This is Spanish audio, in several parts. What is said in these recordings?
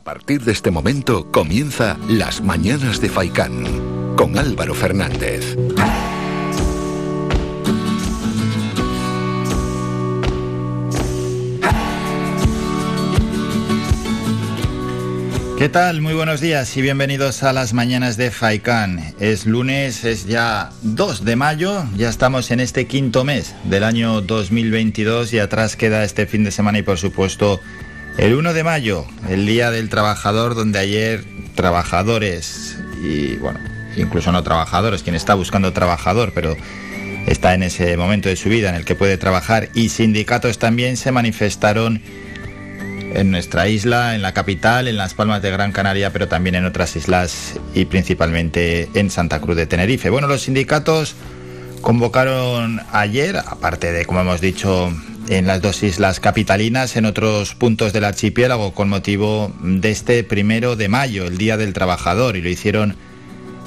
A partir de este momento comienza Las Mañanas de Faicán con Álvaro Fernández. ¿Qué tal? Muy buenos días y bienvenidos a Las Mañanas de Faicán. Es lunes, es ya 2 de mayo, ya estamos en este quinto mes del año 2022 y atrás queda este fin de semana y por supuesto el 1 de mayo, el Día del Trabajador, donde ayer trabajadores y bueno, incluso no trabajadores, quien está buscando trabajador, pero está en ese momento de su vida en el que puede trabajar, y sindicatos también se manifestaron en nuestra isla, en la capital, en Las Palmas de Gran Canaria, pero también en otras islas y principalmente en Santa Cruz de Tenerife. Bueno, los sindicatos convocaron ayer, aparte de, como hemos dicho, en las dos islas capitalinas, en otros puntos del archipiélago, con motivo de este 1 de mayo, el Día del Trabajador, y lo hicieron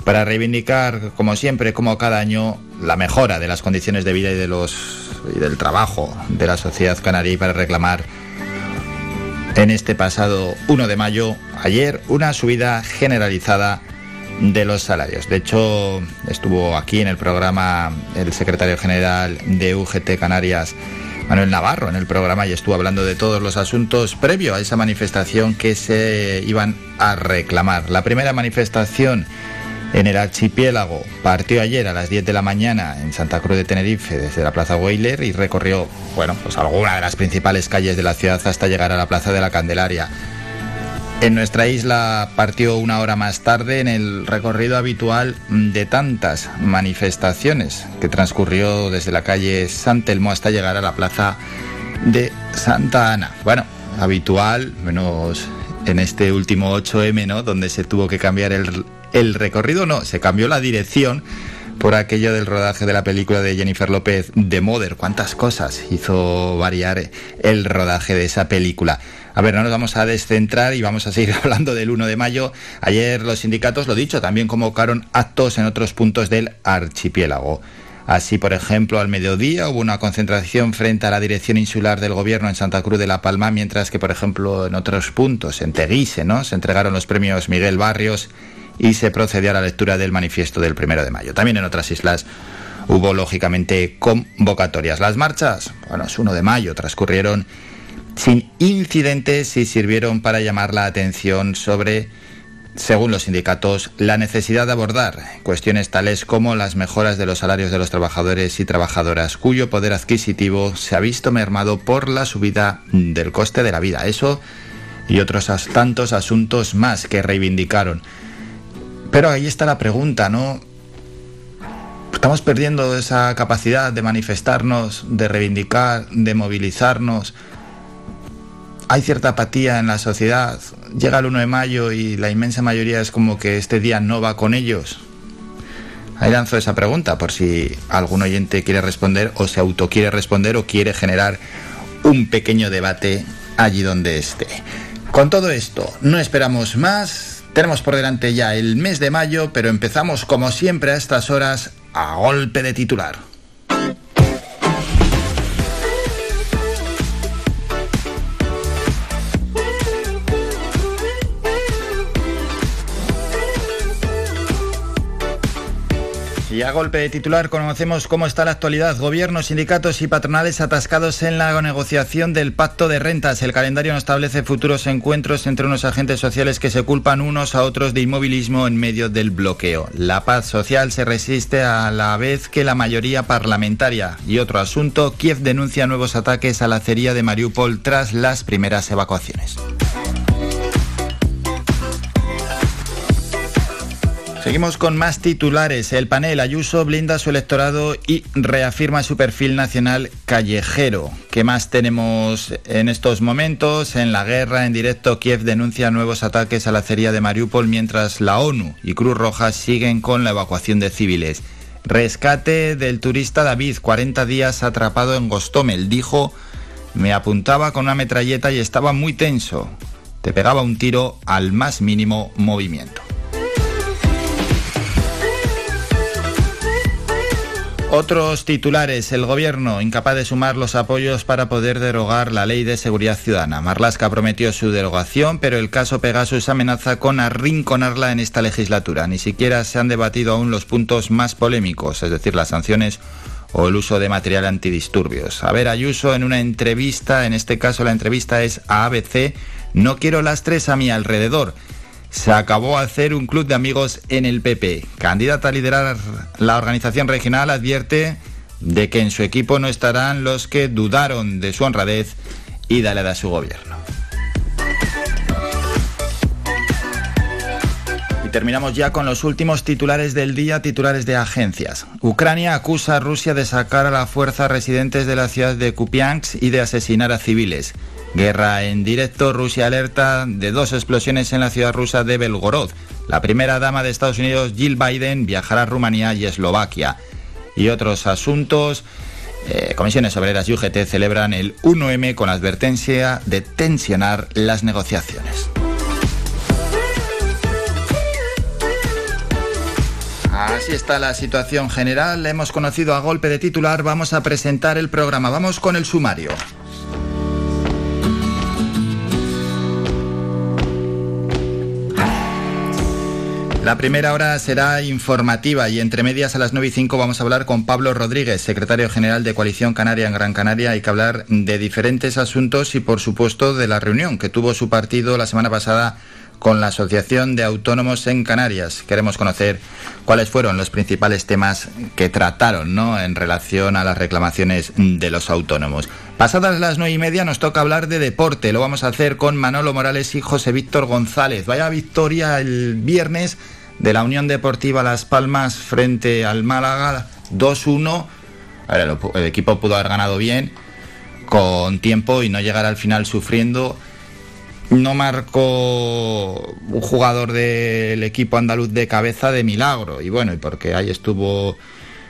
para reivindicar, como siempre, como cada año, la mejora de las condiciones de vida y del trabajo de la sociedad canaria, y para reclamar en este pasado 1 de mayo, ayer, una subida generalizada de los salarios. De hecho, estuvo aquí en el programa el secretario general de UGT Canarias, Manuel Navarro, en el programa, y estuvo hablando de todos los asuntos previo a esa manifestación que se iban a reclamar. La primera manifestación en el archipiélago partió ayer a las 10 de la mañana en Santa Cruz de Tenerife desde la Plaza Weiler y recorrió, bueno, pues alguna de las principales calles de la ciudad hasta llegar a la Plaza de la Candelaria. En nuestra isla partió una hora más tarde en el recorrido habitual de tantas manifestaciones que transcurrió desde la calle San Telmo hasta llegar a la Plaza de Santa Ana. Bueno, habitual, menos en este último 8M, ¿no?, donde se tuvo que cambiar el recorrido, no, se cambió la dirección por aquello del rodaje de la película de Jennifer López, The Mother. Cuántas cosas hizo variar el rodaje de esa película. A ver, no nos vamos a descentrar y vamos a seguir hablando del 1 de mayo. Ayer los sindicatos, lo dicho, también convocaron actos en otros puntos del archipiélago. Así, por ejemplo, al mediodía hubo una concentración frente a la dirección insular del gobierno en Santa Cruz de la Palma, mientras que, por ejemplo, en otros puntos, en Teguise, ¿no?, se entregaron los premios Miguel Barrios y se procedió a la lectura del manifiesto del 1 de mayo. También en otras islas hubo, lógicamente, convocatorias. Las marchas, bueno, es 1 de mayo, transcurrieron sin incidentes y sirvieron para llamar la atención sobre, según los sindicatos, la necesidad de abordar cuestiones tales como las mejoras de los salarios de los trabajadores y trabajadoras, cuyo poder adquisitivo se ha visto mermado por la subida del coste de la vida. Eso y otros tantos asuntos más que reivindicaron. Pero ahí está la pregunta, ¿no? ¿Estamos perdiendo esa capacidad de manifestarnos, de reivindicar, de movilizarnos? ¿Hay cierta apatía en la sociedad? Llega el 1 de mayo y la inmensa mayoría es como que este día no va con ellos. Ahí lanzo esa pregunta por si algún oyente quiere responder o se autoquiere responder o quiere generar un pequeño debate allí donde esté. Con todo esto, no esperamos más. Tenemos por delante ya el mes de mayo, pero empezamos como siempre a estas horas a golpe de titular. Y a golpe de titular conocemos cómo está la actualidad. Gobiernos, sindicatos y patronales atascados en la negociación del pacto de rentas. El calendario no establece futuros encuentros entre unos agentes sociales que se culpan unos a otros de inmovilismo en medio del bloqueo. La paz social se resiste a la vez que la mayoría parlamentaria. Y otro asunto, Kiev denuncia nuevos ataques a la acería de Mariupol tras las primeras evacuaciones. Seguimos con más titulares. El panel Ayuso blinda su electorado y reafirma su perfil nacional callejero. ¿Qué más tenemos en estos momentos? En la guerra en directo, Kiev denuncia nuevos ataques a la acería de Mariupol, mientras la ONU y Cruz Roja siguen con la evacuación de civiles. Rescate del turista David, 40 días atrapado en Gostomel. Dijo: me apuntaba con una metralleta y estaba muy tenso. Te pegaba un tiro al más mínimo movimiento. Otros titulares, el gobierno incapaz de sumar los apoyos para poder derogar la ley de seguridad ciudadana. Marlaska prometió su derogación, pero el caso Pegasus amenaza con arrinconarla en esta legislatura. Ni siquiera se han debatido aún los puntos más polémicos, es decir, las sanciones o el uso de material antidisturbios. A ver, Ayuso en una entrevista, en este caso la entrevista es a ABC, no quiero lastres a mi alrededor. Se acabó hacer un club de amigos en el PP. Candidata a liderar la organización regional advierte de que en su equipo no estarán los que dudaron de su honradez y de la edad de su gobierno. Y terminamos ya con los últimos titulares del día, titulares de agencias. Ucrania acusa a Rusia de sacar a la fuerza a residentes de la ciudad de Kupiansk y de asesinar a civiles. Guerra en directo, Rusia alerta de dos explosiones en la ciudad rusa de Belgorod. La primera dama de Estados Unidos, Jill Biden, viajará a Rumanía y Eslovaquia. Y otros asuntos, Comisiones Obreras y UGT celebran el 1M con la advertencia de tensionar las negociaciones. Así está la situación general, hemos conocido a golpe de titular, vamos a presentar el programa, vamos con el sumario. La primera hora será informativa y entre medias a las 9:05 vamos a hablar con Pablo Rodríguez, secretario general de Coalición Canaria en Gran Canaria. Hay que hablar de diferentes asuntos y, por supuesto, de la reunión que tuvo su partido la semana pasada con la Asociación de Autónomos en Canarias. Queremos conocer cuáles fueron los principales temas que trataron, ¿no?, en relación a las reclamaciones de los autónomos. Pasadas las 9:30 nos toca hablar de deporte. Lo vamos a hacer con Manolo Morales y José Víctor González. Vaya victoria el viernes de la Unión Deportiva Las Palmas frente al Málaga, 2-1. Ahora, el equipo pudo haber ganado bien, con tiempo, y no llegar al final sufriendo. No marcó un jugador del equipo andaluz de cabeza de milagro. Y bueno, y porque ahí estuvo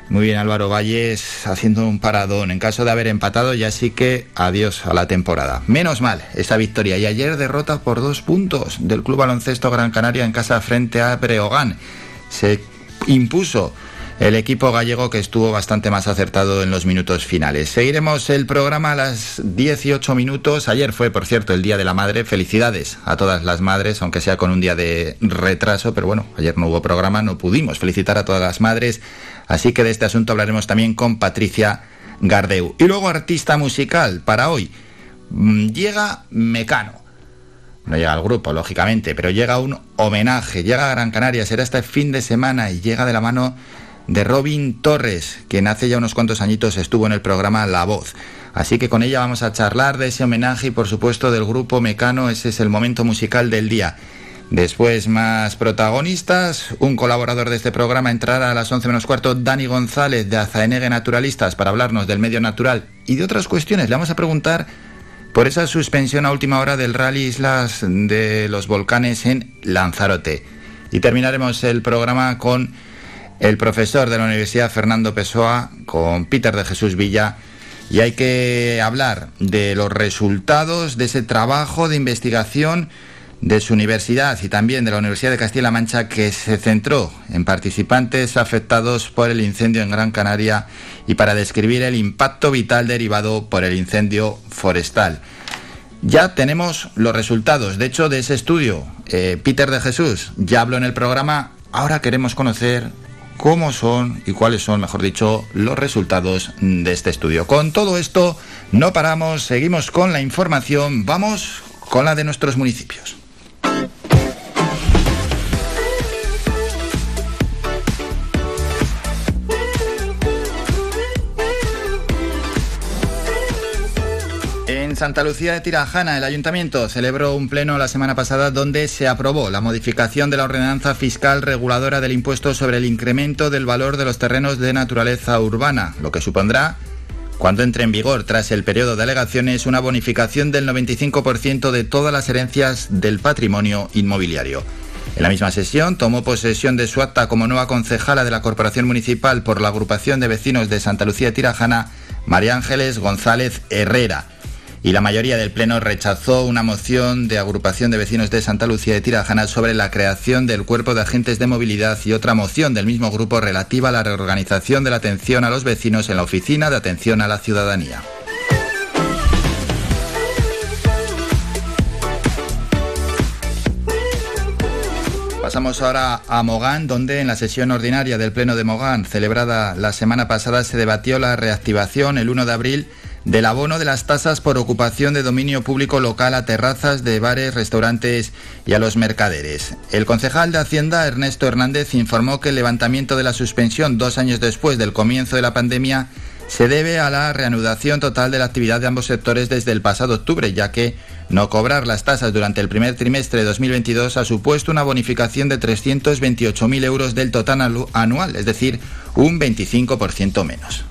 muy bien Álvaro Valles haciendo un paradón. En caso de haber empatado, ya sí que adiós a la temporada. Menos mal esa victoria. Y ayer derrota por 2 puntos del Club Baloncesto Gran Canaria en casa frente a Breogán. Se impuso el equipo gallego, que estuvo bastante más acertado en los minutos finales. Seguiremos el programa a las 18 minutos. Ayer fue, por cierto, el Día de la Madre. Felicidades a todas las madres, aunque sea con un día de retraso. Pero bueno, ayer no hubo programa, no pudimos felicitar a todas las madres. Así que de este asunto hablaremos también con Patricia Gardeu. Y luego, artista musical para hoy. Llega Mecano. No llega al grupo, lógicamente, pero llega un homenaje. Llega a Gran Canaria, será este fin de semana y llega de la mano de Robin Torres, quien hace ya unos cuantos añitos estuvo en el programa La Voz. Así que con ella vamos a charlar de ese homenaje y, por supuesto, del grupo Mecano. Ese es el momento musical del día. Después, más protagonistas. Un colaborador de este programa entrará a las 11 menos cuarto, Dani González, de Azaenegue Naturalistas, para hablarnos del medio natural y de otras cuestiones. Le vamos a preguntar por esa suspensión a última hora del Rally Islas de los Volcanes en Lanzarote. Y terminaremos el programa con el profesor de la Universidad Fernando Pessoa, con Peter de Jesús Villa, y hay que hablar de los resultados de ese trabajo de investigación de su universidad y también de la Universidad de Castilla-La Mancha, que se centró en participantes afectados por el incendio en Gran Canaria y para describir el impacto vital derivado por el incendio forestal. Ya tenemos los resultados, de hecho, de ese estudio. Peter de Jesús ya habló en el programa. Ahora queremos conocer cómo son y cuáles son, mejor dicho, los resultados de este estudio. Con todo esto no paramos, seguimos con la información, vamos con la de nuestros municipios. En Santa Lucía de Tirajana, el Ayuntamiento celebró un pleno la semana pasada donde se aprobó la modificación de la ordenanza fiscal reguladora del impuesto sobre el incremento del valor de los terrenos de naturaleza urbana, lo que supondrá, cuando entre en vigor tras el periodo de alegaciones, una bonificación del 95% de todas las herencias del patrimonio inmobiliario. En la misma sesión tomó posesión de su acta como nueva concejala de la Corporación Municipal por la Agrupación de Vecinos de Santa Lucía de Tirajana, María Ángeles González Herrera. y la mayoría del Pleno rechazó una moción de agrupación de vecinos de Santa Lucía de Tirajana sobre la creación del cuerpo de agentes de movilidad y otra moción del mismo grupo relativa a la reorganización de la atención a los vecinos en la Oficina de Atención a la Ciudadanía. Pasamos ahora a Mogán, donde en la sesión ordinaria del Pleno de Mogán, celebrada la semana pasada, se debatió la reactivación el 1 de abril del abono de las tasas por ocupación de dominio público local a terrazas de bares, restaurantes y a los mercaderes. El concejal de Hacienda, Ernesto Hernández, informó que el levantamiento de la suspensión 2 años después del comienzo de la pandemia se debe a la reanudación total de la actividad de ambos sectores desde el pasado octubre, ya que no cobrar las tasas durante el primer trimestre de 2022 ha supuesto una bonificación de 328.000 euros del total anual, es decir, un 25% menos.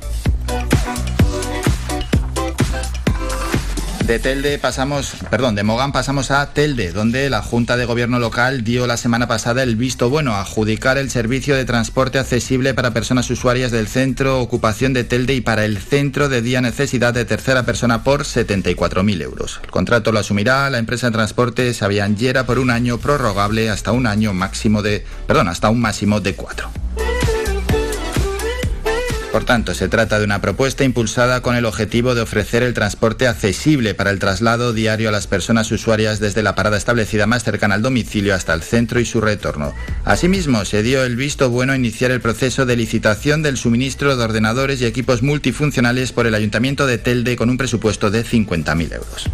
De Mogán pasamos a Telde, donde la Junta de Gobierno local dio la semana pasada el visto bueno a adjudicar el servicio de transporte accesible para personas usuarias del Centro Ocupación de Telde y para el Centro de Día Necesidad de Tercera Persona por 74.000 euros. El contrato lo asumirá la empresa de transportes Avianjera por 1 año, prorrogable hasta un máximo de 4. Por tanto, se trata de una propuesta impulsada con el objetivo de ofrecer el transporte accesible para el traslado diario a las personas usuarias desde la parada establecida más cercana al domicilio hasta el centro y su retorno. Asimismo, se dio el visto bueno a iniciar el proceso de licitación del suministro de ordenadores y equipos multifuncionales por el Ayuntamiento de Telde con un presupuesto de 50.000 euros.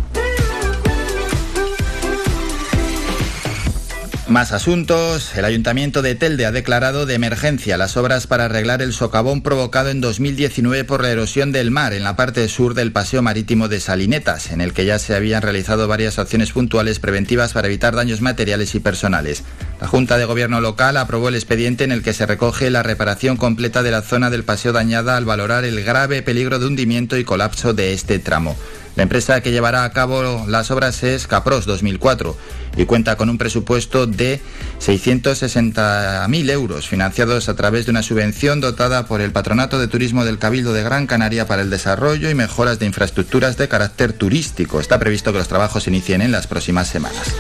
Más asuntos. El Ayuntamiento de Telde ha declarado de emergencia las obras para arreglar el socavón provocado en 2019 por la erosión del mar en la parte sur del paseo marítimo de Salinetas, en el que ya se habían realizado varias acciones puntuales preventivas para evitar daños materiales y personales. La Junta de Gobierno local aprobó el expediente en el que se recoge la reparación completa de la zona del paseo dañada al valorar el grave peligro de hundimiento y colapso de este tramo. La empresa que llevará a cabo las obras es Capros 2004 y cuenta con un presupuesto de 660.000 euros financiados a través de una subvención dotada por el Patronato de Turismo del Cabildo de Gran Canaria para el desarrollo y mejoras de infraestructuras de carácter turístico. Está previsto que los trabajos se inicien en las próximas semanas.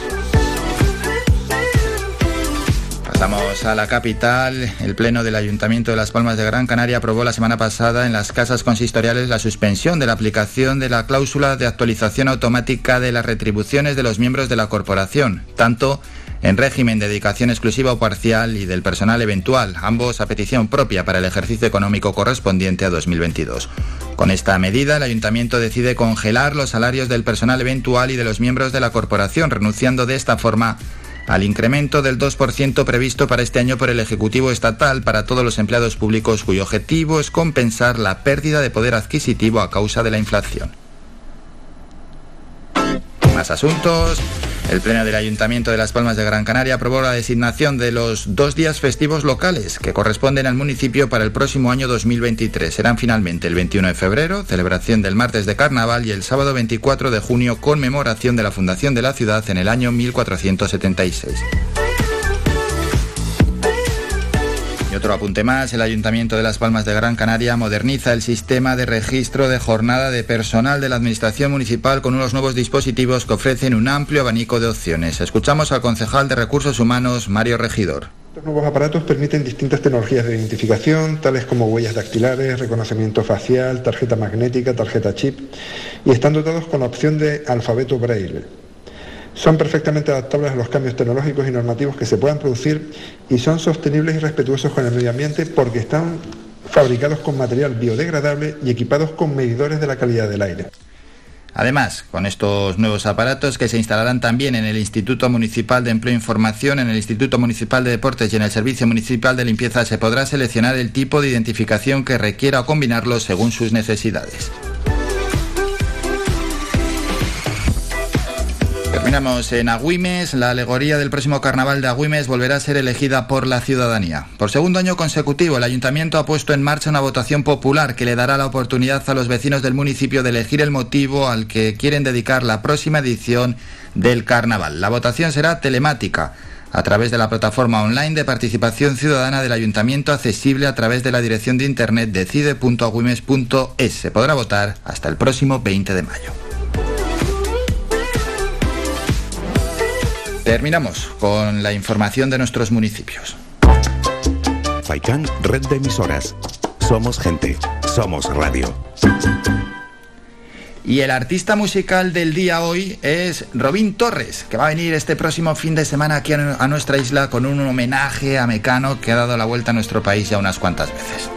Pasamos a la capital. El Pleno del Ayuntamiento de Las Palmas de Gran Canaria aprobó la semana pasada en las casas consistoriales la suspensión de la aplicación de la cláusula de actualización automática de las retribuciones de los miembros de la corporación, tanto en régimen de dedicación exclusiva o parcial y del personal eventual, ambos a petición propia para el ejercicio económico correspondiente a 2022. Con esta medida, el Ayuntamiento decide congelar los salarios del personal eventual y de los miembros de la corporación, renunciando de esta forma al incremento del 2% previsto para este año por el Ejecutivo Estatal para todos los empleados públicos, cuyo objetivo es compensar la pérdida de poder adquisitivo a causa de la inflación. Más asuntos. El Pleno del Ayuntamiento de Las Palmas de Gran Canaria aprobó la designación de los 2 días festivos locales que corresponden al municipio para el próximo año 2023. Serán finalmente el 21 de febrero, celebración del martes de carnaval, y el sábado 24 de junio, conmemoración de la fundación de la ciudad en el año 1476. Y otro apunte más, el Ayuntamiento de Las Palmas de Gran Canaria moderniza el sistema de registro de jornada de personal de la Administración Municipal con unos nuevos dispositivos que ofrecen un amplio abanico de opciones. Escuchamos al concejal de Recursos Humanos, Mario Regidor. Los nuevos aparatos permiten distintas tecnologías de identificación, tales como huellas dactilares, reconocimiento facial, tarjeta magnética, tarjeta chip, y están dotados con la opción de alfabeto braille. Son perfectamente adaptables a los cambios tecnológicos y normativos que se puedan producir y son sostenibles y respetuosos con el medio ambiente porque están fabricados con material biodegradable y equipados con medidores de la calidad del aire. Además, con estos nuevos aparatos que se instalarán también en el Instituto Municipal de Empleo e Información, en el Instituto Municipal de Deportes y en el Servicio Municipal de Limpieza, se podrá seleccionar el tipo de identificación que requiera o combinarlo según sus necesidades. Terminamos en Agüimes. La alegoría del próximo carnaval de Agüimes volverá a ser elegida por la ciudadanía. Por segundo año consecutivo, el ayuntamiento ha puesto en marcha una votación popular que le dará la oportunidad a los vecinos del municipio de elegir el motivo al que quieren dedicar la próxima edición del carnaval. La votación será telemática, a través de la plataforma online de participación ciudadana del ayuntamiento, accesible a través de la dirección de internet decide.agüimes.es. Se podrá votar hasta el próximo 20 de mayo. Terminamos con la información de nuestros municipios. Faicán, red de emisoras. Somos gente, somos radio. Y el artista musical del día hoy es Robin Torres, que va a venir este próximo fin de semana aquí a nuestra isla con un homenaje a Mecano, que ha dado la vuelta a nuestro país ya unas cuantas veces.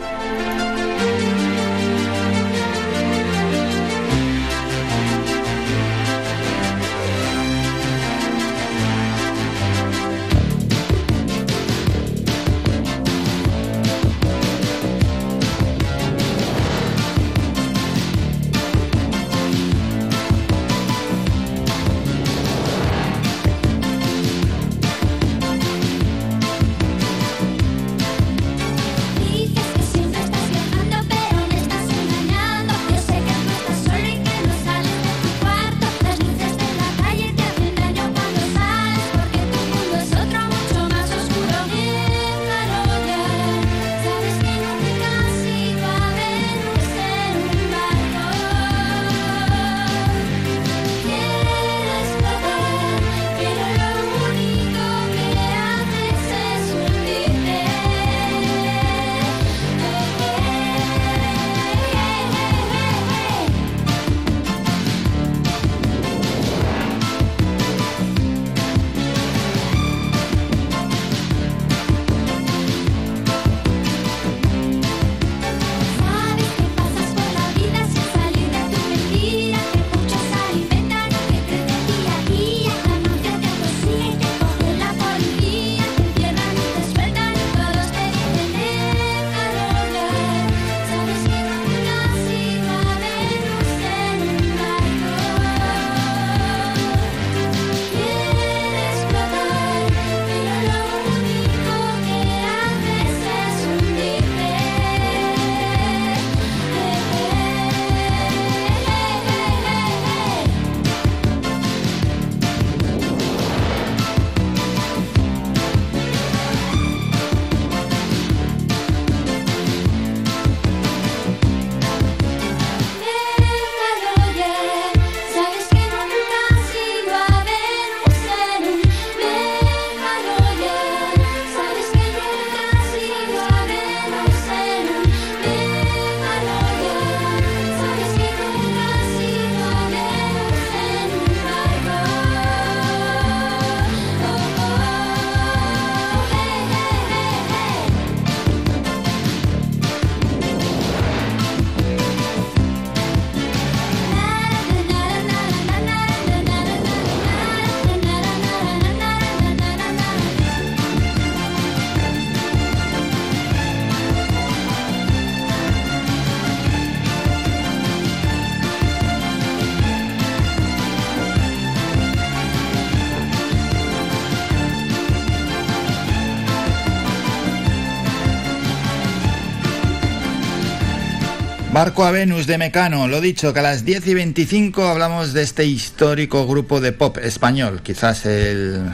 Barco a Venus de Mecano, lo dicho, que a las 10:25 hablamos de este histórico grupo de pop español, quizás el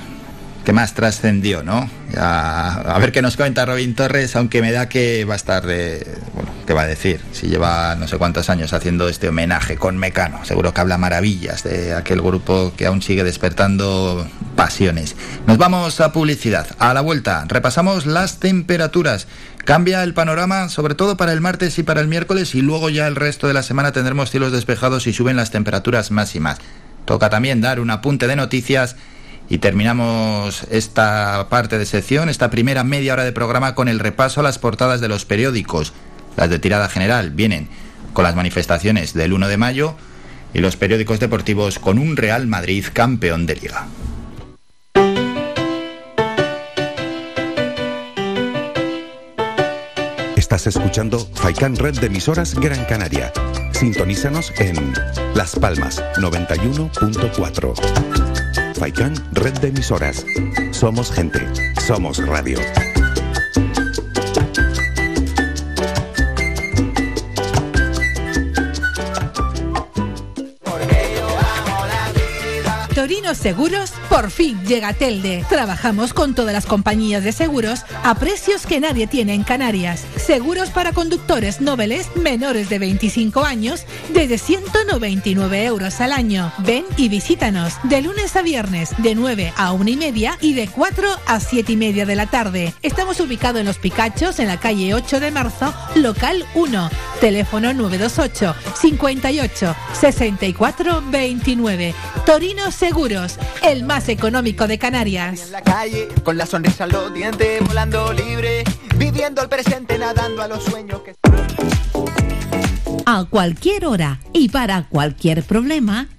que más trascendió, ¿no? A ver qué nos cuenta Robin Torres, aunque me da que va a estar de... Bueno, ¿qué va a decir? Si lleva no sé cuántos años haciendo este homenaje con Mecano, seguro que habla maravillas de aquel grupo que aún sigue despertando pasiones. Nos vamos a publicidad. A la vuelta repasamos las temperaturas. Cambia el panorama, sobre todo para el martes y para el miércoles, y luego ya el resto de la semana tendremos cielos despejados y suben las temperaturas más y más. Toca también dar un apunte de noticias y terminamos esta parte de sección, esta primera media hora de programa, con el repaso a las portadas de los periódicos. Las de tirada general vienen con las manifestaciones del 1 de mayo y los periódicos deportivos con un Real Madrid campeón de Liga. Estás escuchando Faicán Red de Emisoras Gran Canaria. Sintonízanos en Las Palmas 91.4. Faicán Red de Emisoras. Somos gente, somos radio. Seguros por Por fin llega Telde. Trabajamos con todas las compañías de seguros a precios que nadie tiene en Canarias. Seguros para conductores noveles menores de 25 años desde 199 € al año. Ven y visítanos de lunes a viernes de 9 a 1 y media y de 4 a 7 y media de la tarde. Estamos ubicados en Los Picachos, en la calle 8 de marzo, local 1. Teléfono 928 58 64 29. Torino Seguros, el más económico de Canarias. En la calle, con la sonrisa en los dientes, volando libre, viviendo el presente, nadando a los sueños que... A cualquier hora y para cualquier problema,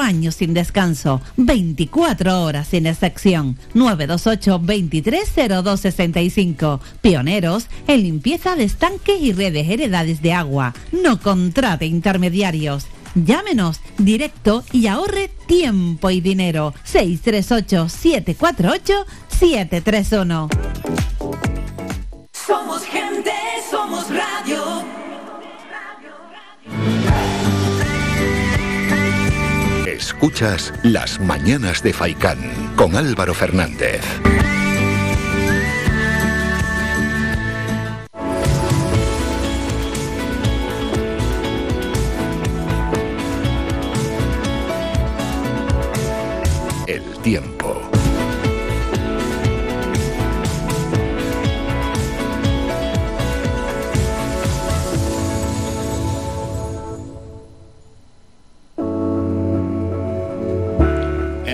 años sin descanso, 24 horas sin excepción. 928-230265. Pioneros en limpieza de estanques y redes heredades de agua. No contrate intermediarios. Llámenos directo y ahorre tiempo y dinero. 638-748-731. Somos gente, somos radio. Escuchas Las Mañanas de Faicán con Álvaro Fernández. El tiempo.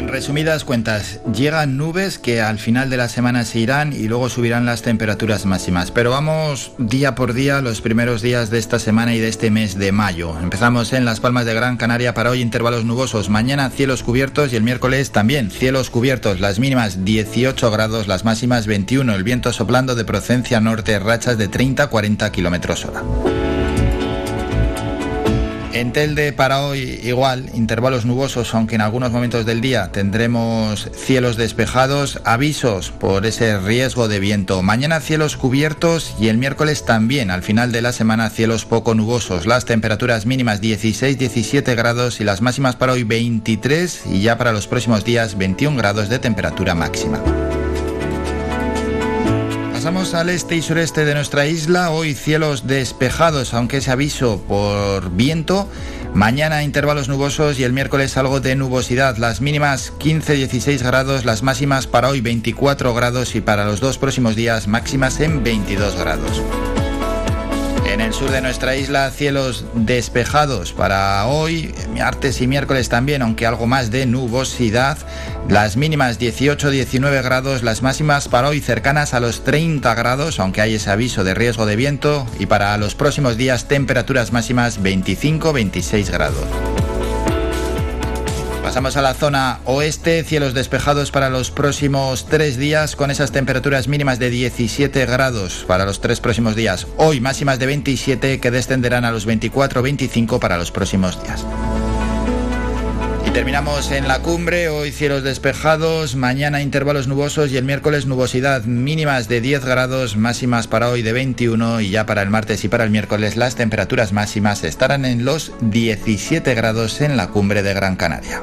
Resumidas cuentas, llegan nubes que al final de la semana se irán y luego subirán las temperaturas máximas. Pero vamos día por día los primeros días de esta semana y de este mes de mayo. Empezamos en Las Palmas de Gran Canaria, para hoy intervalos nubosos, mañana cielos cubiertos y el miércoles también cielos cubiertos. Las mínimas 18 grados, las máximas 21, el viento soplando de procedencia norte, rachas de 30-40 km/h. En Telde para hoy igual, intervalos nubosos, aunque en algunos momentos del día tendremos cielos despejados, avisos por ese riesgo de viento. Mañana cielos cubiertos y el miércoles también, al final de la semana cielos poco nubosos. Las temperaturas mínimas 16-17 grados y las máximas para hoy 23 y ya para los próximos días 21 grados de temperatura máxima. Pasamos al este y sureste de nuestra isla, hoy cielos despejados, aunque ese aviso por viento, mañana intervalos nubosos y el miércoles algo de nubosidad, las mínimas 15-16 grados, las máximas para hoy 24 grados y para los dos próximos días máximas en 22 grados. En el sur de nuestra isla, cielos despejados para hoy, martes y miércoles también, aunque algo más de nubosidad. Las mínimas 18-19 grados, las máximas para hoy cercanas a los 30 grados, aunque hay ese aviso de riesgo de viento. Y para los próximos días, temperaturas máximas 25-26 grados. Pasamos a la zona oeste, cielos despejados para los próximos 3 días con esas temperaturas mínimas de 17 grados para los 3 próximos días. Hoy máximas de 27 que descenderán a los 24-25 para los próximos días. Y terminamos en la cumbre, hoy cielos despejados, mañana intervalos nubosos y el miércoles nubosidad, mínimas de 10 grados, máximas para hoy de 21 y ya para el martes y para el miércoles las temperaturas máximas estarán en los 17 grados en la cumbre de Gran Canaria.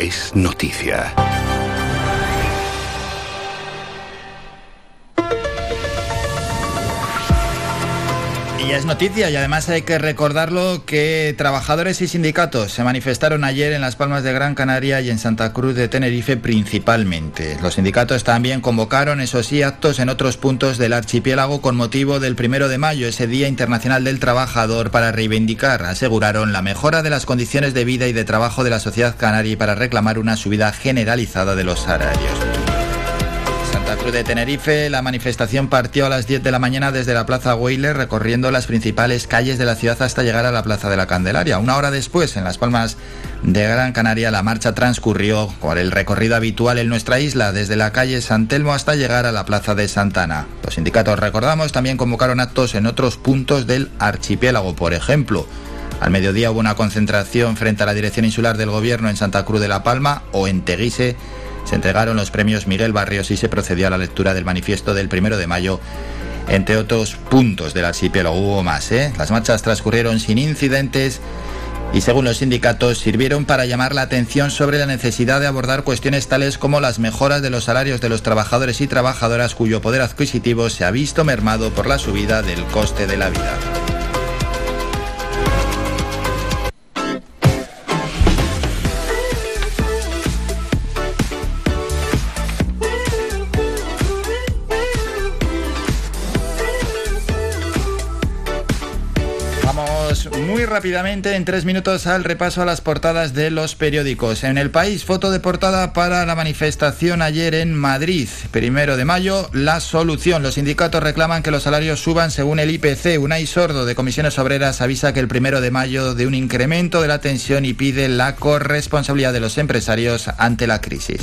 Es noticia. Y es noticia, y además hay que recordarlo, que trabajadores y sindicatos se manifestaron ayer en Las Palmas de Gran Canaria y en Santa Cruz de Tenerife principalmente. Los sindicatos también convocaron, eso sí, actos en otros puntos del archipiélago con motivo del 1 de mayo, ese Día Internacional del Trabajador, para reivindicar, aseguraron, la mejora de las condiciones de vida y de trabajo de la sociedad canaria y para reclamar una subida generalizada de los salarios. La Cruz de Tenerife, la manifestación partió a las 10 de la mañana desde la Plaza Güíler, recorriendo las principales calles de la ciudad hasta llegar a la Plaza de la Candelaria. Una hora después, en Las Palmas de Gran Canaria, la marcha transcurrió con el recorrido habitual en nuestra isla, desde la calle San Telmo hasta llegar a la Plaza de Santa Ana. Los sindicatos, recordamos, también convocaron actos en otros puntos del archipiélago. Por ejemplo, al mediodía hubo una concentración frente a la dirección insular del gobierno en Santa Cruz de la Palma, o en Teguise se entregaron los premios Miguel Barrios y se procedió a la lectura del manifiesto del 1 de mayo, entre otros puntos del archipiélago. Hubo más, Las marchas transcurrieron sin incidentes y, según los sindicatos, sirvieron para llamar la atención sobre la necesidad de abordar cuestiones tales como las mejoras de los salarios de los trabajadores y trabajadoras cuyo poder adquisitivo se ha visto mermado por la subida del coste de la vida. Muy rápidamente, en 3 minutos, al repaso a las portadas de los periódicos. En El País, foto de portada para la manifestación ayer en Madrid. 1 de mayo, la solución. Los sindicatos reclaman que los salarios suban según el IPC. Unai Sordo, de Comisiones Obreras, avisa que el 1 de mayo de un incremento de la tensión y pide la corresponsabilidad de los empresarios ante la crisis.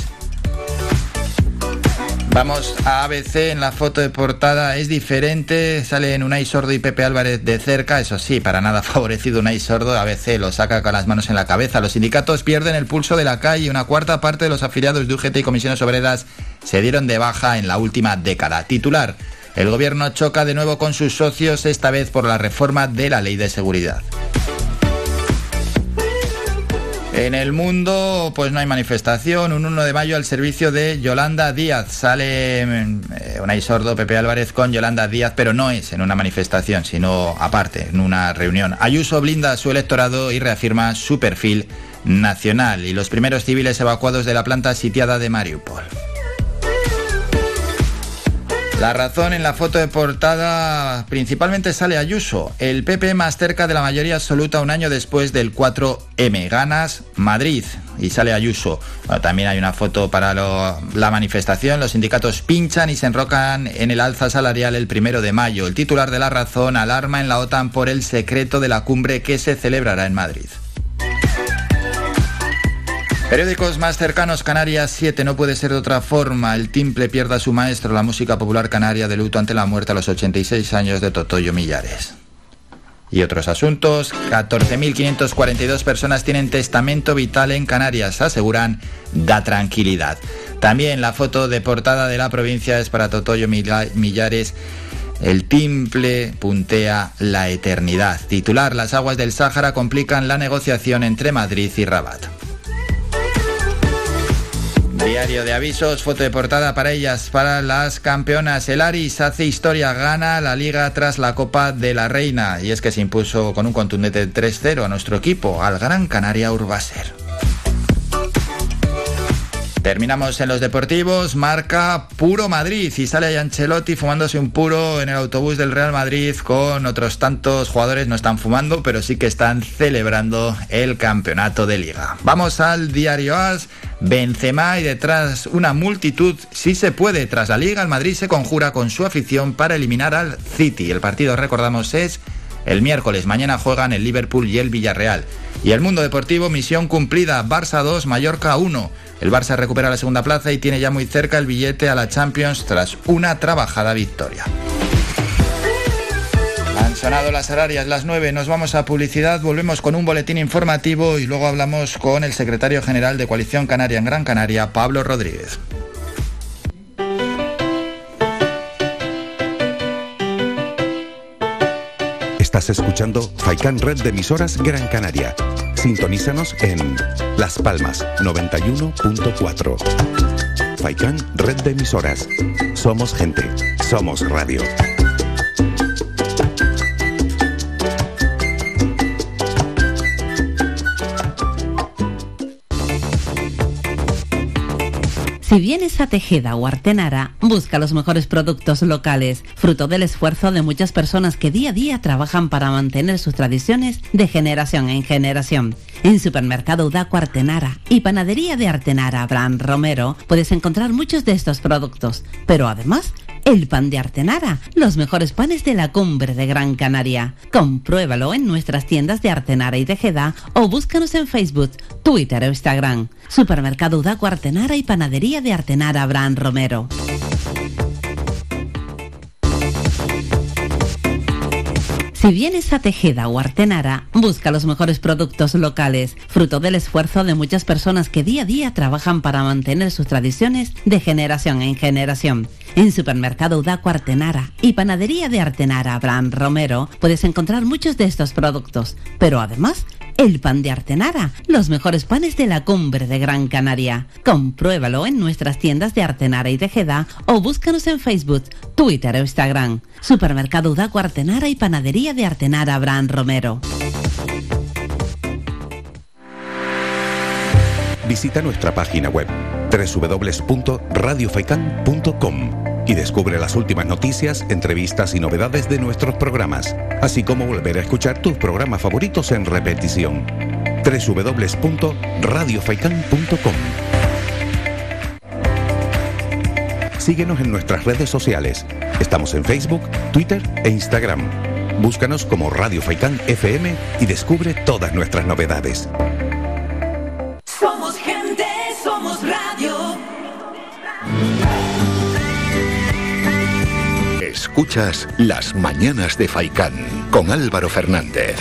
Vamos a ABC, en la foto de portada es diferente, salen Unai Sordo y Pepe Álvarez de cerca, eso sí, para nada favorecido Unai Sordo, ABC lo saca con las manos en la cabeza. Los sindicatos pierden el pulso de la calle, 1/4 parte de los afiliados de UGT y Comisiones Obreras se dieron de baja en la última década. Titular, el gobierno choca de nuevo con sus socios, esta vez por la reforma de la ley de seguridad. En El Mundo, pues no hay manifestación, un 1 de mayo al servicio de Yolanda Díaz. Sale Unai Sordo, Pepe Álvarez con Yolanda Díaz, pero no es en una manifestación, sino aparte, en una reunión. Ayuso blinda a su electorado y reafirma su perfil nacional. Y los primeros civiles evacuados de la planta sitiada de Mariupol. La Razón, en la foto de portada principalmente sale Ayuso, el PP más cerca de la mayoría absoluta un año después del 4M, ganas Madrid, y sale Ayuso. Bueno, también hay una foto para la manifestación, los sindicatos pinchan y se enrocan en el alza salarial el 1 de mayo. El titular de La Razón, alarma en la OTAN por el secreto de la cumbre que se celebrará en Madrid. Periódicos más cercanos, Canarias 7, no puede ser de otra forma, el timple pierde a su maestro, la música popular canaria de luto ante la muerte a los 86 años de Totoyo Millares. Y otros asuntos, 14.542 personas tienen testamento vital en Canarias, aseguran Da Tranquilidad. También la foto de portada de La Provincia es para Totoyo Millares, el timple puntea la eternidad. Titular, las aguas del Sáhara complican la negociación entre Madrid y Rabat. Diario de Avisos, foto de portada para ellas, para las campeonas. El Aris hace historia, gana la Liga tras la Copa de la Reina. Y es que se impuso con un contundente 3-0 a nuestro equipo, al Gran Canaria Urbaser. Terminamos en los deportivos, marca Puro Madrid y sale Ancelotti fumándose un puro en el autobús del Real Madrid con otros tantos jugadores. No están fumando, pero sí que están celebrando el campeonato de Liga. Vamos al diario AS, Benzema y detrás una multitud, sí se puede. Tras la Liga, el Madrid se conjura con su afición para eliminar al City. El partido, recordamos, es el miércoles, mañana juegan el Liverpool y el Villarreal. Y el Mundo Deportivo, misión cumplida, Barça 2, Mallorca 1. El Barça recupera la segunda plaza y tiene ya muy cerca el billete a la Champions tras una trabajada victoria. Han sonado las horarias, las 9, nos vamos a publicidad, volvemos con un boletín informativo y luego hablamos con el secretario general de Coalición Canaria en Gran Canaria, Pablo Rodríguez. Estás escuchando Faikan Red de Emisoras Gran Canaria. Sintonízanos en Las Palmas 91.4. Faikan Red de Emisoras. Somos gente, somos radio. Si vienes a Tejeda o Artenara, busca los mejores productos locales, fruto del esfuerzo de muchas personas que día a día trabajan para mantener sus tradiciones de generación en generación. En Supermercado Daco Artenara y Panadería de Artenara Abraham Romero puedes encontrar muchos de estos productos, pero además el pan de Artenara, los mejores panes de la cumbre de Gran Canaria. Compruébalo en nuestras tiendas de Artenara y Tejeda o búscanos en Facebook, Twitter o Instagram. Supermercado Daco Artenara y Panadería de Artenara Abraham Romero. Si vienes a Tejeda o Artenara, busca los mejores productos locales, fruto del esfuerzo de muchas personas que día a día trabajan para mantener sus tradiciones de generación en generación. En Supermercado Daco Artenara y Panadería de Artenara Abraham Romero puedes encontrar muchos de estos productos, pero además el pan de Artenara, los mejores panes de la cumbre de Gran Canaria. Compruébalo en nuestras tiendas de Artenara y Tejeda o búscanos en Facebook, Twitter o Instagram. Supermercado Daco Artenara y Panadería de Artenara Abraham Romero. Visita nuestra página web www.radiofaikan.com y descubre las últimas noticias, entrevistas y novedades de nuestros programas, así como volver a escuchar tus programas favoritos en repetición. www.radiofaikan.com. Síguenos en nuestras redes sociales. Estamos en Facebook, Twitter e Instagram. Búscanos como Radio Faicán FM y descubre todas nuestras novedades. Somos gente, somos radio. Escuchas Las Mañanas de Faicán con Álvaro Fernández.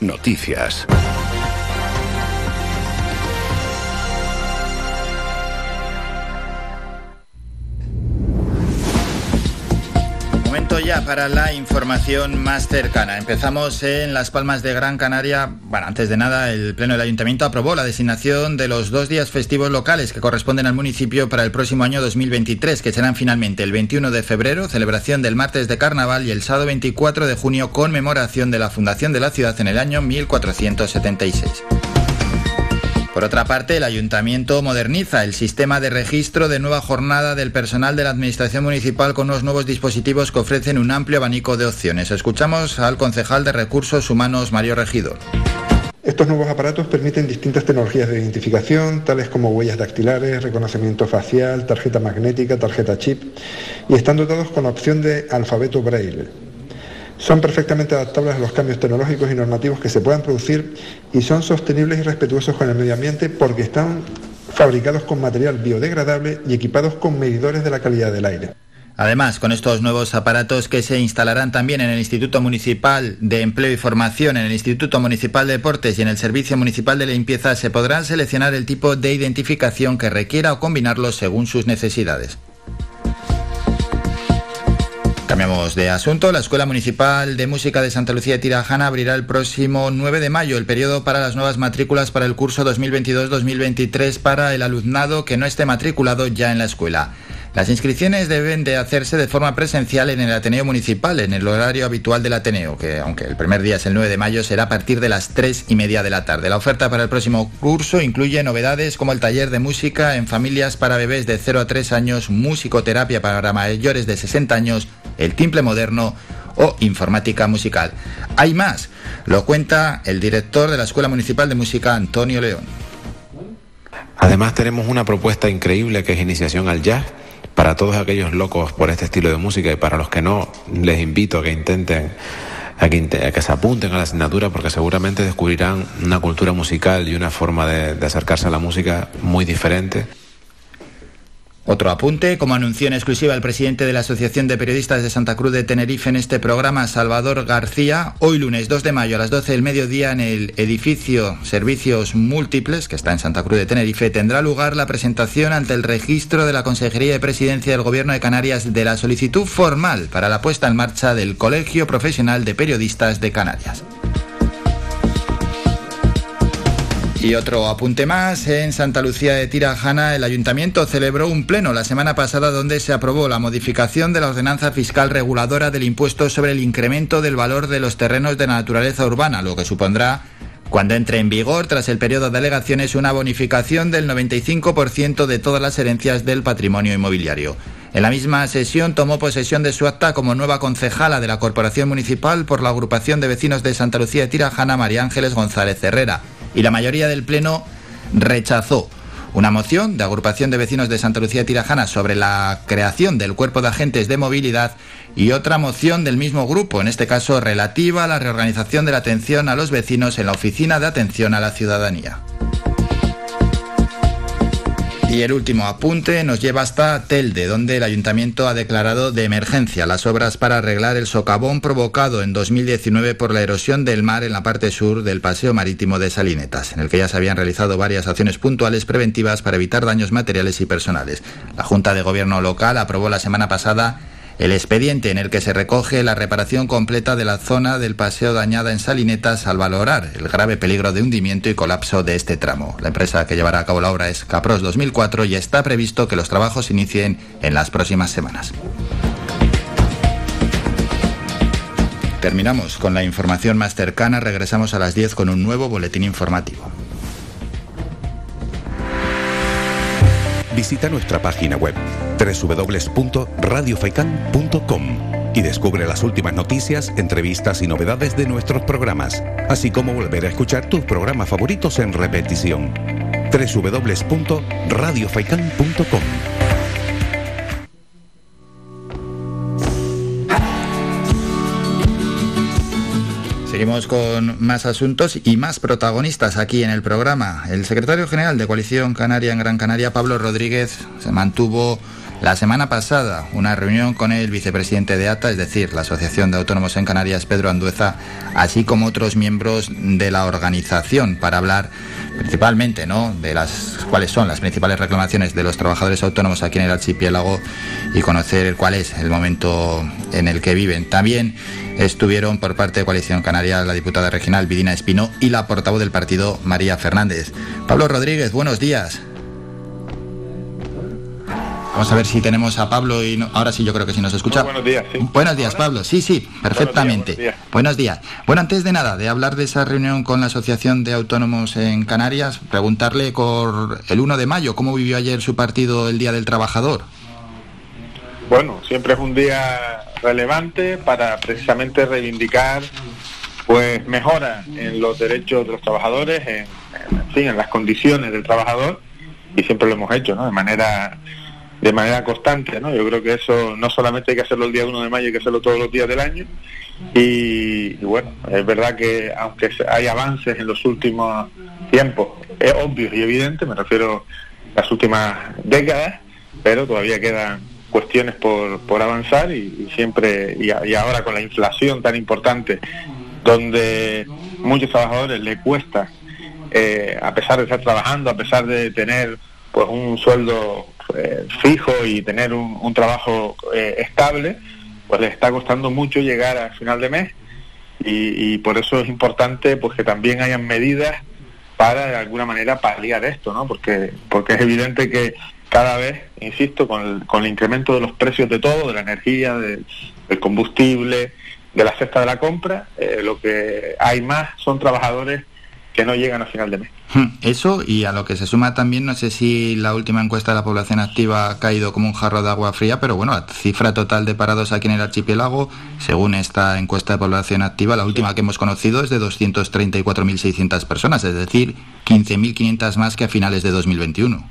Noticias. Momento ya para la información más cercana. Empezamos en Las Palmas de Gran Canaria. Bueno, antes de nada, el Pleno del Ayuntamiento aprobó la designación de los 2 días festivos locales que corresponden al municipio para el próximo año 2023, que serán finalmente el 21 de febrero, celebración del martes de carnaval, y el sábado 24 de junio, conmemoración de la fundación de la ciudad en el año 1476. Por otra parte, el Ayuntamiento moderniza el sistema de registro de nueva jornada del personal de la Administración Municipal con unos nuevos dispositivos que ofrecen un amplio abanico de opciones. Escuchamos al concejal de Recursos Humanos, Mario Regidor. Estos nuevos aparatos permiten distintas tecnologías de identificación, tales como huellas dactilares, reconocimiento facial, tarjeta magnética, tarjeta chip, y están dotados con la opción de alfabeto braille. Son perfectamente adaptables a los cambios tecnológicos y normativos que se puedan producir y son sostenibles y respetuosos con el medio ambiente porque están fabricados con material biodegradable y equipados con medidores de la calidad del aire. Además, con estos nuevos aparatos que se instalarán también en el Instituto Municipal de Empleo y Formación, en el Instituto Municipal de Deportes y en el Servicio Municipal de Limpieza, se podrán seleccionar el tipo de identificación que requiera o combinarlos según sus necesidades. Cambiamos de asunto. La Escuela Municipal de Música de Santa Lucía de Tirajana abrirá el próximo 9 de mayo el periodo para las nuevas matrículas para el curso 2022-2023 para el alumnado que no esté matriculado ya en la escuela. Las inscripciones deben de hacerse de forma presencial en el Ateneo Municipal, en el horario habitual del Ateneo, que aunque el primer día es el 9 de mayo, será a partir de las 3:30 de la tarde. La oferta para el próximo curso incluye novedades como el taller de música en familias para bebés de 0 a 3 años, musicoterapia para mayores de 60 años, el timbre moderno o informática musical. Hay más, lo cuenta el director de la Escuela Municipal de Música, Antonio León. Además tenemos una propuesta increíble que es iniciación al jazz. Para todos aquellos locos por este estilo de música y para los que no, les invito a que intenten, a que se apunten a la asignatura porque seguramente descubrirán una cultura musical y una forma de acercarse a la música muy diferente. Otro apunte, como anunció en exclusiva el presidente de la Asociación de Periodistas de Santa Cruz de Tenerife en este programa, Salvador García, hoy lunes 2 de mayo a las 12 del mediodía en el edificio Servicios Múltiples, que está en Santa Cruz de Tenerife, tendrá lugar la presentación ante el registro de la Consejería de Presidencia del Gobierno de Canarias de la solicitud formal para la puesta en marcha del Colegio Profesional de Periodistas de Canarias. Y otro apunte más, en Santa Lucía de Tirajana el Ayuntamiento celebró un pleno la semana pasada donde se aprobó la modificación de la ordenanza fiscal reguladora del impuesto sobre el incremento del valor de los terrenos de la naturaleza urbana, lo que supondrá, cuando entre en vigor tras el periodo de alegaciones, una bonificación del 95% de todas las herencias del patrimonio inmobiliario. En la misma sesión tomó posesión de su acta como nueva concejala de la Corporación Municipal por la agrupación de vecinos de Santa Lucía de Tirajana, María Ángeles González Herrera, y la mayoría del Pleno rechazó una moción de agrupación de vecinos de Santa Lucía de Tirajana sobre la creación del cuerpo de agentes de movilidad y otra moción del mismo grupo, en este caso relativa a la reorganización de la atención a los vecinos en la Oficina de Atención a la Ciudadanía. Y el último apunte nos lleva hasta Telde, donde el ayuntamiento ha declarado de emergencia las obras para arreglar el socavón provocado en 2019 por la erosión del mar en la parte sur del paseo marítimo de Salinetas, en el que ya se habían realizado varias acciones puntuales preventivas para evitar daños materiales y personales. La Junta de Gobierno local aprobó la semana pasada el expediente en el que se recoge la reparación completa de la zona del paseo dañada en Salinetas al valorar el grave peligro de hundimiento y colapso de este tramo. La empresa que llevará a cabo la obra es Capros 2004 y está previsto que los trabajos inicien en las próximas semanas. Terminamos con la información más cercana. Regresamos a las 10 con un nuevo boletín informativo. Visita nuestra página web www.radiofaikan.com y descubre las últimas noticias, entrevistas y novedades de nuestros programas, así como volver a escuchar tus programas favoritos en repetición. www.radiofaikan.com. Seguimos con más asuntos y más protagonistas aquí en el programa. El secretario general de Coalición Canaria en Gran Canaria, Pablo Rodríguez, se mantuvo la semana pasada una reunión con el vicepresidente de ATA, es decir, la Asociación de Autónomos en Canarias, Pedro Andueza, así como otros miembros de la organización, para hablar principalmente, ¿no?, de las cuáles son las principales reclamaciones de los trabajadores autónomos aquí en el archipiélago y conocer cuál es el momento en el que viven. También estuvieron por parte de Coalición Canaria la diputada regional Vidina Espino y la portavoz del partido María Fernández. Pablo Rodríguez, buenos días. Vamos a ver si tenemos a Pablo y no, ahora sí, yo creo que sí nos escucha. Buenos días, sí. Buenos días, Pablo. Sí, perfectamente. Buenos días. Bueno, antes de nada, de hablar de esa reunión con la Asociación de Autónomos en Canarias, preguntarle por el 1 de mayo, ¿cómo vivió ayer su partido el Día del Trabajador? Bueno, siempre es un día relevante para precisamente reivindicar pues mejoras en los derechos de los trabajadores, en las condiciones del trabajador, y siempre lo hemos hecho, ¿no?, de manera constante, ¿no? Yo creo que eso no solamente hay que hacerlo el día 1 de mayo, hay que hacerlo todos los días del año. Y bueno, es verdad que aunque hay avances en los últimos tiempos, es obvio y evidente, me refiero a las últimas décadas, pero todavía quedan cuestiones por avanzar y ahora con la inflación tan importante, donde muchos trabajadores le cuesta, a pesar de estar trabajando, a pesar de tener pues un sueldo fijo y tener un trabajo estable, pues les está costando mucho llegar al final de mes, y por eso es importante pues que también hayan medidas para de alguna manera paliar esto, ¿no? Porque es evidente que cada vez, insisto, con el incremento de los precios de todo, de la energía, del combustible, de la cesta de la compra, lo que hay más son trabajadores que no llegan a final de mes. Eso, y a lo que se suma también, no sé si la última encuesta de la población activa ha caído como un jarro de agua fría, pero bueno, la cifra total de parados aquí en el archipiélago, según esta encuesta de población activa, la última que hemos conocido, es de 234.600 personas, es decir, 15.500 más que a finales de 2021.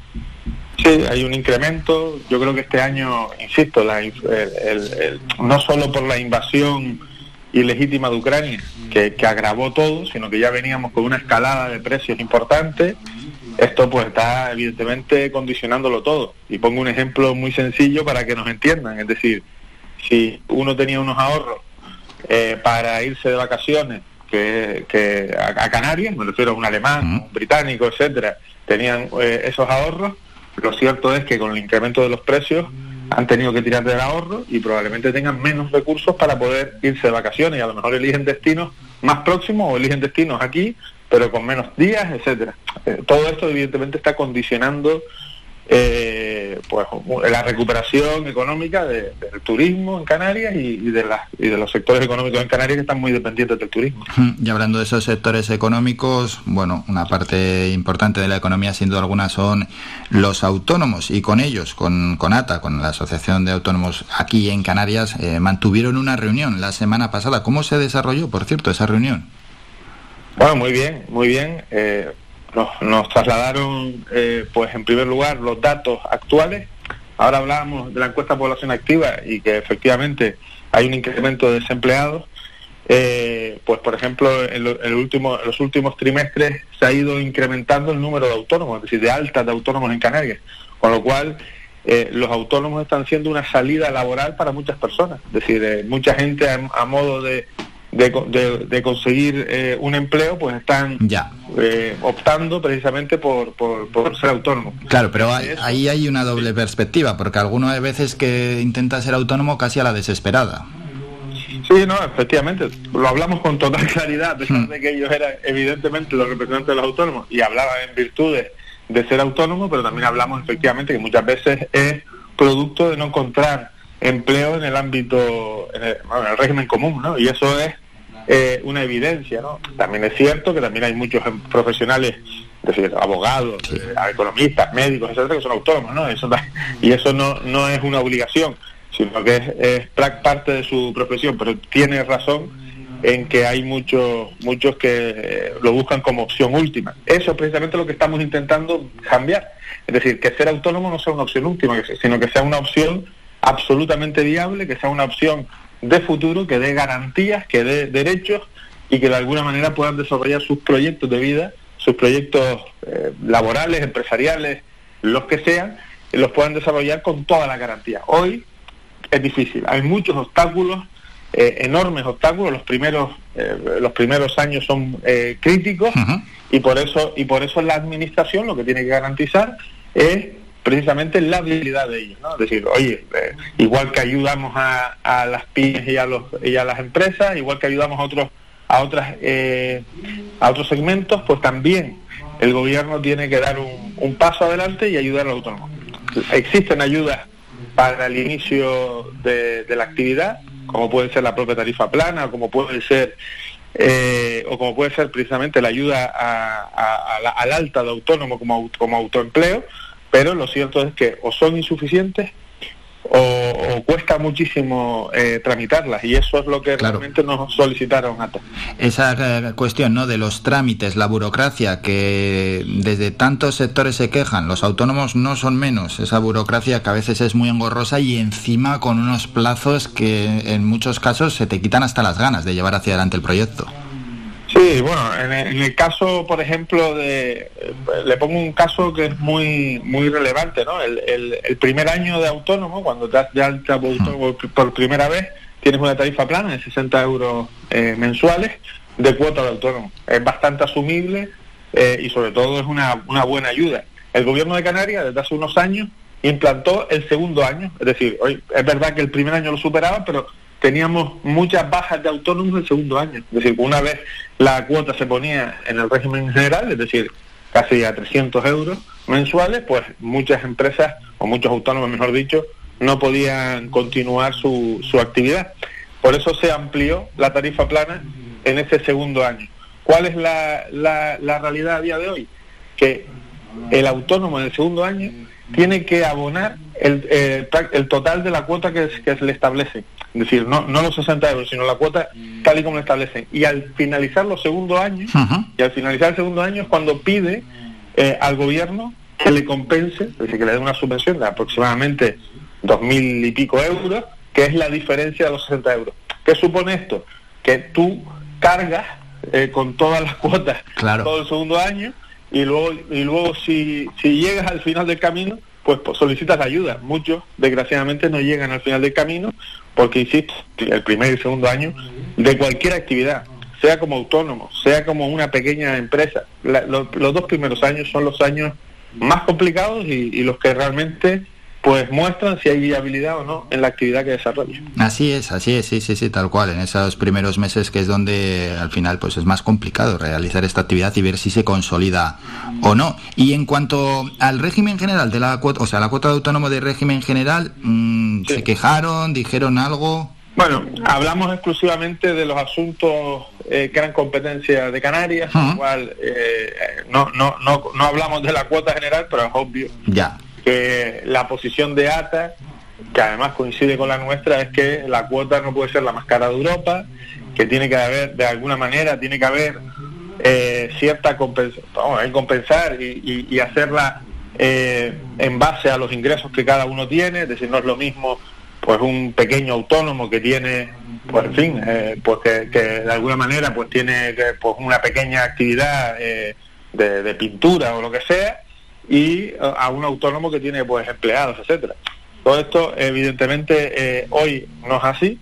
Sí, hay un incremento. Yo creo que este año, insisto, no solo por la invasión ilegítima de Ucrania, que agravó todo, sino que ya veníamos con una escalada de precios importante. Esto pues está evidentemente condicionándolo todo, y pongo un ejemplo muy sencillo para que nos entiendan. Es decir, si uno tenía unos ahorros para irse de vacaciones a Canarias, me refiero a un alemán, un británico, etcétera, tenían esos ahorros, lo cierto es que con el incremento de los precios han tenido que tirar del ahorro y probablemente tengan menos recursos para poder irse de vacaciones, y a lo mejor eligen destinos más próximos o eligen destinos aquí, pero con menos días, etcétera. Todo esto evidentemente está condicionando pues la recuperación económica del turismo en Canarias y de los sectores económicos en Canarias que están muy dependientes del turismo. Y hablando de esos sectores económicos, bueno, una parte importante de la economía sin duda alguna son los autónomos, y con ellos, con ATA, con la Asociación de Autónomos aquí en Canarias, mantuvieron una reunión la semana pasada. ¿Cómo se desarrolló, por cierto, esa reunión? Bueno, muy bien, muy bien. Nos trasladaron, pues en primer lugar, los datos actuales. Ahora hablábamos de la encuesta de población activa y que efectivamente hay un incremento de desempleados. Pues por ejemplo, en los últimos trimestres se ha ido incrementando el número de autónomos, es decir, de altas de autónomos en Canarias. Con lo cual, los autónomos están siendo una salida laboral para muchas personas. Es decir, mucha gente a modo de conseguir un empleo, pues están optando precisamente por ser autónomo. Claro, pero ahí hay una doble perspectiva, porque algunas veces que intenta ser autónomo casi a la desesperada. Sí, no, efectivamente, lo hablamos con total claridad, a pesar de que ellos eran evidentemente los representantes de los autónomos y hablaban en virtudes de ser autónomo, pero también hablamos efectivamente que muchas veces es producto de no encontrar empleo en el ámbito, en el régimen común, ¿no? Y eso es una evidencia, ¿no? También es cierto que también hay muchos profesionales, es decir, abogados, economistas, médicos, etcétera, que son autónomos, ¿no? Eso no es una obligación, sino que es parte de su profesión, pero tiene razón en que hay muchos que lo buscan como opción última. Eso es precisamente lo que estamos intentando cambiar, es decir, que ser autónomo no sea una opción última, sino que sea una opción absolutamente viable, que sea una opción de futuro, que dé garantías, que dé derechos y que de alguna manera puedan desarrollar sus proyectos de vida, sus proyectos laborales, empresariales, los que sean, los puedan desarrollar con toda la garantía. Hoy es difícil, hay muchos obstáculos, enormes obstáculos, los primeros años son críticos. Uh-huh. y por eso la administración lo que tiene que garantizar es precisamente la habilidad de ellos, ¿no? Es decir, oye, igual que ayudamos a las pymes y a las empresas, igual que ayudamos a otros segmentos, pues también el gobierno tiene que dar un paso adelante y ayudar al autónomo. Existen ayudas para el inicio de la actividad, como puede ser la propia tarifa plana, o como puede ser precisamente la ayuda al alta de autónomo como autoempleo. Pero lo cierto es que o son insuficientes o cuesta muchísimo tramitarlas, y eso es lo que realmente nos solicitaron ATA. Esa cuestión, ¿no?, de los trámites, la burocracia, que desde tantos sectores se quejan, los autónomos no son menos, esa burocracia que a veces es muy engorrosa y encima con unos plazos que en muchos casos se te quitan hasta las ganas de llevar hacia adelante el proyecto. Sí, bueno, en el caso, por ejemplo, le pongo un caso que es muy muy relevante, ¿no? El primer año de autónomo, cuando te das de alta por primera vez, tienes una tarifa plana de 60 euros mensuales de cuota de autónomo. Es bastante asumible y sobre todo es una buena ayuda. El gobierno de Canarias, desde hace unos años, implantó el segundo año. Es decir, hoy es verdad que el primer año lo superaba, pero teníamos muchas bajas de autónomos el segundo año. Es decir, una vez la cuota se ponía en el régimen general, es decir, casi a 300 euros mensuales, pues muchas empresas, o muchos autónomos, mejor dicho, no podían continuar su actividad. Por eso se amplió la tarifa plana en ese segundo año. ¿Cuál es la realidad a día de hoy? Que el autónomo en el segundo año tiene que abonar el total de la cuota que se le establece. Es decir, no los 60 euros, sino la cuota tal y como la establecen. Y al finalizar los segundos años, uh-huh, y al finalizar el segundo año es cuando pide al gobierno que le compense, es decir, que le dé una subvención de aproximadamente 2.000 y pico euros, que es la diferencia de los 60 euros. ¿Qué supone esto? Que tú cargas con todas las cuotas, claro, todo el segundo año, y luego si llegas al final del camino, pues solicitas ayuda. Muchos, desgraciadamente, no llegan al final del camino porque hiciste el primer y segundo año de cualquier actividad, sea como autónomo, sea como una pequeña empresa. Los dos primeros años son los años más complicados y los que realmente pues muestran si hay viabilidad o no en la actividad que desarrollan. Así es, sí, tal cual, en esos primeros meses que es donde al final pues es más complicado realizar esta actividad y ver si se consolida o no. Y en cuanto al régimen general de la cuota, o sea, la cuota de autónomo de régimen general, sí. ¿Se quejaron, dijeron algo? Bueno, hablamos exclusivamente de los asuntos que eran competencia de Canarias, igual no hablamos de la cuota general, pero es obvio. Ya. Que la posición de ATA, que además coincide con la nuestra, es que la cuota no puede ser la más cara de Europa, que tiene que haber, de alguna manera, tiene que haber cierta compensar y hacerla en base a los ingresos que cada uno tiene, es decir, no es lo mismo pues un pequeño autónomo que tiene, pues en fin, pues que de alguna manera pues tiene pues una pequeña actividad de pintura o lo que sea, y a un autónomo que tiene pues empleados, etcétera. Todo esto evidentemente hoy no es así,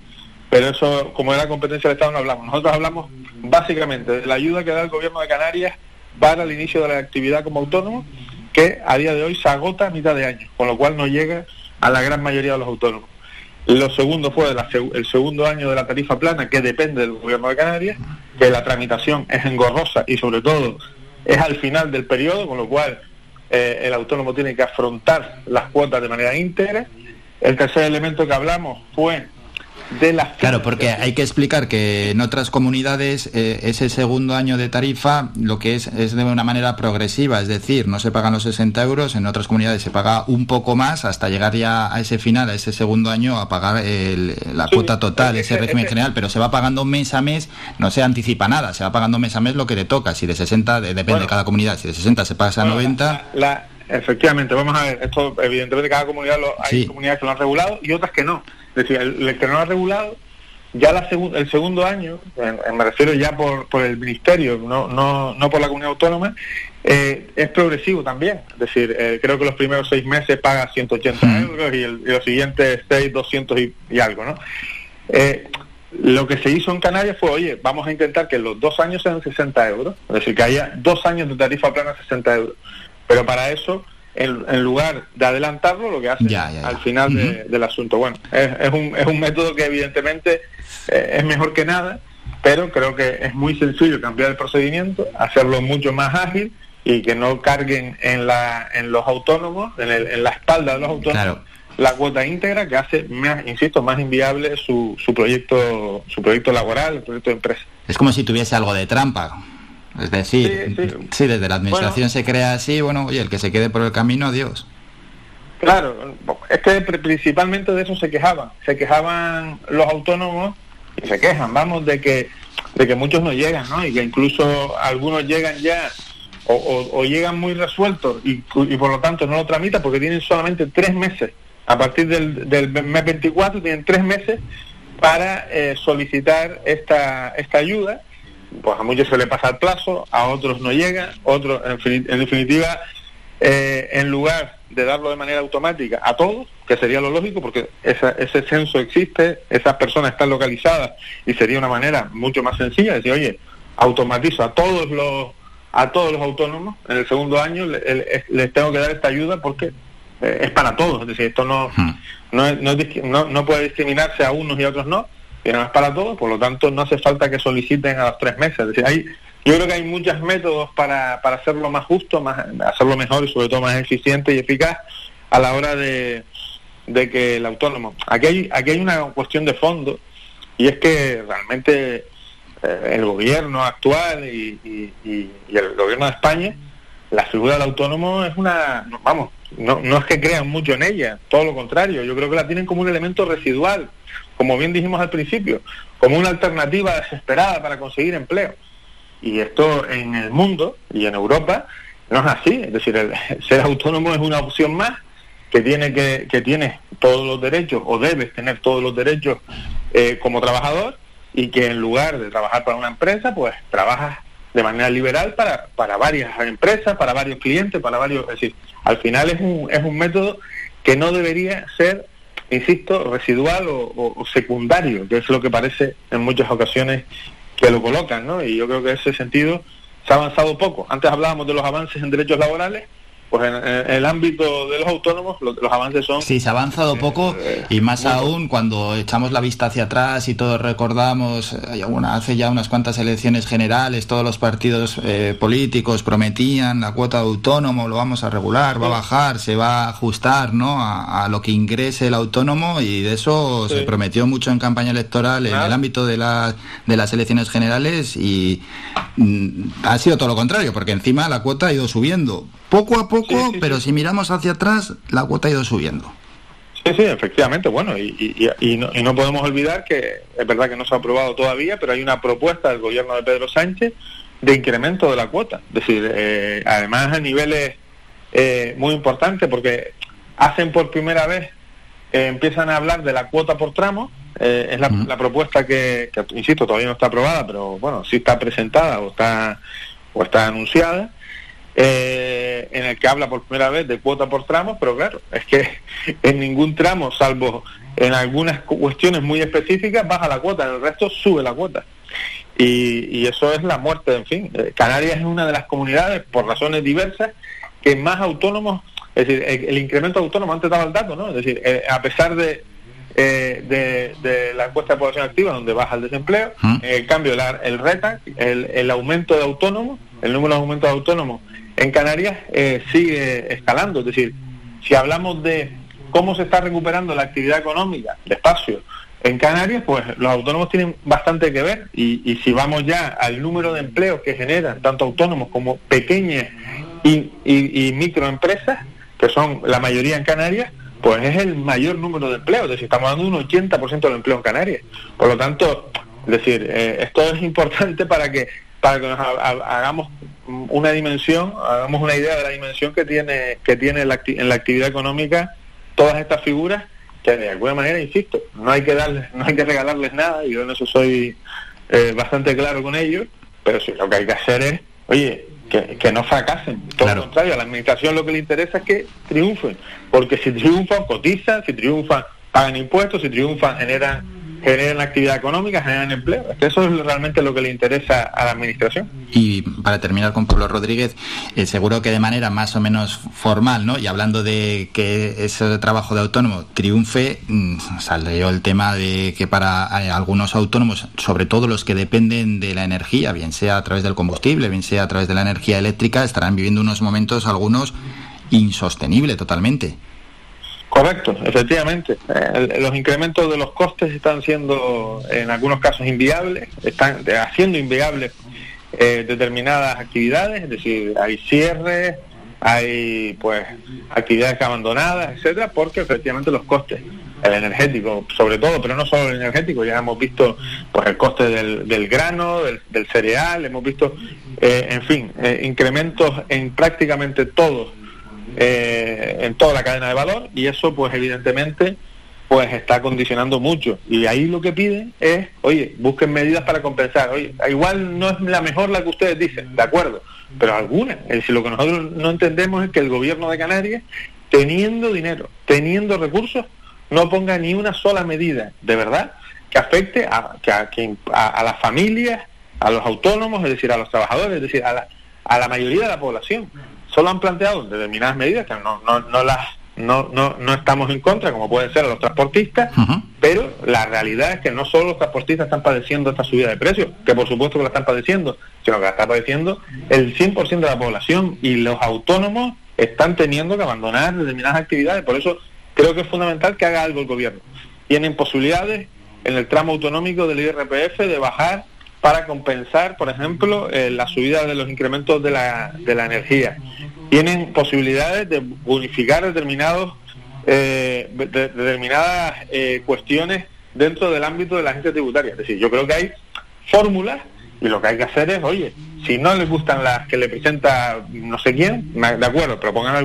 pero eso, como era competencia del Estado, no hablamos. Nosotros hablamos básicamente de la ayuda que da el gobierno de Canarias para el inicio de la actividad como autónomo, que a día de hoy se agota a mitad de año, con lo cual no llega a la gran mayoría de los autónomos. Lo segundo fue el segundo año de la tarifa plana, que depende del gobierno de Canarias, que la tramitación es engorrosa y sobre todo es al final del periodo, con lo cual el autónomo tiene que afrontar las cuotas de manera íntegra. El tercer elemento que hablamos fue de las... Claro, porque hay que explicar que en otras comunidades ese segundo año de tarifa lo que es de una manera progresiva, es decir, no se pagan los 60 euros, en otras comunidades se paga un poco más hasta llegar ya a ese final, a ese segundo año, a pagar la cuota total, ese régimen general, pero se va pagando mes a mes, no se anticipa nada, se va pagando mes a mes lo que le toca, si de 60, depende de cada comunidad, si de 60 se pasa a 90... Efectivamente, vamos a ver, esto evidentemente cada comunidad, hay comunidades que lo han regulado y otras que no. Es decir, el que no lo ha regulado, ya el segundo año, me refiero ya por el Ministerio, no por la comunidad autónoma, es progresivo también. Es decir, creo que los primeros 6 meses paga 180 euros y los siguientes 6, 200 y algo, ¿no? Lo que se hizo en Canarias fue, oye, vamos a intentar que los 2 años sean 60 euros, es decir, que haya 2 años de tarifa plana 60 euros. Pero para eso, en lugar de adelantarlo, lo que hacen al final del asunto. Bueno, es un método que evidentemente es mejor que nada, pero creo que es muy sencillo cambiar el procedimiento, hacerlo mucho más ágil y que no carguen en los autónomos, en la espalda de los autónomos, claro, la cuota íntegra, que hace, más inviable su proyecto laboral, el proyecto de empresa. Es como si tuviese algo de trampa. Es decir, sí, desde la administración se crea así, oye, el que se quede por el camino, adiós. Claro, es que principalmente de eso se quejaban los autónomos, y se quejan, de que muchos no llegan, ¿no? Y que incluso algunos llegan ya, o llegan muy resueltos, y por lo tanto no lo tramitan porque tienen solamente 3 meses, a partir del mes 24 tienen 3 meses para solicitar esta ayuda. Pues a muchos se le pasa el plazo, a otros no llega, otros, en definitiva, en lugar de darlo de manera automática a todos, que sería lo lógico, porque ese censo existe, esas personas están localizadas y sería una manera mucho más sencilla de decir, oye, automatizo a todos los autónomos, en el segundo año les tengo que dar esta ayuda porque es para todos, es decir, esto no puede discriminarse a unos y a otros no, que no es para todos, por lo tanto no hace falta que soliciten a los 3 meses. Es decir, yo creo que hay muchos métodos para hacerlo más justo, hacerlo mejor y sobre todo más eficiente y eficaz a la hora de que el autónomo... Aquí hay una cuestión de fondo, y es que realmente el gobierno actual y el gobierno de España, la figura del autónomo es una... no es que crean mucho en ella, todo lo contrario, yo creo que la tienen como un elemento residual, como bien dijimos al principio, como una alternativa desesperada para conseguir empleo. Y esto en el mundo y en Europa no es así, es decir, ser autónomo es una opción más, que tienes todos los derechos, o debes tener todos los derechos como trabajador, y que en lugar de trabajar para una empresa, pues trabajas de manera liberal para varias empresas, para varios clientes, es decir, al final es un método que no debería ser, insisto, residual o secundario, que es lo que parece en muchas ocasiones que lo colocan, ¿no? Y yo creo que en ese sentido se ha avanzado poco. Antes hablábamos de los avances en derechos laborales, pues en el ámbito de los autónomos los avances son... Sí, se ha avanzado poco y más aún cuando echamos la vista hacia atrás y todos recordamos, hace ya unas cuantas elecciones generales, todos los partidos políticos prometían la cuota de autónomo, lo vamos a regular, va a bajar, se va a ajustar, ¿no?, a lo que ingrese el autónomo, y de eso se prometió mucho en campaña electoral en el ámbito de las elecciones generales, y ha sido todo lo contrario, porque encima la cuota ha ido subiendo poco a poco. Pero si miramos hacia atrás, la cuota ha ido subiendo. Sí, sí, efectivamente. Bueno, y no podemos olvidar que es verdad que no se ha aprobado todavía, pero hay una propuesta del gobierno de Pedro Sánchez de incremento de la cuota. Es decir, además a niveles muy importantes, porque hacen por primera vez, empiezan a hablar de la cuota por tramo. Es la propuesta que, insisto, todavía no está aprobada, pero bueno, sí está presentada o está anunciada. En el que habla por primera vez de cuota por tramos, pero claro, es que en ningún tramo, salvo en algunas cuestiones muy específicas, baja la cuota, en el resto sube la cuota. Y eso es la muerte, en fin. Canarias es una de las comunidades, por razones diversas, que más autónomos, es decir, el incremento autónomo, antes daba el dato, ¿no? Es decir, a pesar de la encuesta de población activa, donde baja el desempleo, en cambio el RETA, el aumento de autónomos, el número de aumentos de autónomos en Canarias sigue escalando. Es decir, si hablamos de cómo se está recuperando la actividad económica, despacio, en Canarias, pues los autónomos tienen bastante que ver, y si vamos ya al número de empleos que generan tanto autónomos como pequeñas y microempresas, que son la mayoría en Canarias, pues es el mayor número de empleos. Es decir, estamos dando un 80% del empleo en Canarias. Por lo tanto, es decir, esto es importante para que nos hagamos una dimensión, hagamos una idea de la dimensión que tiene en la actividad económica todas estas figuras, que de alguna manera, insisto, no hay que regalarles nada, yo en eso soy bastante claro con ellos, pero sí, lo que hay que hacer es, oye, que no fracasen, todo lo contrario, a la administración lo que le interesa es que triunfen, porque si triunfan, cotizan, si triunfan, pagan impuestos, si triunfan, generan actividad económica, generan empleo. Eso es realmente lo que le interesa a la administración. Y para terminar con Pablo Rodríguez, seguro que de manera más o menos formal, ¿no?, y hablando de que ese trabajo de autónomo triunfe, salió el tema de que para algunos autónomos, sobre todo los que dependen de la energía, bien sea a través del combustible, bien sea a través de la energía eléctrica, estarán viviendo unos momentos, algunos, insostenibles totalmente. Correcto, efectivamente. Los incrementos de los costes están siendo, en algunos casos, inviables, están haciendo inviables determinadas actividades, es decir, hay cierres, hay pues actividades abandonadas, etcétera, porque efectivamente los costes, el energético sobre todo, pero no solo el energético, ya hemos visto pues el coste del grano, del cereal, hemos visto, incrementos en prácticamente todos. En toda la cadena de valor, y eso pues evidentemente pues está condicionando mucho, y ahí lo que piden es, oye, busquen medidas para compensar. Oye, igual no es la mejor la que ustedes dicen, de acuerdo, pero alguna. Es decir, lo que nosotros no entendemos es que el gobierno de Canarias, teniendo dinero, teniendo recursos, no ponga ni una sola medida de verdad que afecte a las familias, a los autónomos, es decir, a los trabajadores, es decir, a la mayoría de la población. Solo han planteado determinadas medidas que no estamos en contra, como pueden ser los transportistas, pero la realidad es que no solo los transportistas están padeciendo esta subida de precios, que por supuesto que la están padeciendo, sino que la está padeciendo el 100% de la población, y los autónomos están teniendo que abandonar determinadas actividades. Por eso creo que es fundamental que haga algo el gobierno. Tienen posibilidades en el tramo autonómico del IRPF de bajar para compensar, por ejemplo, la subida de los incrementos de la energía. Tienen posibilidades de bonificar determinadas cuestiones dentro del ámbito de la agencia tributaria. Es decir, yo creo que hay fórmulas, y lo que hay que hacer es, oye, si no les gustan las que le presenta no sé quién, de acuerdo, propongan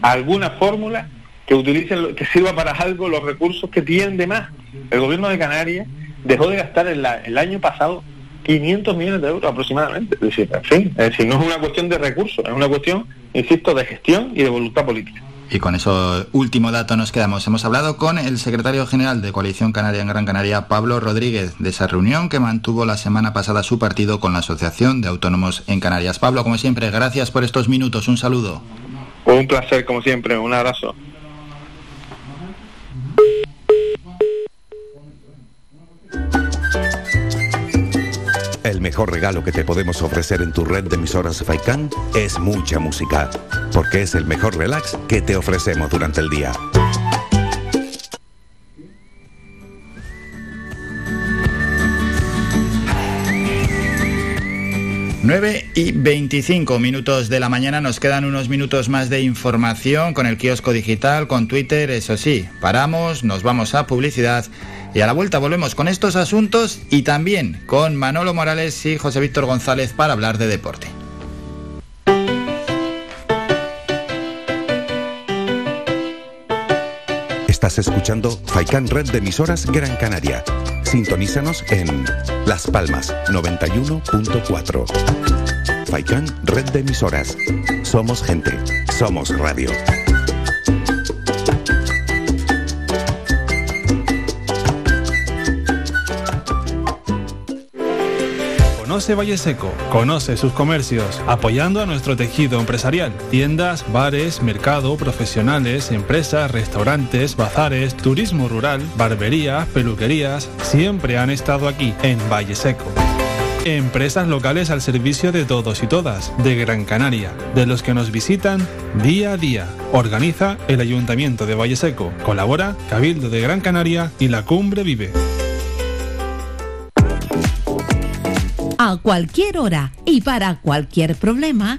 alguna fórmula que utilicen, que sirva para algo los recursos que tienen de más. El gobierno de Canarias dejó de gastar el año pasado 500 millones de euros aproximadamente. Es decir, no es una cuestión de recursos, es una cuestión, insisto, de gestión y de voluntad política. Y con eso último dato nos quedamos. Hemos hablado con el secretario general de Coalición Canaria en Gran Canaria, Pablo Rodríguez, de esa reunión que mantuvo la semana pasada su partido con la Asociación de Autónomos en Canarias. Pablo, como siempre, gracias por estos minutos. Un saludo. Un placer, como siempre. Un abrazo. El mejor regalo que te podemos ofrecer en tu red de emisoras Faikán es mucha música, porque es el mejor relax que te ofrecemos durante el día. Nueve y 25 minutos de la mañana, nos quedan unos minutos más de información con el kiosco digital, con Twitter, eso sí, paramos, nos vamos a publicidad y a la vuelta volvemos con estos asuntos y también con Manolo Morales y José Víctor González para hablar de deporte. Estás escuchando Faikán Red de Emisoras Gran Canaria. Sintonízanos en Las Palmas 91.4. Faikán Red de Emisoras. Somos gente, somos radio. Conoce Valle Seco, conoce sus comercios, apoyando a nuestro tejido empresarial. Tiendas, bares, mercado, profesionales, empresas, restaurantes, bazares, turismo rural, barberías, peluquerías, siempre han estado aquí, en Valle Seco. Empresas locales al servicio de todos y todas, de Gran Canaria, de los que nos visitan día a día. Organiza el Ayuntamiento de Valle Seco, colabora Cabildo de Gran Canaria y La Cumbre Vive. A cualquier hora y para cualquier problema,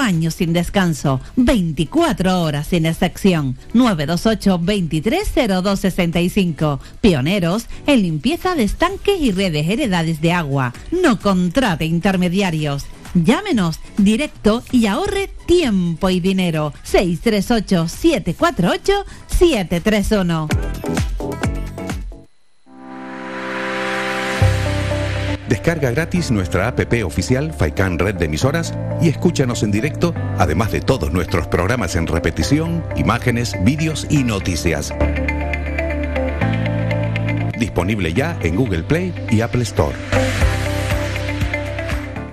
años sin descanso, 24 horas sin excepción. 928-230265. Pioneros en limpieza de estanques y redes heredades de agua. No contrate intermediarios. Llámenos directo y ahorre tiempo y dinero. 638-748-731. Descarga gratis nuestra app oficial Faikán Red de Emisoras y escúchanos en directo, además de todos nuestros programas en repetición, imágenes, vídeos y noticias. Disponible ya en Google Play y Apple Store.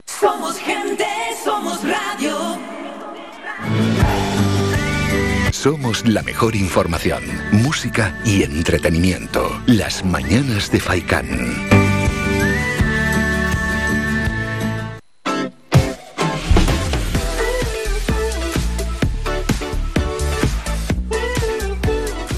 Somos gente, somos radio. Somos la mejor información, música y entretenimiento. Las mañanas de Faikán.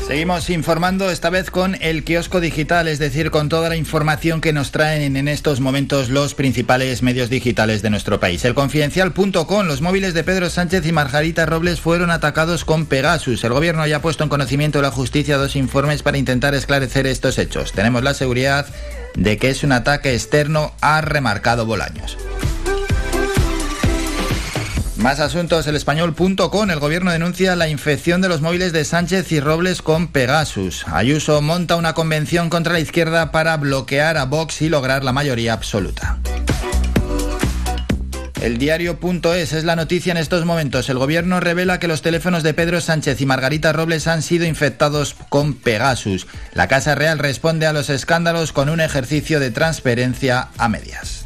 Seguimos informando, esta vez con el kiosco digital, es decir, con toda la información que nos traen en estos momentos los principales medios digitales de nuestro país. El Confidencial.com, los móviles de Pedro Sánchez y Margarita Robles fueron atacados con Pegasus. El gobierno ya ha puesto en conocimiento de la justicia dos informes para intentar esclarecer estos hechos. Tenemos la seguridad de que es un ataque externo, ha remarcado Bolaños. Más asuntos, el Español.com, el gobierno denuncia la infección de los móviles de Sánchez y Robles con Pegasus. Ayuso monta una convención contra la izquierda para bloquear a Vox y lograr la mayoría absoluta. El Diario.es es la noticia en estos momentos. El gobierno revela que los teléfonos de Pedro Sánchez y Margarita Robles han sido infectados con Pegasus. La Casa Real responde a los escándalos con un ejercicio de transparencia a medias.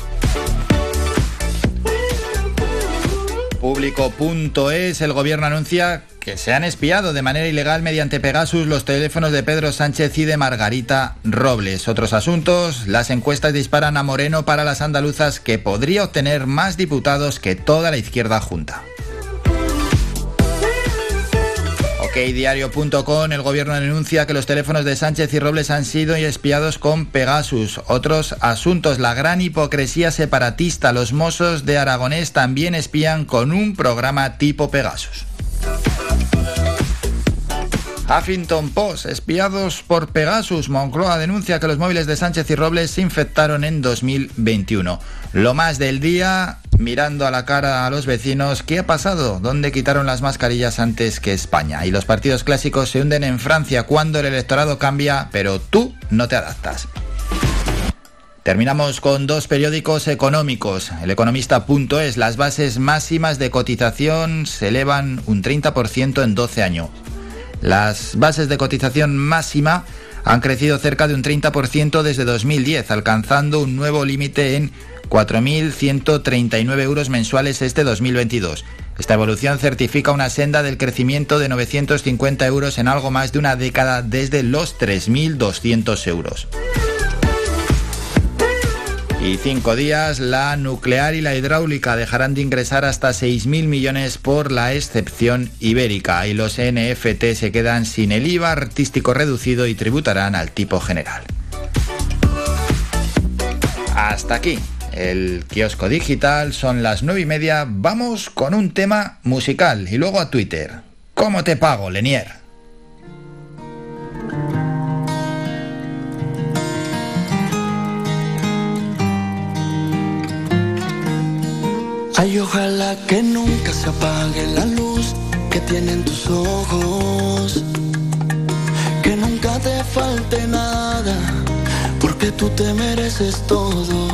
Público.es, el gobierno anuncia que se han espiado de manera ilegal mediante Pegasus los teléfonos de Pedro Sánchez y de Margarita Robles. Otros asuntos, las encuestas disparan a Moreno para las andaluzas, que podría obtener más diputados que toda la izquierda junta. Okdiario.com, el gobierno denuncia que los teléfonos de Sánchez y Robles han sido espiados con Pegasus. Otros asuntos, la gran hipocresía separatista. Los Mossos de Aragonés también espían con un programa tipo Pegasus. Huffington Post, espiados por Pegasus. Moncloa denuncia que los móviles de Sánchez y Robles se infectaron en 2021. Lo más del día, mirando a la cara a los vecinos. ¿Qué ha pasado? ¿Dónde quitaron las mascarillas antes que España? Y los partidos clásicos se hunden en Francia cuando el electorado cambia, pero tú no te adaptas. Terminamos con dos periódicos económicos. El Economista.es, las bases máximas de cotización se elevan un 30% en 12 años. Las bases de cotización máxima han crecido cerca de un 30% desde 2010, alcanzando un nuevo límite en 4.139 euros mensuales este 2022. Esta evolución certifica una senda del crecimiento de 950 euros en algo más de una década desde los 3.200 euros. Y 5 días, la nuclear y la hidráulica dejarán de ingresar hasta 6.000 millones por la excepción ibérica. Y los NFT se quedan sin el IVA artístico reducido y tributarán al tipo general. Hasta aquí el kiosco digital, son las 9:30. Vamos con un tema musical y luego a Twitter. ¿Cómo te pago, Lenier? Ay, ojalá que nunca se apague la luz que tienen tus ojos, que nunca te falte nada, porque tú te mereces todo.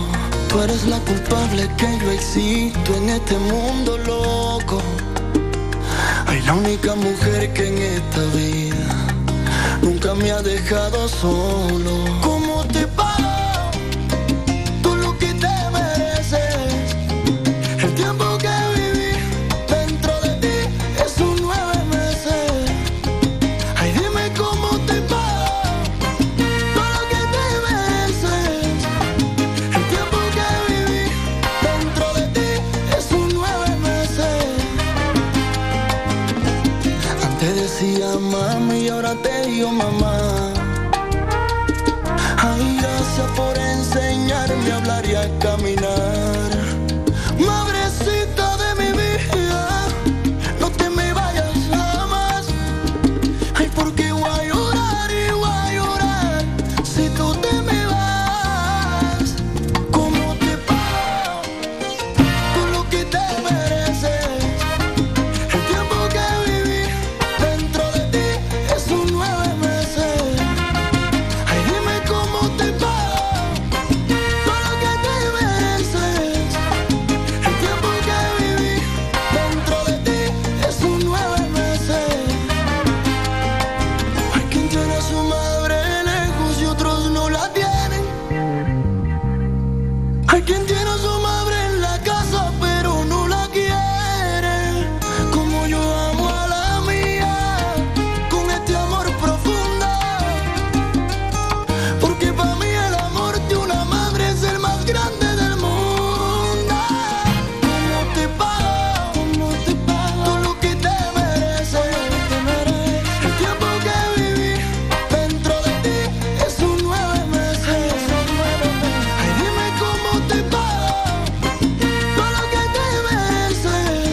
Tú eres la culpable que yo existo en este mundo loco. Ay, la única mujer que en esta vida nunca me ha dejado solo. ¿Cómo te pago? Mami, y ahora te digo mamá. Ay, gracias por enseñarme a hablar y a caminar. Madrecita de mi vida, no te me vayas jamás. Ay, porque voy a llorar si tú te me vas. ¿Cómo te pago tú lo que te mereces? El tiempo que viví dentro de ti es un 9 meses. Ay, dime cómo te pago todo lo que te mereces. El tiempo que viví dentro de ti es un 9 meses. Hay quien tiene a su madre lejos y otros no la tienen. Hay quien tiene a su madre en la casa pero no la quiere. Como yo amo a la mía con este amor profundo, porque para mí el amor de una madre es el más grande del mundo. ¿Cómo te pago? ¿Cómo te pago? Todo lo que te mereces. El tiempo que viví dentro de ti es un 9 meses. Ay, dime cómo te pago todo lo que te mereces.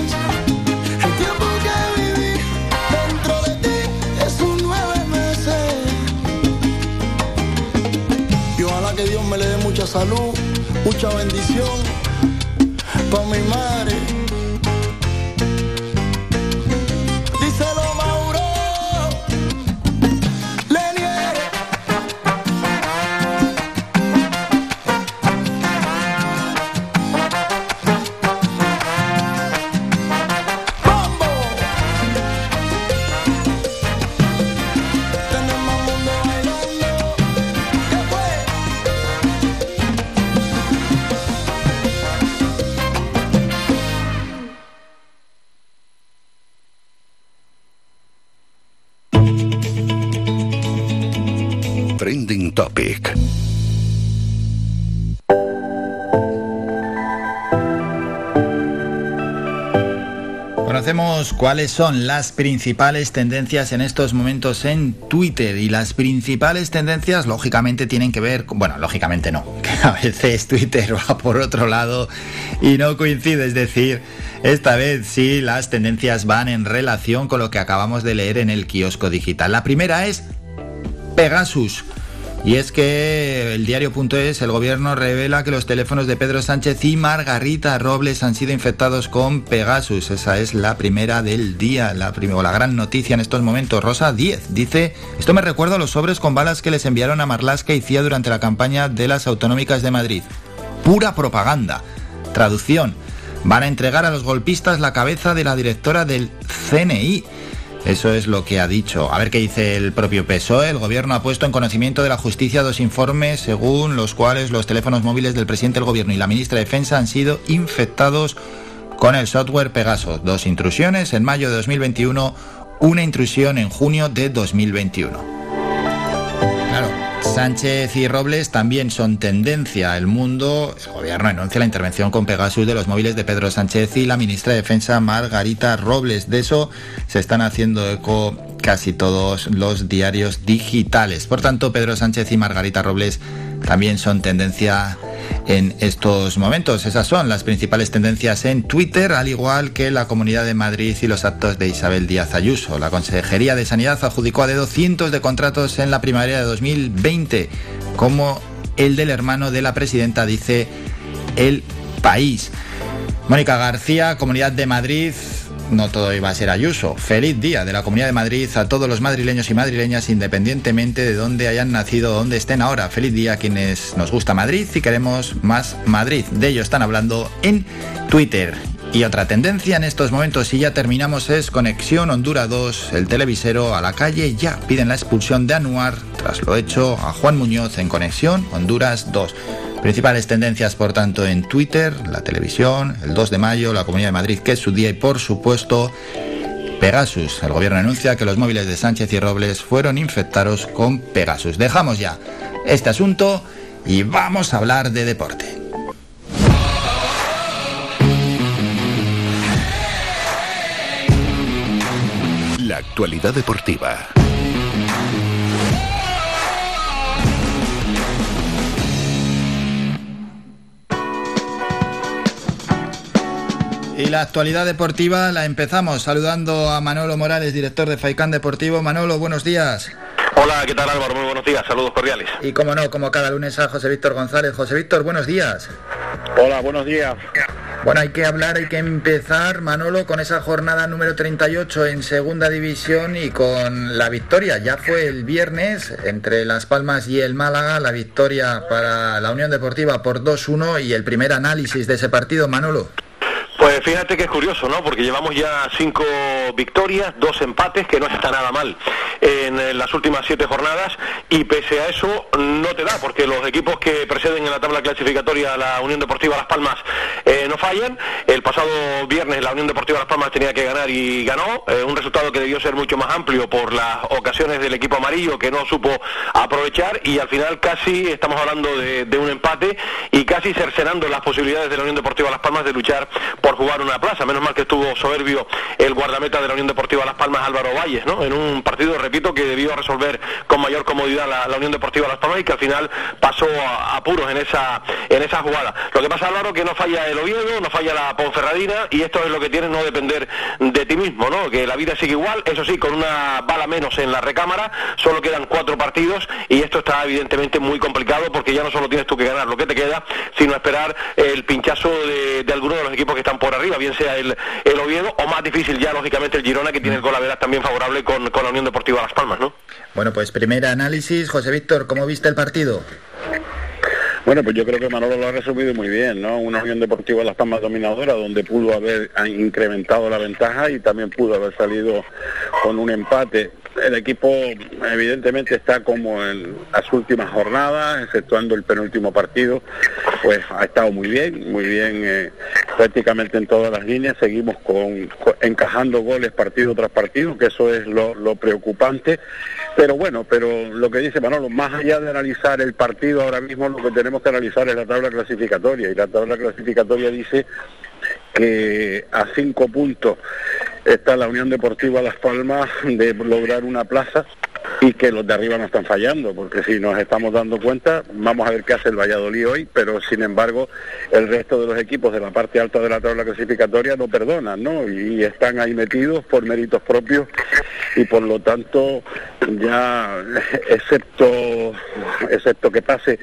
El tiempo que viví dentro de ti es un 9 meses. Y ojalá que Dios me le dé mucha salud, mucha bendición pa' mi madre. Díselo, Mauro. Lenier. Bombo. Tenemos mundo bailando. ¿Qué fue? Trending Topic. Conocemos cuáles son las principales tendencias en estos momentos en Twitter, y las principales tendencias lógicamente tienen que ver con... Bueno, lógicamente no, que a veces Twitter va por otro lado y no coincide, es decir, esta vez sí las tendencias van en relación con lo que acabamos de leer en el kiosco digital. La primera es Pegasus. Y es que el diario.es, el gobierno revela que los teléfonos de Pedro Sánchez y Margarita Robles han sido infectados con Pegasus. Esa es la primera del día, la gran noticia en estos momentos. Rosa 10 dice, esto me recuerda a los sobres con balas que les enviaron a Marlaska y Cía durante la campaña de las autonómicas de Madrid. Pura propaganda. Traducción, van a entregar a los golpistas la cabeza de la directora del CNI. Eso es lo que ha dicho. A ver qué dice el propio PSOE. El gobierno ha puesto en conocimiento de la justicia 2 informes según los cuales los teléfonos móviles del presidente del gobierno y la ministra de Defensa han sido infectados con el software Pegasus. 2 intrusiones en mayo de 2021, 1 intrusión en junio de 2021. Claro, Sánchez y Robles también son tendencia. El Mundo, el gobierno anuncia la intervención con Pegasus de los móviles de Pedro Sánchez y la ministra de Defensa Margarita Robles. De eso se están haciendo eco casi todos los diarios digitales. Por tanto, Pedro Sánchez y Margarita Robles también son tendencia en estos momentos. Esas son las principales tendencias en Twitter, al igual que la Comunidad de Madrid y los actos de Isabel Díaz Ayuso. La Consejería de Sanidad adjudicó a dedo cientos de contratos en la primavera de 2020, como el del hermano de la presidenta, dice El País. Mónica García, Comunidad de Madrid, no todo iba a ser Ayuso. Feliz día de la Comunidad de Madrid a todos los madrileños y madrileñas, independientemente de dónde hayan nacido o dónde estén ahora. Feliz día a quienes nos gusta Madrid y queremos más Madrid. De ello están hablando en Twitter. Y otra tendencia en estos momentos, y ya terminamos, es Conexión Honduras 2, el televisero a la calle ya. Piden la expulsión de Anuar tras lo hecho a Juan Muñoz en Conexión Honduras 2. Principales tendencias, por tanto, en Twitter, la televisión, el 2 de mayo, la Comunidad de Madrid, que es su día, y por supuesto, Pegasus. El gobierno anuncia que los móviles de Sánchez y Robles fueron infectados con Pegasus. Dejamos ya este asunto y vamos a hablar de deporte. La actualidad deportiva. Y la actualidad deportiva la empezamos saludando a Manolo Morales, director de Faicán Deportivo. Manolo, buenos días. Hola, ¿qué tal, Álvaro? Muy buenos días, saludos cordiales. Y como no, como cada lunes, a José Víctor González. José Víctor, buenos días. Hola, buenos días. Bueno, hay que hablar, hay que empezar, Manolo, con esa jornada número 38 en segunda división y con la victoria. Ya fue el viernes, entre Las Palmas y el Málaga, la victoria para la Unión Deportiva por 2-1 y el primer análisis de ese partido, Manolo. Pues fíjate que es curioso, ¿no? Porque llevamos ya 5 victorias, 2 empates, que no está nada mal en las últimas 7 jornadas, y pese a eso no te da, porque los equipos que preceden en la tabla clasificatoria a la Unión Deportiva Las Palmas no fallan. El pasado viernes la Unión Deportiva Las Palmas tenía que ganar y ganó, un resultado que debió ser mucho más amplio por las ocasiones del equipo amarillo que no supo aprovechar, y al final casi estamos hablando de un empate y casi cercenando las posibilidades de la Unión Deportiva Las Palmas de luchar por jugar una plaza. Menos mal que estuvo soberbio el guardameta de la Unión Deportiva Las Palmas, Álvaro Valles, ¿no? En un partido, repito, que debió resolver con mayor comodidad la Unión Deportiva Las Palmas y que al final pasó a apuros en esa jugada. Lo que pasa, Álvaro, que no falla el Oviedo, no falla la Ponferradina, y esto es lo que tiene no depender de ti mismo, ¿no? Que la vida sigue igual, eso sí, con una bala menos en la recámara, solo quedan 4 partidos y esto está evidentemente muy complicado, porque ya no solo tienes tú que ganar lo que te queda, sino esperar el pinchazo de alguno de los equipos que están por arriba, bien sea el Oviedo o más difícil ya lógicamente el Girona, que tiene el golaveras también favorable con la Unión Deportiva Las Palmas, ¿no? Bueno, pues primer análisis, José Víctor, ¿cómo viste el partido? Bueno, pues yo creo que Manolo lo ha resumido muy bien, ¿no? Una Unión Deportiva Las Palmas dominadora, donde pudo haber incrementado la ventaja y también pudo haber salido con un empate. El equipo evidentemente está como en las últimas jornadas, exceptuando el penúltimo partido, pues ha estado muy bien prácticamente en todas las líneas. Seguimos encajando goles partido tras partido, que eso es lo preocupante. Pero bueno, pero lo que dice Manolo, más allá de analizar el partido ahora mismo, lo que tenemos que analizar es la tabla clasificatoria, y la tabla clasificatoria dice que a 5 puntos está la Unión Deportiva Las Palmas de lograr una plaza y que los de arriba no están fallando, porque si nos estamos dando cuenta, vamos a ver qué hace el Valladolid hoy, pero sin embargo el resto de los equipos de la parte alta de la tabla clasificatoria no perdonan, ¿no? Y están ahí metidos por méritos propios y por lo tanto ya, excepto que pase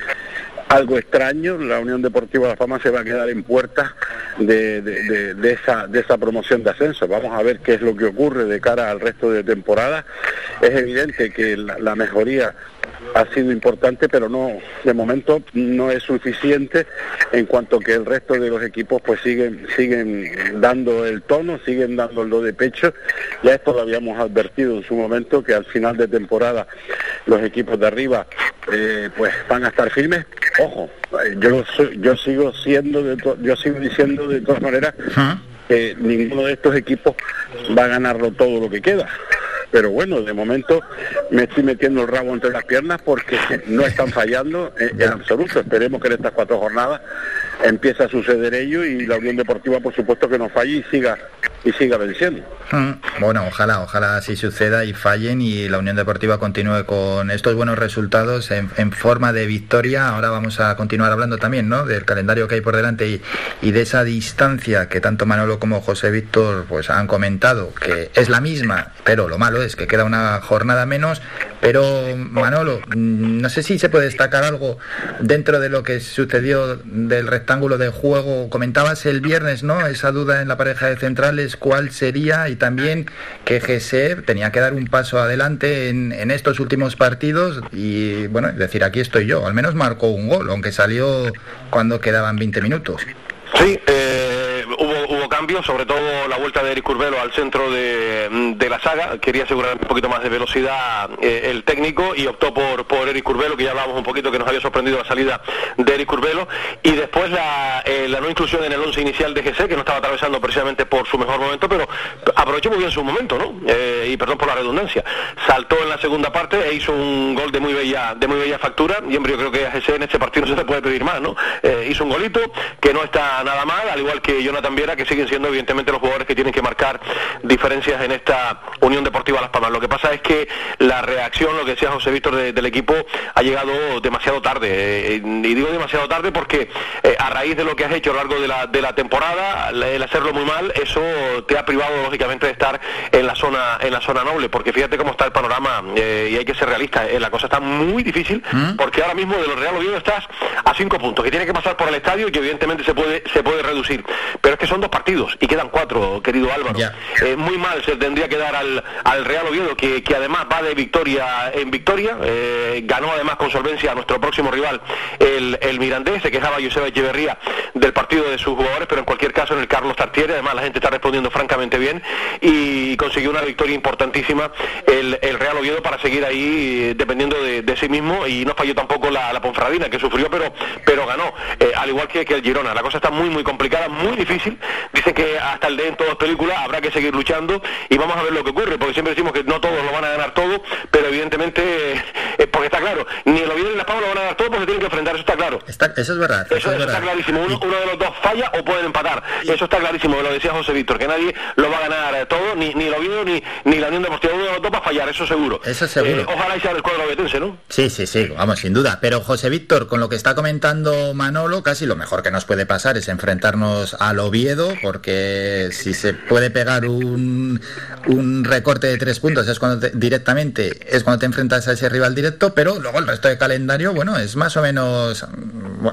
algo extraño, la Unión Deportiva Las Palmas se va a quedar en puertas de esa promoción de ascenso. Vamos a ver qué es lo que ocurre de cara al resto de temporada. Es evidente que la mejoría ha sido importante, pero no, de momento no es suficiente, en cuanto que el resto de los equipos pues siguen dando el tono, siguen dando el do de pecho. Ya esto lo habíamos advertido en su momento, que al final de temporada los equipos de arriba pues van a estar firmes. Ojo, yo sigo diciendo de todas maneras que ninguno de estos equipos va a ganarlo todo lo que queda. Pero bueno, de momento me estoy metiendo el rabo entre las piernas porque no están fallando en absoluto. Esperemos que en estas 4 jornadas empiece a suceder ello y la Unión Deportiva, por supuesto, que no falle y siga venciendo. Bueno, ojalá así suceda y fallen y la Unión Deportiva continúe con estos buenos resultados en forma de victoria. Ahora vamos a continuar hablando también, ¿no?, del calendario que hay por delante y de esa distancia que tanto Manolo como José Víctor pues han comentado, que es la misma, pero lo malo es que queda una jornada menos. Pero Manolo, no sé si se puede destacar algo dentro de lo que sucedió del rectángulo de juego. Comentabas el viernes, ¿no?, esa duda en la pareja de centrales, ¿cuál sería? Y también que GSF tenía que dar un paso adelante en estos últimos partidos y bueno, decir, aquí estoy yo. Al menos marcó un gol, aunque salió cuando quedaban 20 minutos. Sí, hubo cambios, sobre todo la vuelta de Eric Curbelo al centro de la saga. Quería asegurar un poquito más de velocidad el técnico y optó por Eric Curbelo, que ya hablábamos un poquito, que nos había sorprendido la salida de Eric Curbelo. Y después la no inclusión en el once inicial de GC, que no estaba atravesando precisamente por su mejor momento, pero aprovechó muy bien su momento, ¿no? Y perdón por la redundancia. Saltó en la segunda parte e hizo un gol de muy bella factura. Y yo creo que a GC en este partido no se le puede pedir más, ¿no? Hizo un golito que no está nada mal, al igual que Jonathan Viera, que siguen siendo evidentemente los jugadores que tienen que marcar diferencias en esta Unión Deportiva Las Palmas. Lo que pasa es que la reacción, lo que decía José Víctor del equipo, ha llegado demasiado tarde, y digo demasiado tarde porque a raíz de lo que has hecho a lo largo de la temporada, el hacerlo muy mal, eso te ha privado lógicamente de estar en la zona noble, porque fíjate cómo está el panorama, y hay que ser realista, la cosa está muy difícil, porque ahora mismo de los Real Oviedo estás a 5 puntos, que tiene que pasar por el estadio y que evidentemente se puede reducir, pero es que son 2 partidos y quedan 4, querido Álvaro. Muy mal se tendría que dar al Real Oviedo, que además va de victoria en victoria. Ganó además con solvencia a nuestro próximo rival, el Mirandés. Se quejaba Joseba Echeverría del partido de sus jugadores, pero en cualquier caso en el Carlos Tartiere, además la gente está respondiendo francamente bien y consiguió una victoria importantísima el Real Oviedo para seguir ahí dependiendo de sí mismo, y no falló tampoco la Ponferradina, que sufrió pero ganó, al igual que el Girona. La cosa está muy complicada, muy difícil. Dicen que hasta el D en todas películas, habrá que seguir luchando y vamos a ver lo que ocurre, porque siempre decimos que no todos lo van a ganar todo, pero evidentemente, porque está claro, ni el Oviedo ni la Palma lo van a ganar todo porque tienen que enfrentar, eso está claro. Eso es verdad. Eso está clarísimo, uno de los dos falla o pueden empatar, eso está clarísimo, lo decía José Víctor, que nadie lo va a ganar todo, ni el Oviedo ni la Unión Deportiva, uno de los dos va a fallar, eso seguro. Ojalá y sea el cuadro obetense, ¿no? Sí, vamos, sin duda, pero José Víctor, con lo que está comentando Manolo, casi lo mejor que nos puede pasar es enfrentarnos al Oviedo, porque si se puede pegar un recorte de 3 puntos es cuando te enfrentas a ese rival directo, pero luego el resto de calendario, bueno, es más o menos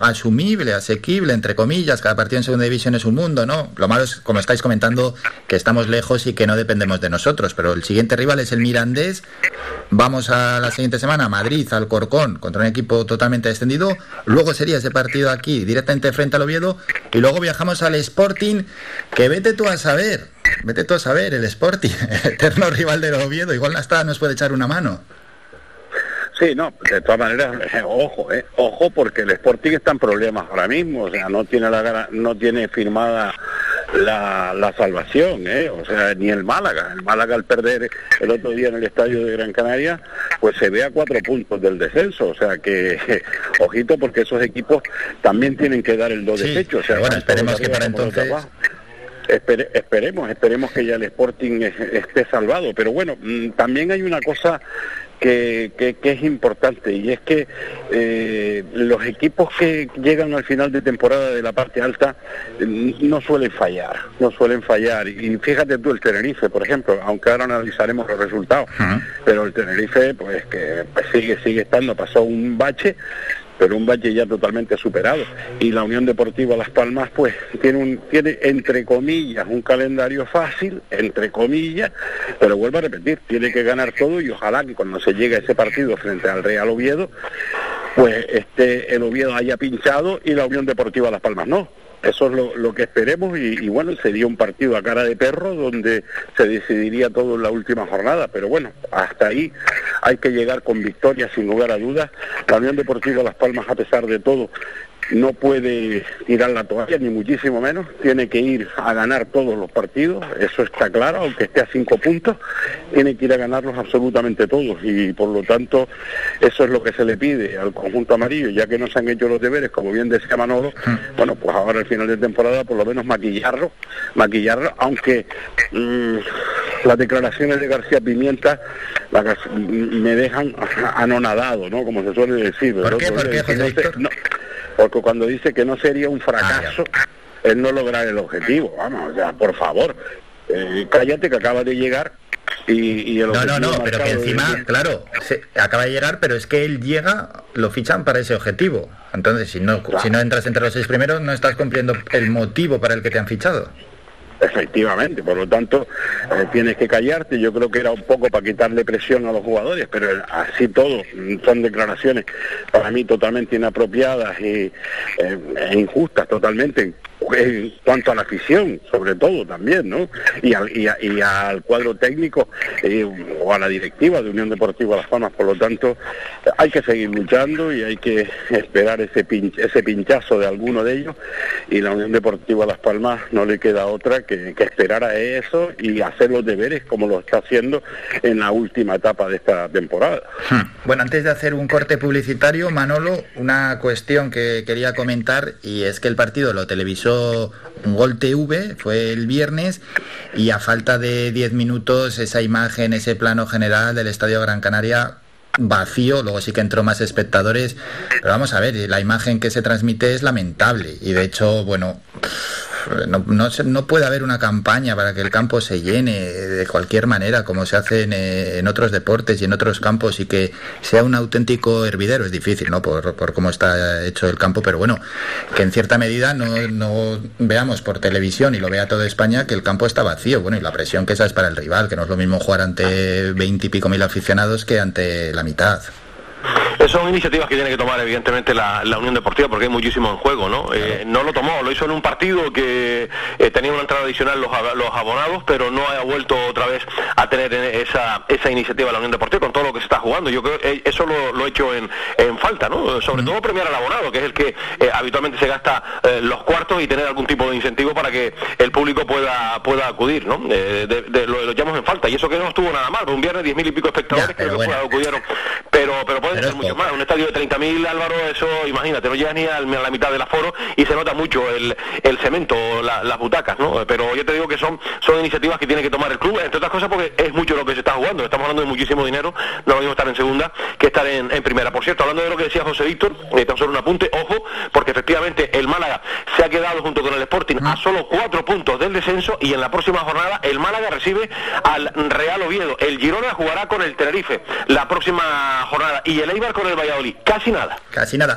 asumible, asequible, entre comillas. Cada partido en segunda división es un mundo, ¿no? Lo malo es, como estáis comentando, que estamos lejos y que no dependemos de nosotros, pero el siguiente rival es el Mirandés. Vamos a la siguiente semana a Madrid, al Alcorcón, contra un equipo totalmente descendido. Luego sería ese partido aquí, directamente frente al Oviedo, y luego viajamos al Sporting, que vete tú a saber, el Sporting, eterno rival del Oviedo, igual hasta nos puede echar una mano. Sí, no, de todas maneras, ojo, porque el Sporting está en problemas ahora mismo, o sea, no tiene firmada la salvación, o sea, ni el Málaga al perder el otro día en el estadio de Gran Canaria, pues se ve a 4 puntos del descenso, o sea que ojito, porque esos equipos también tienen que dar el do de pecho, o sea, bueno, esperemos que para entonces Esperemos que ya el Sporting esté salvado, pero bueno, también hay una cosa que es importante, y es que los equipos que llegan al final de temporada de la parte alta no suelen fallar, y fíjate tú el Tenerife, por ejemplo, aunque ahora analizaremos los resultados, pero el Tenerife pues que sigue estando, pasó un bache, pero un valle ya totalmente superado. Y la Unión Deportiva Las Palmas pues tiene entre comillas un calendario fácil, entre comillas, pero vuelvo a repetir, tiene que ganar todo, y ojalá que cuando se llegue a ese partido frente al Real Oviedo, pues el Oviedo haya pinchado y la Unión Deportiva Las Palmas no. Eso es lo que esperemos, y bueno, sería un partido a cara de perro donde se decidiría todo en la última jornada, pero bueno, hasta ahí hay que llegar con victoria, sin lugar a dudas. La Unión Deportiva Las Palmas, a pesar de todo, no puede tirar la toalla, ni muchísimo menos, tiene que ir a ganar todos los partidos, eso está claro, aunque esté a 5 puntos, tiene que ir a ganarlos absolutamente todos, y por lo tanto eso es lo que se le pide al conjunto amarillo, ya que no se han hecho los deberes, como bien decía Manolo, bueno, pues ahora al final de temporada por lo menos maquillarlo, aunque las declaraciones de García Pimienta me dejan anonadado, ¿no?, como se suele decir. Porque cuando dice que no sería un fracaso el no lograr el objetivo, vamos, o sea, por favor, cállate, que acaba de llegar y el objetivo... No, pero que encima, claro, acaba de llegar, pero es que él llega, lo fichan para ese objetivo. Entonces, si no entras entre los 6 primeros, no estás cumpliendo el motivo para el que te han fichado. Efectivamente, por lo tanto, tienes que callarte. Yo creo que era un poco para quitarle presión a los jugadores, pero así todo son declaraciones para mí totalmente inapropiadas e injustas totalmente, en cuanto a la afición, sobre todo también, ¿no? Y al cuadro técnico o a la directiva de Unión Deportiva Las Palmas. Por lo tanto, hay que seguir luchando y hay que esperar ese pinchazo de alguno de ellos, y la Unión Deportiva Las Palmas no le queda otra que esperar a eso y hacer los deberes como lo está haciendo en la última etapa de esta temporada. Bueno, antes de hacer un corte publicitario, Manolo, una cuestión que quería comentar, y es que el partido lo televisó Gol TV, fue el viernes, y a falta de 10 minutos esa imagen, ese plano general del Estadio Gran Canaria vacío, luego sí que entró más espectadores, pero vamos a ver, la imagen que se transmite es lamentable, y de hecho, bueno, no puede haber una campaña para que el campo se llene de cualquier manera, como se hace en otros deportes y en otros campos, y que sea un auténtico hervidero. Es difícil, ¿no?, por cómo está hecho el campo, pero bueno, que en cierta medida no veamos por televisión y lo vea toda España que el campo está vacío. Bueno, y la presión que esa es para el rival, que no es lo mismo jugar ante 20 y pico mil aficionados que ante la mitad. Son iniciativas que tiene que tomar evidentemente la Unión Deportiva, porque hay muchísimo en juego, ¿no? No lo tomó, lo hizo en un partido que tenía una entrada adicional los abonados, pero no ha vuelto otra vez a tener esa iniciativa la Unión Deportiva con todo lo que se está jugando. Yo creo que eso lo he hecho en falta, ¿no? Sobre todo premiar al abonado, que es el que habitualmente se gasta los cuartos, y tener algún tipo de incentivo para que el público pueda acudir, ¿no? Lo echamos en falta, y eso que no estuvo nada mal, un viernes 10.000 y pico espectadores acudieron, pero pueden ser mucho más. Un estadio de 30.000, Álvaro, eso imagínate, no llega ni a la mitad del aforo, y se nota mucho el cemento, las butacas, ¿no? Pero yo te digo que son iniciativas que tiene que tomar el club, entre otras cosas porque es mucho lo que se está jugando, estamos hablando de muchísimo dinero, no lo mismo estar en segunda que estar en primera. Por cierto, hablando de lo que decía José Víctor, tan solo un apunte, ojo, porque efectivamente el Málaga se ha quedado junto con el Sporting a solo 4 puntos del descenso, y en la próxima jornada el Málaga recibe al Real Oviedo, el Girona jugará con el Tenerife la próxima jornada, y el Eibar con el Valladolid. Casi nada.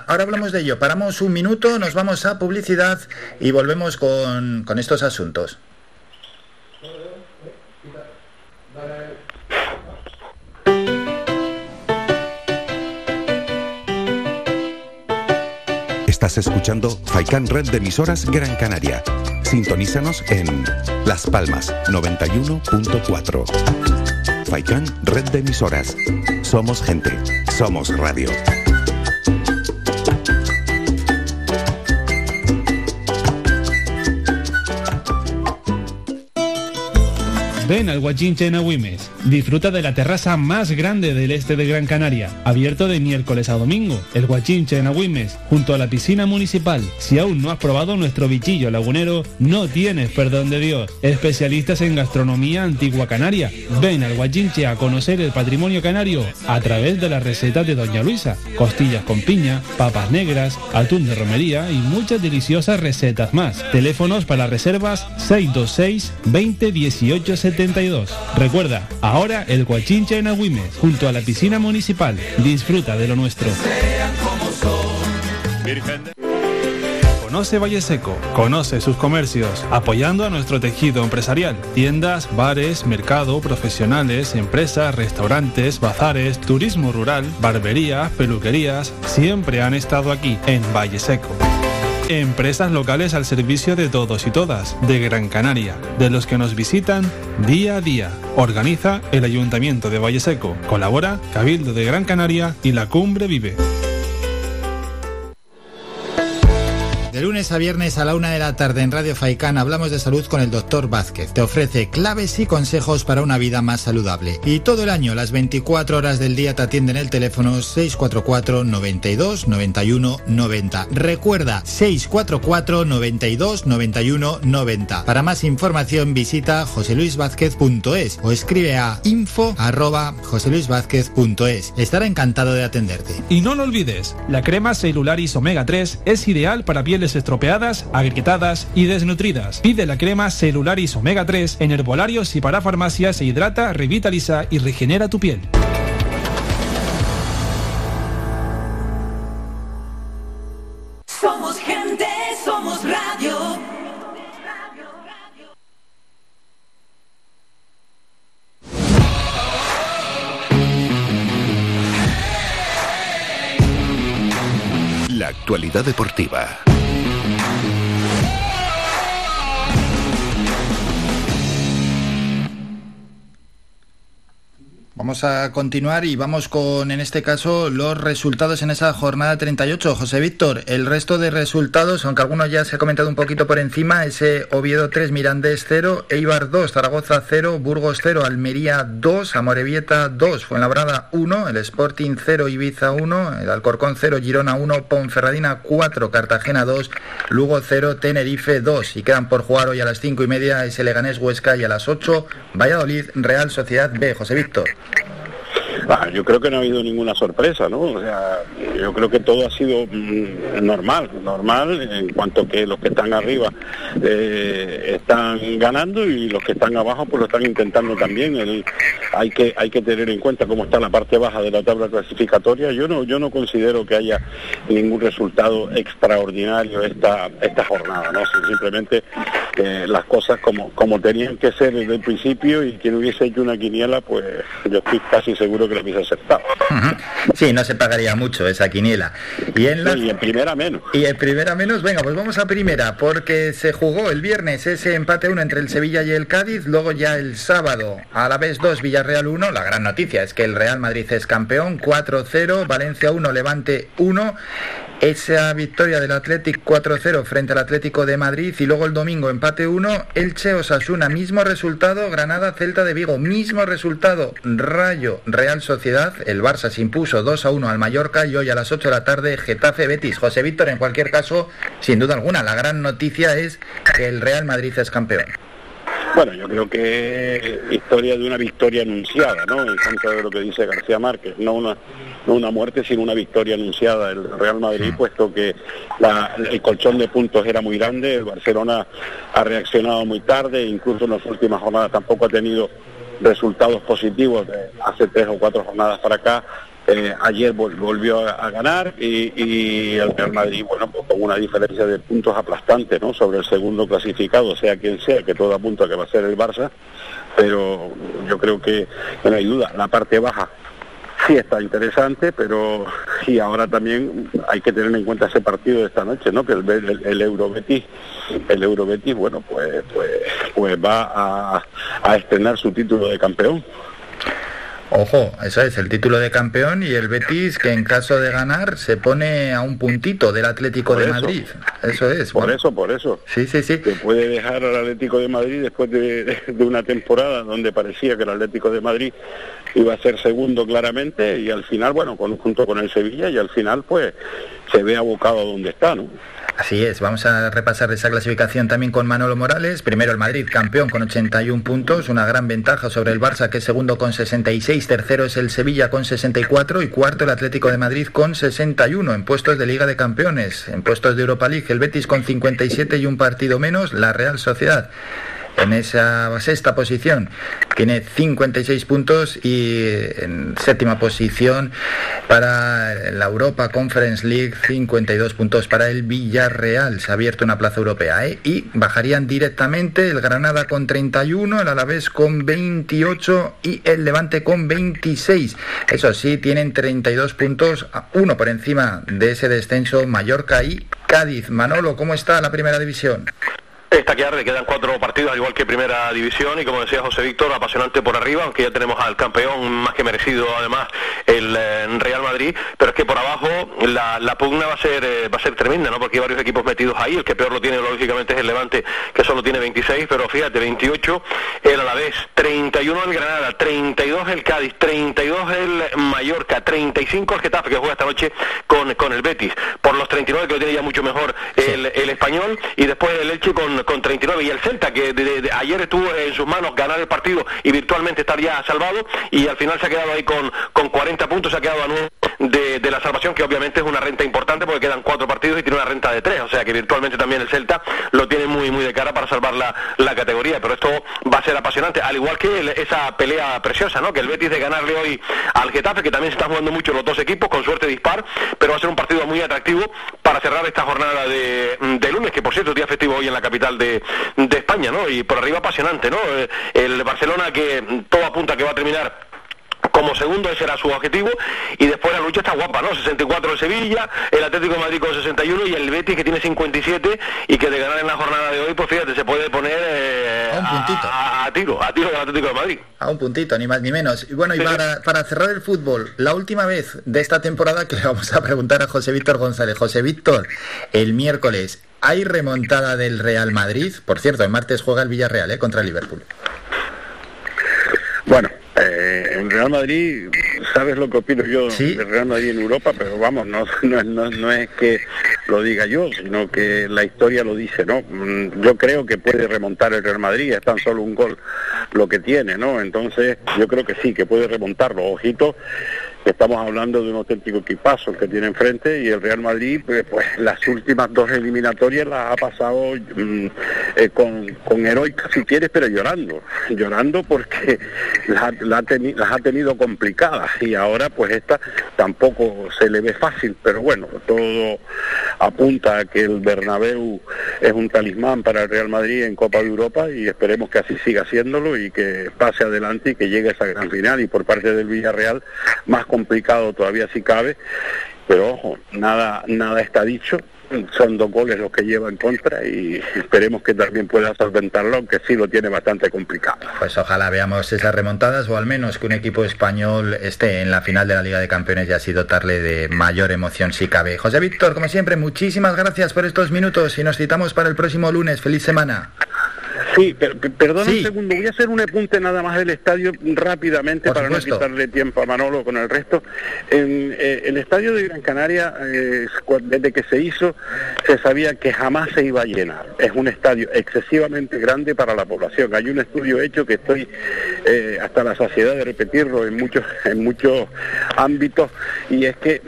Ahora hablamos de ello. Paramos un minuto, nos vamos a publicidad y volvemos con estos asuntos. Estás escuchando Faikan Red de Emisoras Gran Canaria. Sintonízanos en Las Palmas 91.4. Faikan Red de Emisoras. Somos gente. Somos radio. Ven a al Guachinche en Agüimes. Disfruta de la terraza más grande del este de Gran Canaria, abierto de miércoles a domingo. El Guachinche en Agüimes, junto a la piscina municipal. Si aún no has probado nuestro bichillo lagunero, no tienes perdón de Dios. Especialistas en gastronomía antigua canaria. Ven al Guachinche a conocer el patrimonio canario a través de las recetas de Doña Luisa, costillas con piña, papas negras, atún de romería y muchas deliciosas recetas más. Teléfonos para reservas 626 20 18 72. Recuerda, ahora el Guachinche en Agüimes, junto a la piscina municipal. Disfruta de lo nuestro. Conoce Valle Seco, conoce sus comercios, apoyando a nuestro tejido empresarial. Tiendas, bares, mercado, profesionales, empresas, restaurantes, bazares, turismo rural, barberías, peluquerías, siempre han estado aquí, en Valle Seco. Empresas locales al servicio de todos y todas, de Gran Canaria, de los que nos visitan día a día. Organiza el Ayuntamiento de Valle Seco, colabora Cabildo de Gran Canaria y La Cumbre Vive. De lunes a viernes a la 1 de la tarde en Radio Faicán hablamos de salud con el Dr. Vázquez. Te ofrece claves y consejos para una vida más saludable. Y todo el año, las 24 horas del día te atienden el teléfono 644 92 91 90. Recuerda, 644 92 91 90. Para más información visita joseluisvázquez.es o escribe a info@joseluisvázquez.es. Estará encantado de atenderte. Y no lo olvides, la crema Cellularis Omega 3 es ideal para piel estropeadas, agrietadas y desnutridas. Pide la crema Cellularis Omega 3 en herbolarios y para farmacias. Se hidrata, revitaliza y regenera tu piel. Somos gente, somos radio. La actualidad deportiva. Vamos a continuar y vamos con, en este caso, los resultados en esa jornada 38. José Víctor, el resto de resultados, aunque algunos ya se ha comentado un poquito por encima, ese Oviedo 3, Mirandés 0, Eibar 2, Zaragoza 0, Burgos 0, Almería 2, Amorebieta 2, Fuenlabrada 1, el Sporting 0, Ibiza 1, el Alcorcón 0, Girona 1, Ponferradina 4, Cartagena 2, Lugo 0, Tenerife 2. Y quedan por jugar hoy a las 5:30 ese Leganés Huesca y a las 8, Valladolid, Real Sociedad B. José Víctor. Yo creo que no ha habido ninguna sorpresa, ¿no? O sea, yo creo que todo ha sido normal en cuanto que los que están arriba están ganando y los que están abajo pues lo están intentando también. Hay que tener en cuenta cómo está la parte baja de la tabla clasificatoria. Yo no considero que haya ningún resultado extraordinario esta jornada, ¿no? Sino simplemente las cosas como tenían que ser desde el principio, y quien hubiese hecho una quiniela, pues yo estoy casi seguro que lo hubiese aceptado. Uh-huh. Sí, no se pagaría mucho esa quiniela. Y en primera menos. Y en primera menos, venga, pues vamos a primera, porque se jugó el viernes ese empate 1 entre el Sevilla y el Cádiz, luego ya el sábado a la vez 2, Villarreal 1, la gran noticia es que el Real Madrid es campeón, 4-0, Valencia 1, Levante 1, esa victoria del Atlético 4-0 frente al Atlético de Madrid, y luego el domingo empate 1, Elche Osasuna, mismo resultado, Granada Celta de Vigo, mismo resultado, Rayo Real Sociedad, el Barça se impuso 2-1 al Mallorca, y hoy a las 8 de la tarde Getafe Betis. José Víctor, en cualquier caso, sin duda alguna, la gran noticia es que el Real Madrid es campeón. Bueno, yo creo que historia de una victoria anunciada, ¿no? En cuanto a lo que dice García Márquez, no una muerte, sino una victoria anunciada del Real Madrid, puesto que el colchón de puntos era muy grande, el Barcelona ha reaccionado muy tarde, incluso en las últimas jornadas tampoco ha tenido resultados positivos de hace 3 o 4 jornadas para acá. Ayer volvió a ganar y el Real Madrid, bueno, pues con una diferencia de puntos aplastante, ¿no? Sobre el segundo clasificado, sea quien sea, que todo apunta a que va a ser el Barça, pero yo creo que no hay duda, la parte baja sí está interesante, pero sí, ahora también hay que tener en cuenta ese partido de esta noche, ¿no? Que el Euro Betis, bueno, pues va a estrenar su título de campeón. Ojo, eso es, el título de campeón, y el Betis, que en caso de ganar se pone a un puntito del Atlético de Madrid. Eso es. Por eso. Sí. Te puede dejar al Atlético de Madrid después de una temporada donde parecía que el Atlético de Madrid iba a ser segundo claramente, y al final, bueno, junto con el Sevilla, y al final pues se ve abocado a donde está, ¿no? Así es, vamos a repasar esa clasificación también con Manolo Morales. Primero el Madrid, campeón con 81 puntos, una gran ventaja sobre el Barça, que es segundo con 66, tercero es el Sevilla con 64 y cuarto el Atlético de Madrid con 61 en puestos de Liga de Campeones. En puestos de Europa League el Betis con 57 y un partido menos, la Real Sociedad. En esa sexta posición tiene 56 puntos, y en séptima posición para la Europa Conference League 52 puntos para el Villarreal. Se ha abierto una plaza europea, ¿eh? Y bajarían directamente el Granada con 31, el Alavés con 28 y el Levante con 26. Eso sí, tienen 32 puntos, uno por encima de ese descenso, Mallorca y Cádiz. Manolo, ¿cómo está la primera división? Esta que arde, quedan 4 partidos al igual que Primera División, y como decía José Víctor, apasionante por arriba, aunque ya tenemos al campeón más que merecido, además el Real Madrid, pero es que por abajo la pugna va a ser tremenda, ¿no? Porque hay varios equipos metidos ahí. El que peor lo tiene lógicamente es el Levante, que solo tiene 26, pero fíjate, 28 el Alavés, 31 el Granada, 32 el Cádiz, 32 el Mallorca, 35 el Getafe, que juega esta noche con el Betis, por los 39 que lo tiene ya mucho mejor el Español, y después el Elche con 39, y el Celta, que ayer tuvo en sus manos ganar el partido y virtualmente estar ya salvado, y al final se ha quedado ahí con 40 puntos, se ha quedado a 9 de la salvación, que obviamente es una renta importante porque quedan 4 partidos y tiene una renta de 3, o sea que virtualmente también el Celta lo tiene muy muy de cara para salvar la categoría, pero esto va a ser apasionante, al igual que esa pelea preciosa, ¿no? Que el Betis, de ganarle hoy al Getafe, que también se están jugando mucho los dos equipos, con suerte dispar, pero va a ser un partido muy atractivo para cerrar esta jornada de lunes, que por cierto día festivo hoy en la capital de España, ¿no? Y por arriba apasionante, ¿no? El Barcelona, que todo apunta que va a terminar como segundo, ese era su objetivo, y después la lucha está guapa, ¿no? 64 el Sevilla, el Atlético de Madrid con 61 y el Betis, que tiene 57, y que de ganar en la jornada de hoy, pues fíjate, se puede poner a tiro del Atlético de Madrid. A un puntito, ni más ni menos. Y bueno, y para cerrar el fútbol, la última vez de esta temporada que le vamos a preguntar a José Víctor González. José Víctor, el miércoles, ¿hay remontada del Real Madrid? Por cierto, el martes juega el Villarreal, contra el Liverpool. Bueno, en Real Madrid, sabes lo que opino yo, ¿sí?, de Real Madrid en Europa, pero vamos, no es que lo diga yo, sino que la historia lo dice, ¿no? Yo creo que puede remontar el Real Madrid, es tan solo un gol lo que tiene, ¿no? Entonces yo creo que sí, que puede remontarlo. Ojito, estamos hablando de un auténtico equipazo que tiene enfrente, y el Real Madrid, pues las últimas 2 eliminatorias las ha pasado con heroica, si quieres, pero llorando porque las ha tenido complicadas, y ahora pues esta tampoco se le ve fácil, pero bueno, todo apunta a que el Bernabéu es un talismán para el Real Madrid en Copa de Europa, y esperemos que así siga haciéndolo y que pase adelante y que llegue a esa gran final. Y por parte del Villarreal, más complicado todavía si cabe, pero ojo, nada está dicho, son 2 goles los que lleva en contra, y esperemos que también pueda solventarlo, aunque sí lo tiene bastante complicado. Pues ojalá veamos esas remontadas, o al menos que un equipo español esté en la final de la Liga de Campeones, y así dotarle de mayor emoción si cabe. José Víctor, como siempre, muchísimas gracias por estos minutos, y nos citamos para el próximo lunes. Feliz semana. Sí, perdona un segundo, voy a hacer un apunte nada más del estadio rápidamente para no quitarle tiempo a Manolo con el resto. El estadio de Gran Canaria, desde que se hizo, se sabía que jamás se iba a llenar. Es un estadio excesivamente grande para la población. Hay un estudio hecho que estoy hasta la saciedad de repetirlo en muchos ámbitos, y es que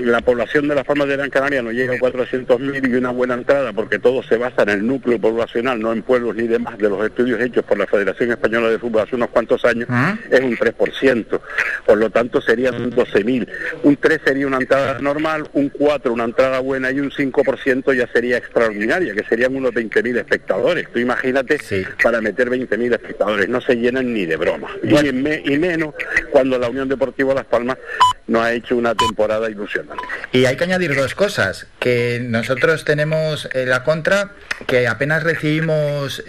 la población de Las Palmas de Gran Canaria no llega a 400.000 y una buena entrada, porque todo se basa en el núcleo poblacional, no en pueblos ni demás, de los estudios hechos por la Federación Española de Fútbol hace unos cuantos años, es un 3%, por lo tanto serían 12.000, un 3 sería una entrada normal, un 4 una entrada buena, y un 5% ya sería extraordinaria, que serían unos 20.000 espectadores. Tú imagínate, para meter 20.000 espectadores, no se llenan ni de broma, y menos cuando la Unión Deportiva Las Palmas no ha hecho una temporada ilusionante. Y hay que añadir 2 cosas, que nosotros tenemos la contra, que apenas recibimos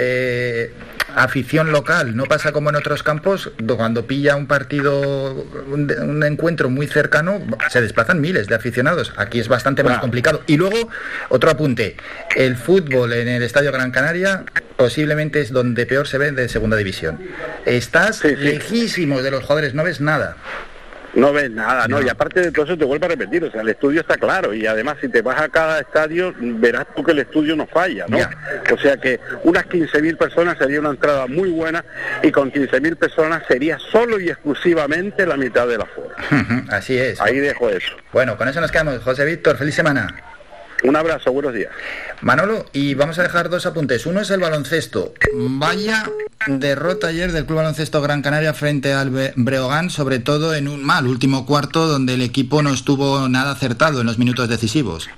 afición local, no pasa como en otros campos, cuando pilla un partido, un encuentro muy cercano, se desplazan miles de aficionados. Aquí es bastante más complicado. Y luego, otro apunte, el fútbol en el Estadio Gran Canaria posiblemente es donde peor se ve de segunda división. Estás lejísimos de los jugadores, no ves nada. No ves nada, no, y aparte de todo eso te vuelvo a repetir, o sea, el estudio está claro, y además si te vas a cada estadio verás tú que el estudio no falla, ¿no? Yeah. O sea que unas 15.000 personas sería una entrada muy buena, y con 15.000 personas sería solo y exclusivamente la mitad de la aforo. Así es. Ahí dejo eso. Bueno, con eso nos quedamos. José Víctor, feliz semana. Un abrazo, buenos días. Manolo, y vamos a dejar dos apuntes. Uno es el baloncesto. Vaya derrota ayer del Club Baloncesto Gran Canaria frente al Breogán, sobre todo en un mal último cuarto donde el equipo no estuvo nada acertado en los minutos decisivos.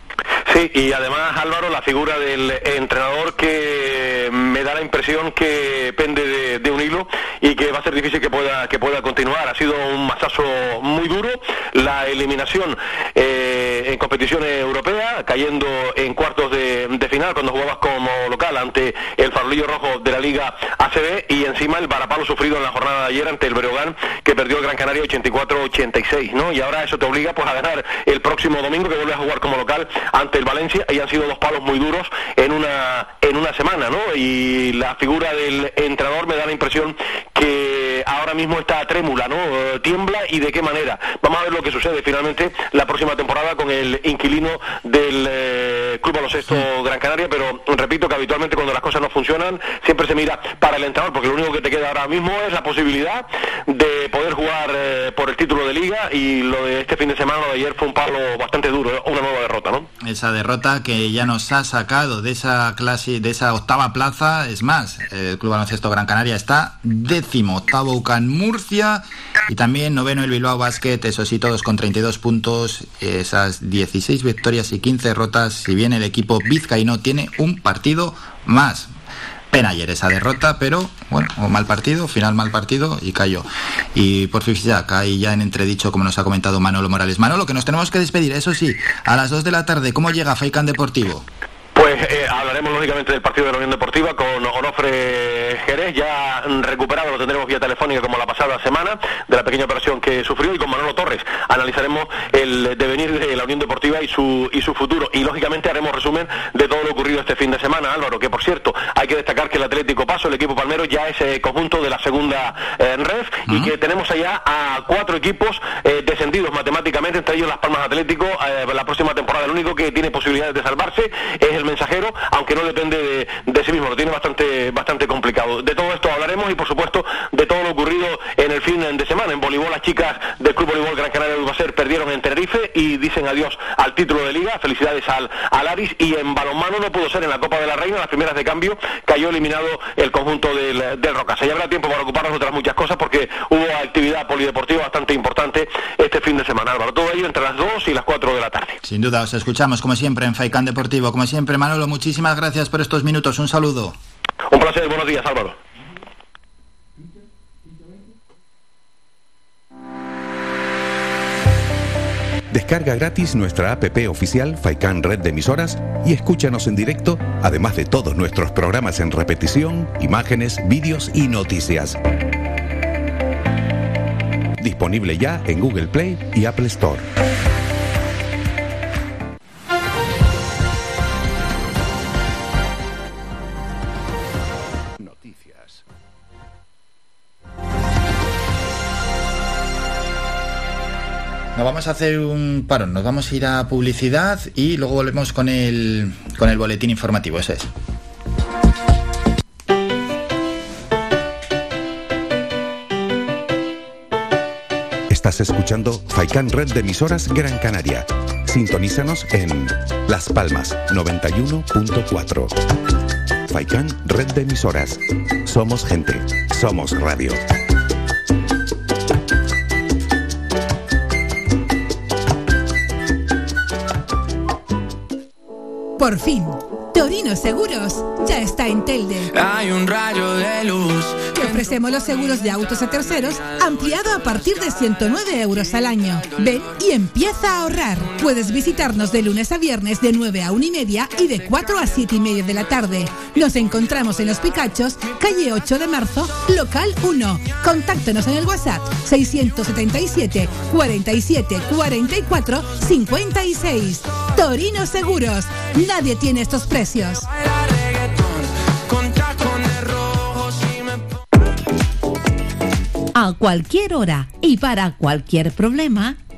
Sí, y además, Álvaro, la figura del entrenador que me da la impresión que pende de un hilo y que va a ser difícil que pueda continuar. Ha sido un mazazo muy duro, la eliminación en competición europea, cayendo en cuartos de final cuando jugabas como local ante el farolillo rojo de la Liga ACB, y encima el varapalo sufrido en la jornada de ayer ante el Breogán, que perdió el Gran Canaria 84-86, ¿no? Y ahora eso te obliga pues a ganar el próximo domingo, que vuelves a jugar como local ante el Valencia, y han sido dos palos muy duros en una semana, ¿no? Y la figura del entrenador me da la impresión que ahora mismo está trémula, ¿no? Tiembla, y de qué manera. Vamos a ver lo que sucede finalmente la próxima temporada con el inquilino del Club Baloncesto Gran Canaria, pero repito que habitualmente cuando las cosas no funcionan siempre se mira para el entrenador, porque lo único que te queda ahora mismo es la posibilidad de poder jugar por el título de Liga, y lo de este fin de semana, lo de ayer, fue un palo bastante duro, una nueva derrota, ¿no? Esa derrota que ya nos ha sacado de esa clase, de esa octava plaza. Es más, el Club Baloncesto Gran Canaria está décimo, octavo UCAN Murcia, y también noveno el Bilbao Basket, eso sí, todos con 32 puntos, esas 16 victorias y 15 derrotas, si bien el equipo vizcaíno tiene un partido más. Pena ayer esa derrota, pero bueno, mal partido, final mal partido, y cayó. Y por fin ya cae ya en entredicho, como nos ha comentado Manolo Morales. Manolo, que nos tenemos que despedir, eso sí, a las 2 de la tarde, ¿cómo llega Faikan Deportivo? Pues hablaremos lógicamente del partido de la Unión Deportiva con Onofre Jerez, ya recuperado, lo tendremos vía telefónica como la pasada semana, de la pequeña operación que sufrió, y con Manolo Torres analizaremos el devenir de la Unión Deportiva y su futuro, y lógicamente haremos resumen de todo lo ocurrido este fin de semana, Álvaro, que por cierto, hay que destacar que el Atlético Paso, el equipo palmero, ya es conjunto de la segunda ref, y que tenemos allá a 4 equipos descendidos matemáticamente, entre ellos Las Palmas Atlético, la próxima temporada. El único que tiene posibilidades de salvarse es el Mensajero, aunque no depende de sí mismo, lo tiene bastante complicado. De todo esto hablaremos, y por supuesto de todo lo ocurrido en el fin de semana. En voleibol, las chicas del Club Voleibol Gran Canaria de Urbaser perdieron en Tenerife y dicen adiós al título de Liga, felicidades al Aris, y en balonmano no pudo ser en la Copa de la Reina, las primeras de cambio, cayó eliminado el conjunto del Rocasa. Ya habrá tiempo para ocuparnos de otras muchas cosas, porque hubo actividad polideportiva bastante importante este fin de semana, Álvaro. Todo ello entre las 2 y las 4 de la tarde. Sin duda, os escuchamos como siempre en Faikan Deportivo, como siempre. Manolo, muchísimas gracias por estos minutos, un saludo. Un placer, buenos días, Álvaro. Descarga gratis nuestra app oficial Faikan Red de Emisoras y escúchanos en directo, además de todos nuestros programas en repetición, imágenes, vídeos y noticias. Disponible ya en Google Play y Apple Store. No, vamos a hacer un parón, nos vamos a ir a publicidad y luego volvemos con el boletín informativo, eso es. Estás escuchando Faikan Red de Emisoras Gran Canaria. Sintonízanos en Las Palmas 91.4. Faikan Red de Emisoras. Somos gente, somos radio. Por fin, Torino Seguros ya está en Telde. Hay un rayo de luz. Te ofrecemos los seguros de autos a terceros ampliado a partir de 109 euros al año. Ven y empieza a ahorrar. Puedes visitarnos de lunes a viernes de 9 a 1 y media y de 4 a 7 y media de la tarde. Nos encontramos en Los Picachos, calle 8 de marzo, local 1. Contáctanos en el WhatsApp 677 47 44 56. Torino Seguros. Nadie tiene estos precios. A cualquier hora y para cualquier problema,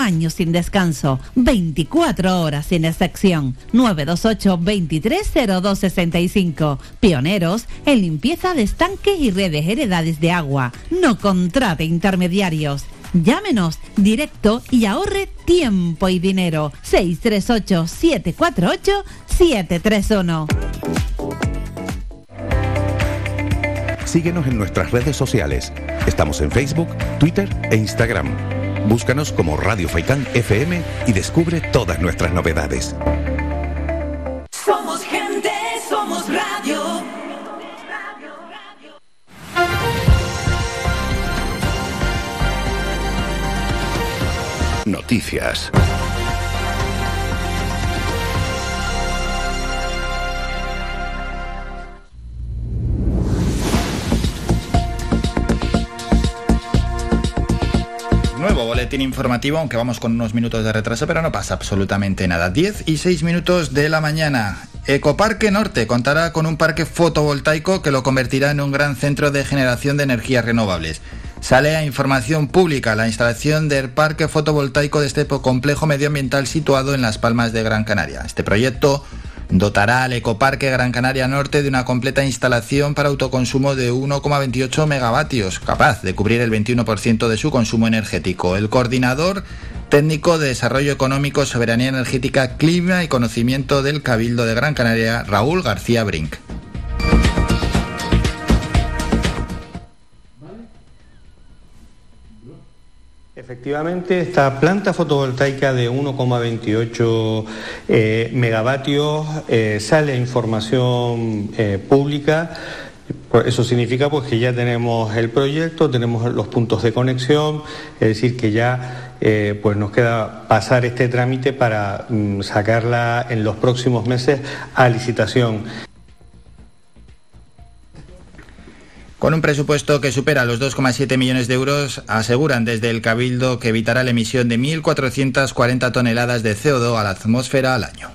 años sin descanso, 24 horas sin excepción. 928-230265. Pioneros en limpieza de estanques y redes, heredades de agua. No contrate intermediarios. Llámenos directo y ahorre tiempo y dinero. 638-748-731. Síguenos en nuestras redes sociales. Estamos en Facebook, Twitter e Instagram. Búscanos como Radio Faicán FM y descubre todas nuestras novedades. Somos gente, somos radio. Noticias. Nuevo boletín informativo, aunque vamos con unos minutos de retraso, pero no pasa absolutamente nada. 10 y 6 minutos de la mañana. Ecoparque Norte contará con un parque fotovoltaico que lo convertirá en un gran centro de generación de energías renovables. Sale a información pública la instalación del parque fotovoltaico de este complejo medioambiental situado en Las Palmas de Gran Canaria. Este proyecto dotará al Ecoparque Gran Canaria Norte de una completa instalación para autoconsumo de 1,28 megavatios, capaz de cubrir el 21% de su consumo energético. El coordinador técnico de Desarrollo Económico, Soberanía Energética, Clima y Conocimiento del Cabildo de Gran Canaria, Raúl García Brink. Efectivamente, esta planta fotovoltaica de 1,28 megavatios sale a información pública. Eso significa pues que ya tenemos el proyecto, tenemos los puntos de conexión, es decir, que ya pues nos queda pasar este trámite para sacarla en los próximos meses a licitación. Con un presupuesto que supera los 2,7 millones de euros, aseguran desde el Cabildo que evitará la emisión de 1.440 toneladas de CO2 a la atmósfera al año.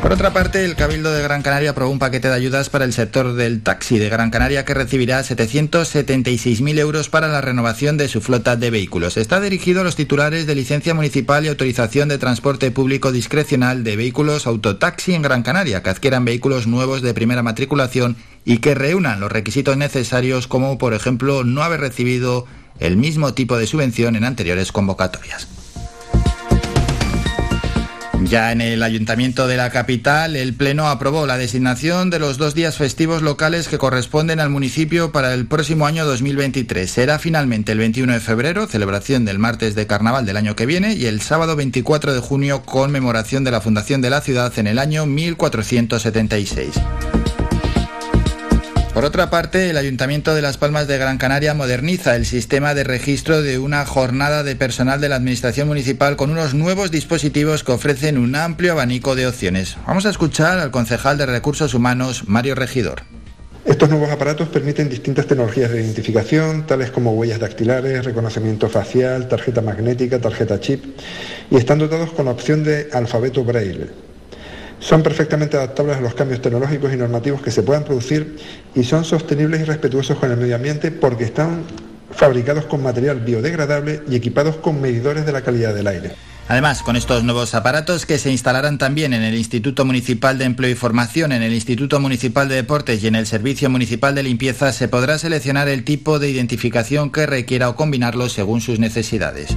Por otra parte, el Cabildo de Gran Canaria aprobó un paquete de ayudas para el sector del taxi de Gran Canaria que recibirá 776.000 euros para la renovación de su flota de vehículos. Está dirigido a los titulares de licencia municipal y autorización de transporte público discrecional de vehículos autotaxi en Gran Canaria que adquieran vehículos nuevos de primera matriculación y que reúnan los requisitos necesarios como, por ejemplo, no haber recibido el mismo tipo de subvención en anteriores convocatorias. Ya en el Ayuntamiento de la capital, el Pleno aprobó la designación de los 2 días festivos locales que corresponden al municipio para el próximo año 2023. Será finalmente el 21 de febrero, celebración del martes de carnaval del año que viene, y el sábado 24 de junio, conmemoración de la fundación de la ciudad en el año 1476. Por otra parte, el Ayuntamiento de Las Palmas de Gran Canaria moderniza el sistema de registro de una jornada de personal de la Administración Municipal con unos nuevos dispositivos que ofrecen un amplio abanico de opciones. Vamos a escuchar al concejal de Recursos Humanos, Mario Regidor. Estos nuevos aparatos permiten distintas tecnologías de identificación, tales como huellas dactilares, reconocimiento facial, tarjeta magnética, tarjeta chip, y están dotados con la opción de alfabeto braille. Son perfectamente adaptables a los cambios tecnológicos y normativos que se puedan producir y son sostenibles y respetuosos con el medio ambiente porque están fabricados con material biodegradable y equipados con medidores de la calidad del aire. Además, con estos nuevos aparatos que se instalarán también en el Instituto Municipal de Empleo y Formación, en el Instituto Municipal de Deportes y en el Servicio Municipal de Limpieza, se podrá seleccionar el tipo de identificación que requiera o combinarlo según sus necesidades.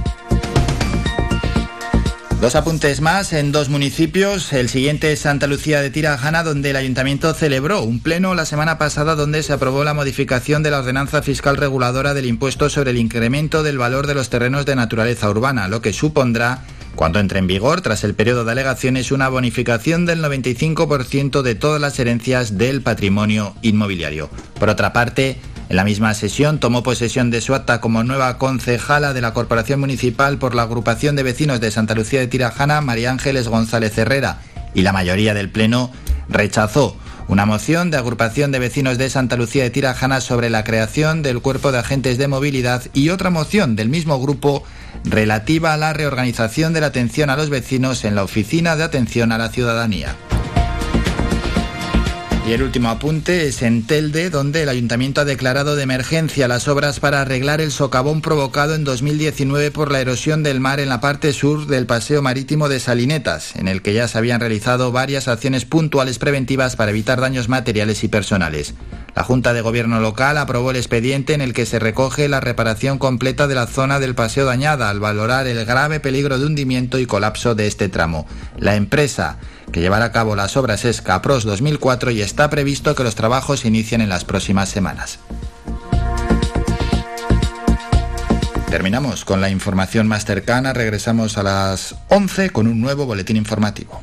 Dos apuntes más en dos municipios. El siguiente es Santa Lucía de Tirajana, donde el ayuntamiento celebró un pleno la semana pasada donde se aprobó la modificación de la ordenanza fiscal reguladora del impuesto sobre el incremento del valor de los terrenos de naturaleza urbana, lo que supondrá, cuando entre en vigor, tras el periodo de alegaciones, una bonificación del 95% de todas las herencias del patrimonio inmobiliario. Por otra parte, en la misma sesión tomó posesión de su acta como nueva concejala de la Corporación Municipal por la Agrupación de Vecinos de Santa Lucía de Tirajana, María Ángeles González Herrera, y la mayoría del pleno rechazó una moción de Agrupación de Vecinos de Santa Lucía de Tirajana sobre la creación del Cuerpo de Agentes de Movilidad y otra moción del mismo grupo relativa a la reorganización de la atención a los vecinos en la Oficina de Atención a la Ciudadanía. Y el último apunte es en Telde, donde el ayuntamiento ha declarado de emergencia las obras para arreglar el socavón provocado en 2019 por la erosión del mar en la parte sur del paseo marítimo de Salinetas, en el que ya se habían realizado varias acciones puntuales preventivas para evitar daños materiales y personales. La Junta de Gobierno local aprobó el expediente en el que se recoge la reparación completa de la zona del paseo dañada, al valorar el grave peligro de hundimiento y colapso de este tramo. La empresa que llevará a cabo las obras es Capros 2004 y está previsto que los trabajos se inicien en las próximas semanas. Terminamos con la información más cercana, regresamos a las 11 con un nuevo boletín informativo.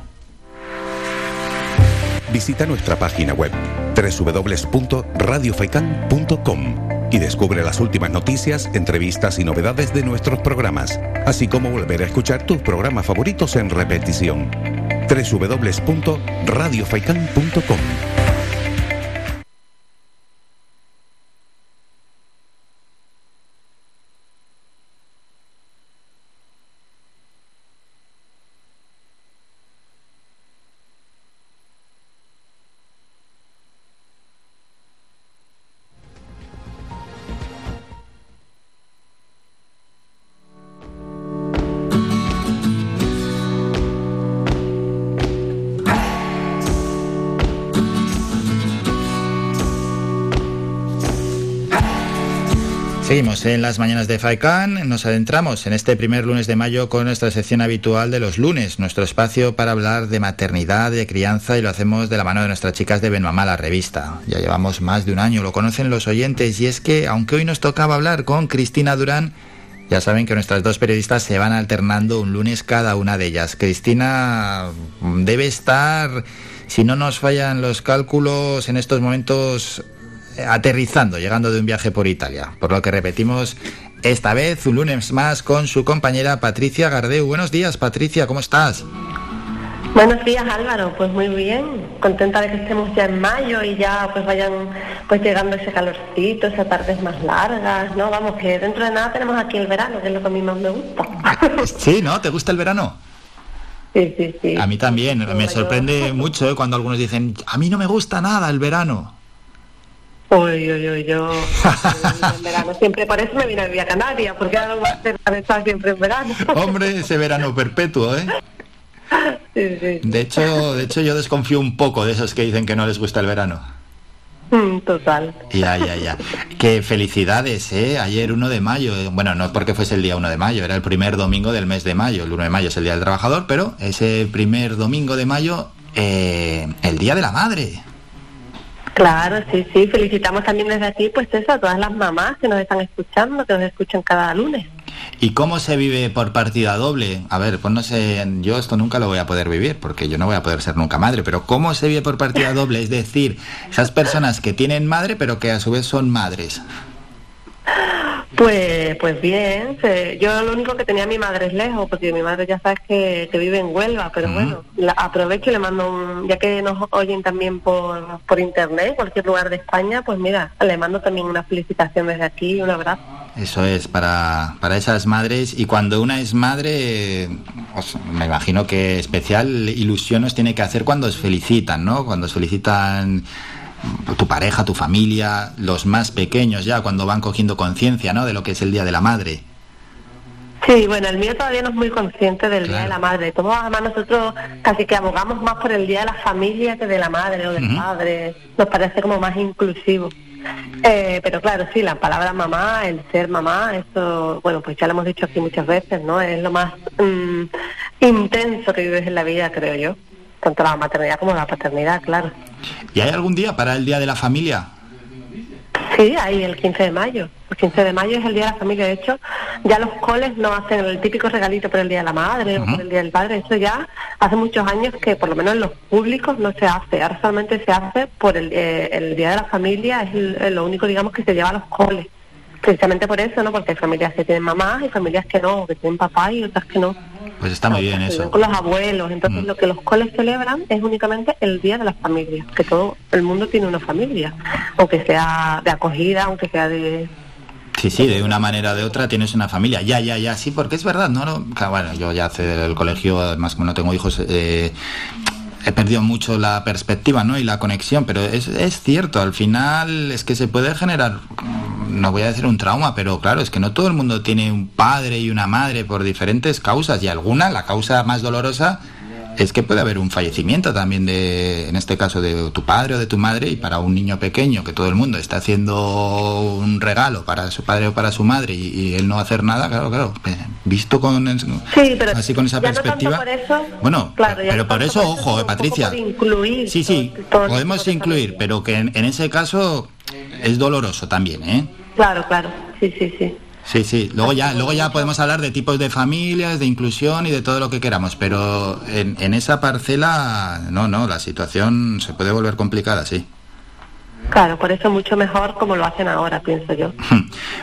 Visita nuestra página web www.radiofaikan.com y descubre las últimas noticias, entrevistas y novedades de nuestros programas, así como volver a escuchar tus programas favoritos en repetición. www.radiofaikan.com. Seguimos en las mañanas de Faikán, nos adentramos en este primer lunes de mayo con nuestra sección habitual de los lunes, nuestro espacio para hablar de maternidad, de crianza, y lo hacemos de la mano de nuestras chicas de Benmamá, la revista. Ya llevamos más de un año, lo conocen los oyentes, y es que, aunque hoy nos tocaba hablar con Cristina Durán, ya saben que nuestras dos periodistas se van alternando un lunes cada una de ellas. Cristina debe estar, si no nos fallan los cálculos, en estos momentos aterrizando, llegando de un viaje por Italia, por lo que repetimos esta vez un lunes más con su compañera Patricia Gardeu. Buenos días, Patricia, ¿cómo estás? Buenos días, Álvaro, pues muy bien, contenta de que estemos ya en mayo y ya pues vayan pues llegando ese calorcito, esas tardes más largas, ¿no? Vamos, que dentro de nada tenemos aquí el verano, que es lo que a mí más me gusta. Sí, ¿no? ¿Te gusta el verano? Sí. A mí también, me sorprende mucho cuando algunos dicen, a mí no me gusta nada el verano. Yo en verano siempre, por eso me vine a Villa Canaria, porque ahora voy a estar siempre en verano. Hombre, ese verano perpetuo, ¿eh? Sí. De hecho yo desconfío un poco de esos que dicen que no les gusta el verano. Total. Ya. Qué felicidades, ¿eh? Ayer 1 de mayo, bueno, no porque fuese el día 1 de mayo, era el primer domingo del mes de mayo, el 1 de mayo es el Día del Trabajador, pero ese primer domingo de mayo, el Día de la Madre. Claro, sí, felicitamos también desde aquí pues eso a todas las mamás que nos están escuchando, que nos escuchan cada lunes. ¿Y cómo se vive por partida doble? A ver, pues no sé, yo esto nunca lo voy a poder vivir porque yo no voy a poder ser nunca madre, pero ¿cómo se vive por partida doble? Es decir, esas personas que tienen madre pero que a su vez son madres. Pues bien, yo lo único que tenía a mi madre es lejos, porque mi madre ya sabes que vive en Huelva, pero bueno, aprovecho y le mando ya que nos oyen también por internet, cualquier lugar de España, pues mira, le mando también una felicitación desde aquí, un abrazo. Eso es, para esas madres, y cuando una es madre, me imagino que especial ilusión nos tiene que hacer cuando os felicitan, ¿no? Cuando felicitan tu pareja, tu familia, los más pequeños ya, cuando van cogiendo conciencia, ¿no?, de lo que es el Día de la Madre. Sí, bueno, el mío todavía no es muy consciente del Día de la Madre. Todos además nosotros casi que abogamos más por el Día de la Familia que de la Madre o del Padre. Nos parece como más inclusivo. Pero claro, sí, la palabra mamá, el ser mamá, eso, bueno, pues ya lo hemos dicho aquí muchas veces, ¿no? Es lo más intenso que vives en la vida, creo yo. Tanto la maternidad como la paternidad, claro. ¿Y hay algún día para el Día de la Familia? Sí, hay el 15 de mayo. El 15 de mayo es el Día de la Familia. De hecho, ya los coles no hacen el típico regalito por el Día de la Madre o por el Día del Padre. Eso ya hace muchos años que, por lo menos en los públicos, no se hace. Ahora solamente se hace por el Día de la Familia. Es lo único, digamos, que se lleva a los coles. Precisamente por eso, ¿no? Porque hay familias que tienen mamás y familias que no, que tienen papá y otras que no. Pues está muy bien eso. Con los abuelos. Entonces lo que los coles celebran es únicamente el Día de las Familias, que todo el mundo tiene una familia, aunque sea de acogida, aunque sea de... Sí, sí, de una manera o de otra tienes una familia. Ya, sí, porque es verdad, ¿no? Bueno, yo ya hace el colegio, además como no tengo hijos... He perdido mucho la perspectiva, ¿no? Y la conexión, pero es cierto, al final es que se puede generar, no voy a decir un trauma, pero claro, es que no todo el mundo tiene un padre y una madre por diferentes causas, y alguna, la causa más dolorosa, es que puede haber un fallecimiento también de, en este caso, de tu padre o de tu madre, y para un niño pequeño que todo el mundo está haciendo un regalo para su padre o para su madre y él no hacer nada, claro, visto con así con esa perspectiva. No eso, bueno, claro, pero por eso, ojo, Patricia. Incluir, sí, todo podemos incluir, pero que en ese caso es doloroso también, ¿eh? Claro, sí. Sí, luego ya podemos hablar de tipos de familias, de inclusión y de todo lo que queramos, pero en esa parcela, no, la situación se puede volver complicada, sí. Claro, por eso mucho mejor como lo hacen ahora, pienso yo.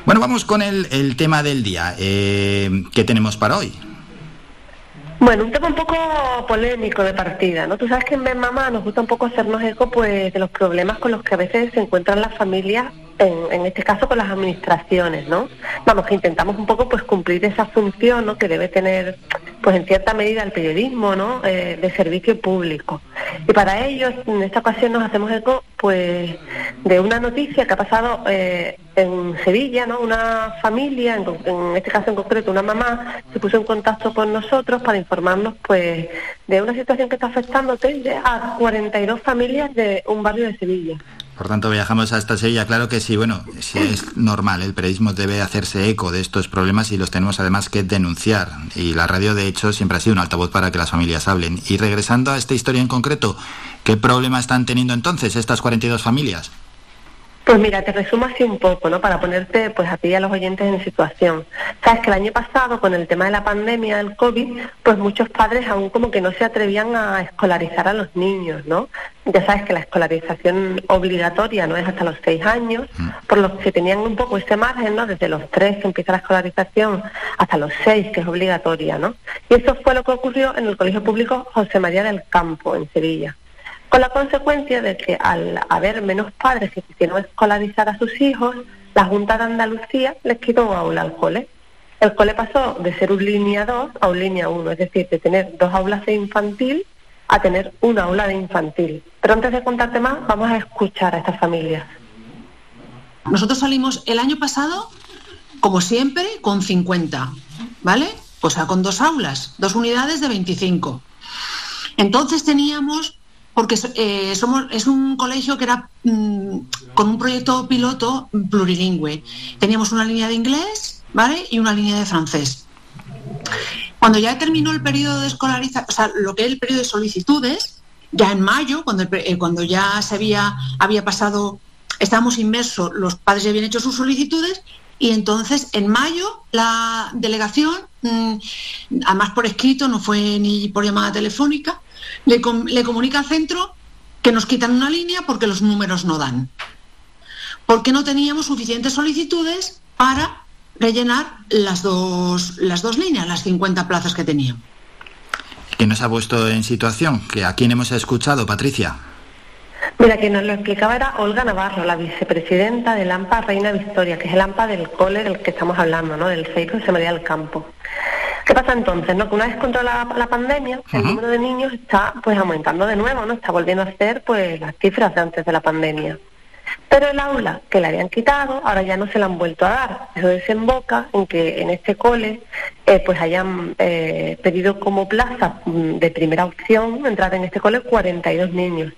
Bueno, vamos con el tema del día. ¿Qué tenemos para hoy? Bueno, un tema un poco polémico de partida, ¿no? Tú sabes que en Ven Mamá nos gusta un poco hacernos eco, pues, de los problemas con los que a veces se encuentran las familias, en este caso con las administraciones, ¿no? Vamos, que intentamos un poco, pues, cumplir esa función, ¿no?, que debe tener, pues, en cierta medida el periodismo, ¿no?, de servicio público. Y para ello, en esta ocasión nos hacemos eco, pues, de una noticia que ha pasado en Sevilla, ¿no? Una familia, en este caso en concreto una mamá, se puso en contacto con nosotros para informarnos, pues, de una situación que está afectando a 42 familias de un barrio de Sevilla. Por tanto, viajamos hasta Sevilla, claro que sí, bueno, sí, es normal, el periodismo debe hacerse eco de estos problemas y los tenemos además que denunciar, y la radio de hecho siempre ha sido un altavoz para que las familias hablen. Y regresando a esta historia en concreto, ¿qué problema están teniendo entonces estas 42 familias? Pues mira, te resumo así un poco, ¿no?, para ponerte, pues, a ti y a los oyentes en situación. Sabes que el año pasado, con el tema de la pandemia del COVID, pues muchos padres aún como que no se atrevían a escolarizar a los niños, ¿no? Ya sabes que la escolarización obligatoria no es hasta los 6 años, por lo que tenían un poco ese margen, ¿no?, desde los 3 que empieza la escolarización hasta los 6 que es obligatoria, ¿no? Y eso fue lo que ocurrió en el Colegio Público José María del Campo, en Sevilla, con la consecuencia de que al haber menos padres que quisieron escolarizar a sus hijos, la Junta de Andalucía les quitó un aula al cole. El cole pasó de ser un línea 2 a un línea 1, es decir, de tener 2 aulas de infantil a tener 1 aula de infantil. Pero antes de contarte más, vamos a escuchar a estas familias. Nosotros salimos el año pasado, como siempre, con 50, ¿vale? O sea, con 2 aulas, 2 unidades de 25. Entonces teníamos... Porque es un colegio que era con un proyecto piloto plurilingüe. Teníamos una línea de inglés, ¿vale?, y una línea de francés. Cuando ya terminó el periodo de escolarización, o sea, lo que es el periodo de solicitudes, ya en mayo, cuando ya se había pasado, estábamos inmersos, los padres ya habían hecho sus solicitudes, y entonces en mayo la delegación, además por escrito, no fue ni por llamada telefónica, le comunica al centro que nos quitan una línea porque los números no dan, porque no teníamos suficientes solicitudes para rellenar las dos líneas, las 50 plazas que teníamos. ¿Qué nos ha puesto en situación? ¿A quién hemos escuchado, Patricia? Mira, quien nos lo explicaba era Olga Navarro, la vicepresidenta del AMPA Reina Victoria, que es el AMPA del cole del que estamos hablando, ¿no?, del CEIP José María del Campo. ¿Qué pasa entonces, no? Que una vez controlada la pandemia, el número de niños está, pues, aumentando de nuevo, ¿no? Está volviendo a ser, pues, las cifras de antes de la pandemia. Pero el aula que le habían quitado, ahora ya no se la han vuelto a dar. Eso desemboca en que en este cole pues hayan pedido como plaza de primera opción entrar en este cole 42 niños.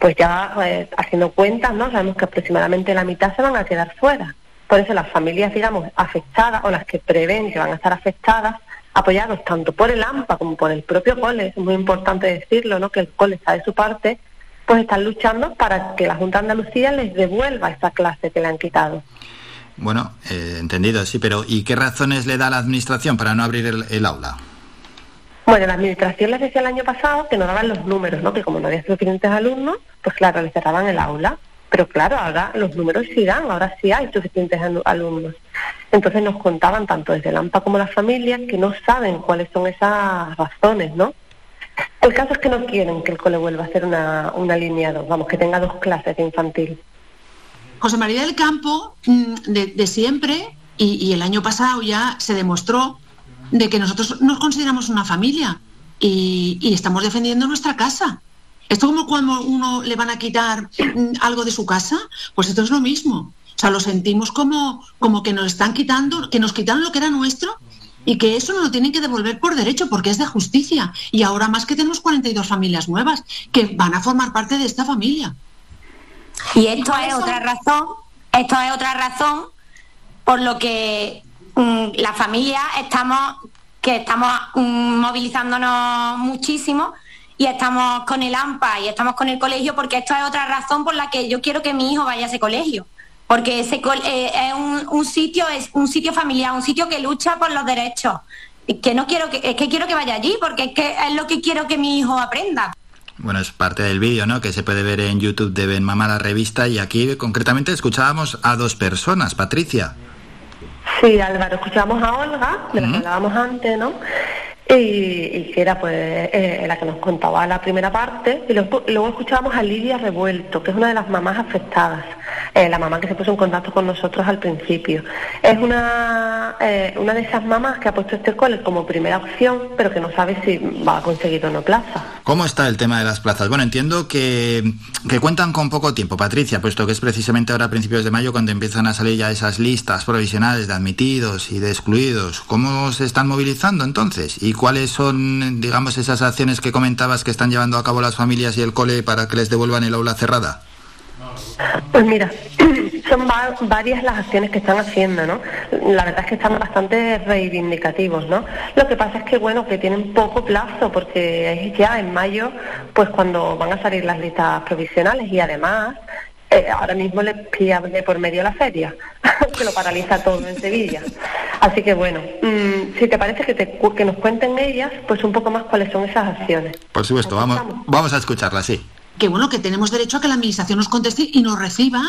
Pues ya haciendo cuentas, ¿no? Sabemos que aproximadamente la mitad se van a quedar fuera. Por eso las familias, digamos, afectadas o las que prevén que van a estar afectadas, apoyados tanto por el AMPA como por el propio cole, es muy importante decirlo, ¿no? Que el cole está de su parte, pues están luchando para que la Junta de Andalucía les devuelva esa clase que le han quitado. Bueno, entendido, sí, pero ¿y qué razones le da la Administración para no abrir el aula? Bueno, la Administración les decía el año pasado que no daban los números, ¿no? Que como no había suficientes alumnos, pues claro, les cerraban el aula. Pero claro, ahora los números sí dan, ahora sí hay suficientes alumnos. Entonces nos contaban tanto desde el AMPA como las familias que no saben cuáles son esas razones, ¿no? El caso es que no quieren que el cole vuelva a ser una línea 2, vamos, que tenga dos clases de infantil. José María del Campo, de siempre, y el año pasado ya se demostró de que nosotros nos consideramos una familia y estamos defendiendo nuestra casa. Esto como cuando uno le van a quitar algo de su casa, pues esto es lo mismo. O sea, lo sentimos como que nos están quitando, que nos quitaron lo que era nuestro. Y que eso no lo tienen que devolver por derecho, porque es de justicia. Y ahora más que tenemos 42 familias nuevas que van a formar parte de esta familia. Y esto es otra razón por lo que la familia estamos movilizándonos muchísimo y estamos con el AMPA y estamos con el colegio, porque esto es otra razón por la que yo quiero que mi hijo vaya a ese colegio. Porque ese es un sitio familiar, un sitio que lucha por los derechos. Que no quiero que quiero que vaya allí, porque es lo que quiero que mi hijo aprenda. Bueno, es parte del vídeo, ¿no? Que se puede ver en YouTube de Ben Mamá la revista, y aquí concretamente escuchábamos a dos personas, Patricia. Sí, Álvaro, escuchábamos a Olga, de la que hablábamos antes, ¿no? Y que era pues la que nos contaba la primera parte, y luego escuchábamos a Lidia Revuelto, que es una de las mamás afectadas, la mamá que se puso en contacto con nosotros al principio. Es una de esas mamás que ha puesto este cole como primera opción, pero que no sabe si va a conseguir o no plaza. ¿Cómo está el tema de las plazas? Bueno, entiendo que cuentan con poco tiempo, Patricia, puesto que es precisamente ahora a principios de mayo cuando empiezan a salir ya esas listas provisionales de admitidos y de excluidos. ¿Cómo se están movilizando entonces? ¿Y cuáles son, digamos, esas acciones que comentabas que están llevando a cabo las familias y el cole para que les devuelvan el aula cerrada? Pues mira, son varias las acciones que están haciendo, ¿no? La verdad es que están bastante reivindicativos, ¿no? Lo que pasa es que, bueno, que tienen poco plazo, porque es ya en mayo, pues cuando van a salir las listas provisionales, y además ahora mismo les pilla de por medio la feria, que lo paraliza todo en Sevilla. Así que bueno, si te parece que nos cuenten ellas, pues un poco más cuáles son esas acciones. Por supuesto, vamos a escucharlas, sí. Que bueno, que tenemos derecho a que la Administración nos conteste y nos reciba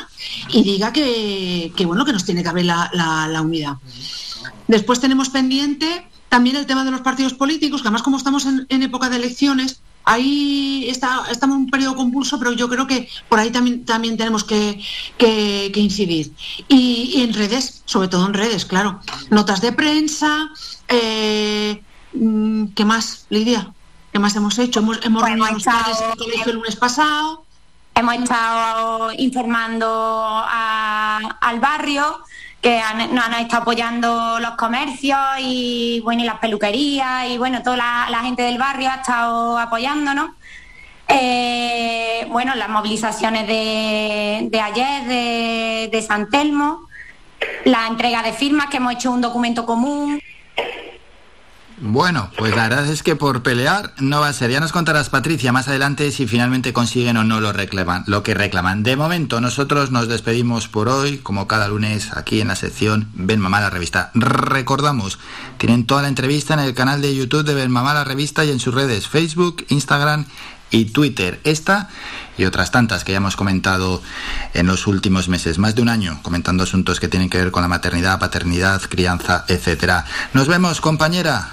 y diga que bueno, que nos tiene que abrir la unidad. Después tenemos pendiente también el tema de los partidos políticos, que además como estamos en época de elecciones, ahí estamos en un periodo convulso, pero yo creo que por ahí también tenemos que incidir. Y en redes, sobre todo en redes, claro. Notas de prensa, ¿qué más, Lidia? ¿Qué más hemos hecho? Hemos reunido a ustedes en el colegio el lunes pasado. Hemos estado informando al barrio, que nos han estado apoyando los comercios y bueno, y las peluquerías, y bueno, toda la gente del barrio ha estado apoyándonos. Bueno, las movilizaciones de ayer de San Telmo, la entrega de firmas, que hemos hecho un documento común. Bueno, pues la verdad es que por pelear no va a ser. Ya nos contarás, Patricia, más adelante si finalmente consiguen o no lo que reclaman. De momento, nosotros nos despedimos por hoy, como cada lunes, aquí en la sección Ven Mamá la Revista. Recordamos, tienen toda la entrevista en el canal de YouTube de Ven Mamá la Revista y en sus redes Facebook, Instagram y Twitter. Esta y otras tantas que ya hemos comentado en los últimos meses, más de un año, comentando asuntos que tienen que ver con la maternidad, paternidad, crianza, etcétera. Nos vemos, compañera.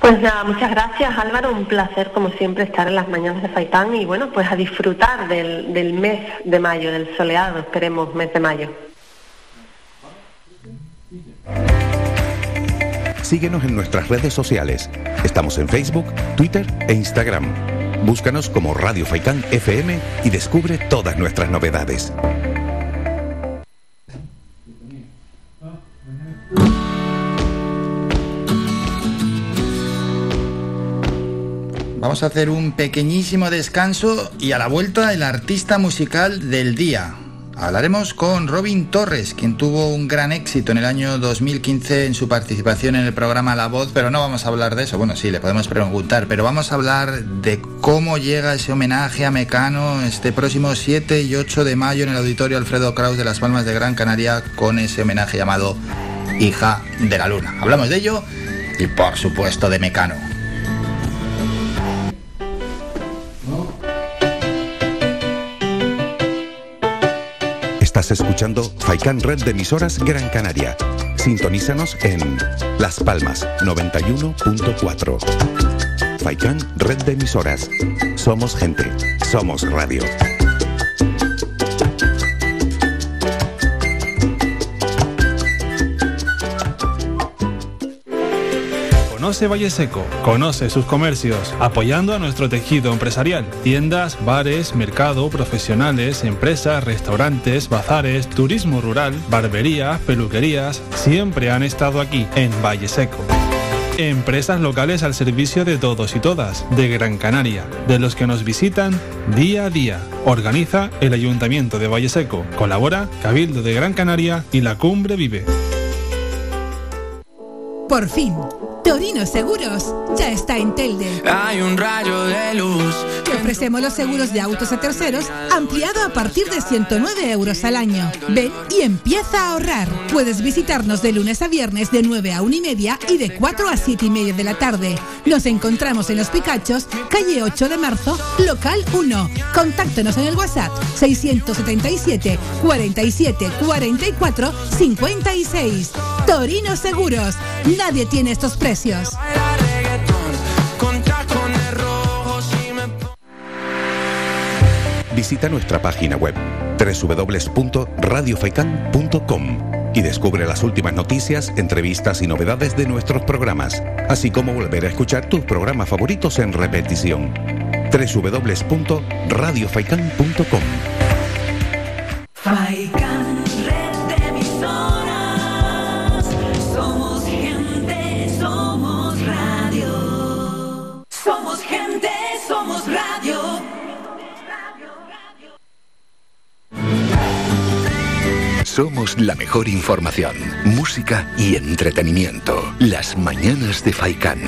Pues nada, muchas gracias, Álvaro, un placer como siempre estar en las mañanas de Faitán y bueno, pues a disfrutar del mes de mayo, del soleado, esperemos, mes de mayo. Síguenos en nuestras redes sociales, estamos en Facebook, Twitter e Instagram. Búscanos como Radio Faicán FM y descubre todas nuestras novedades. Vamos a hacer un pequeñísimo descanso y a la vuelta el artista musical del día. Hablaremos con Robin Torres, quien tuvo un gran éxito en el año 2015 en su participación en el programa La Voz, pero no vamos a hablar de eso. Bueno, sí, le podemos preguntar, pero vamos a hablar de cómo llega ese homenaje a Mecano este próximo 7 y 8 de mayo en el Auditorio Alfredo Kraus de Las Palmas de Gran Canaria, con ese homenaje llamado Hija de la Luna. Hablamos de ello y, por supuesto, de Mecano. Estás escuchando Faicán Red de Emisoras Gran Canaria. Sintonízanos en Las Palmas 91.4. Faicán Red de Emisoras. Somos gente, somos radio. Conoce Valle Seco, conoce sus comercios, apoyando a nuestro tejido empresarial. Tiendas, bares, mercado, profesionales, empresas, restaurantes, bazares, turismo rural, barberías, peluquerías, siempre han estado aquí, en Valle Seco. Empresas locales al servicio de todos y todas, de Gran Canaria, de los que nos visitan día a día. Organiza el Ayuntamiento de Valle Seco, colabora Cabildo de Gran Canaria y La Cumbre Vive. Por fin, Torino Seguros ya está en Telde. Hay un rayo de luz. Te ofrecemos los seguros de autos a terceros ampliado a partir de 109 euros al año. Ven y empieza a ahorrar. Puedes visitarnos de lunes a viernes de 9 a 1 y media y de 4 a 7 y media de la tarde. Nos encontramos en Los Picachos, calle 8 de marzo, local 1. Contáctanos en el WhatsApp 677 47 44 56. Torino Seguros. Nadie tiene estos precios. Visita nuestra página web www.radiofaikan.com y descubre las últimas noticias, entrevistas y novedades de nuestros programas, así como volver a escuchar tus programas favoritos en repetición. www.radiofaikan.com. Faikan, red de emisoras. Somos gente, somos radio. Somos gente, somos radio. Somos la mejor información, música y entretenimiento. Las mañanas de Faicán.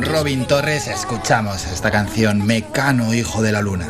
Robin Torres, escuchamos esta canción, Mecano, Hijo de la Luna.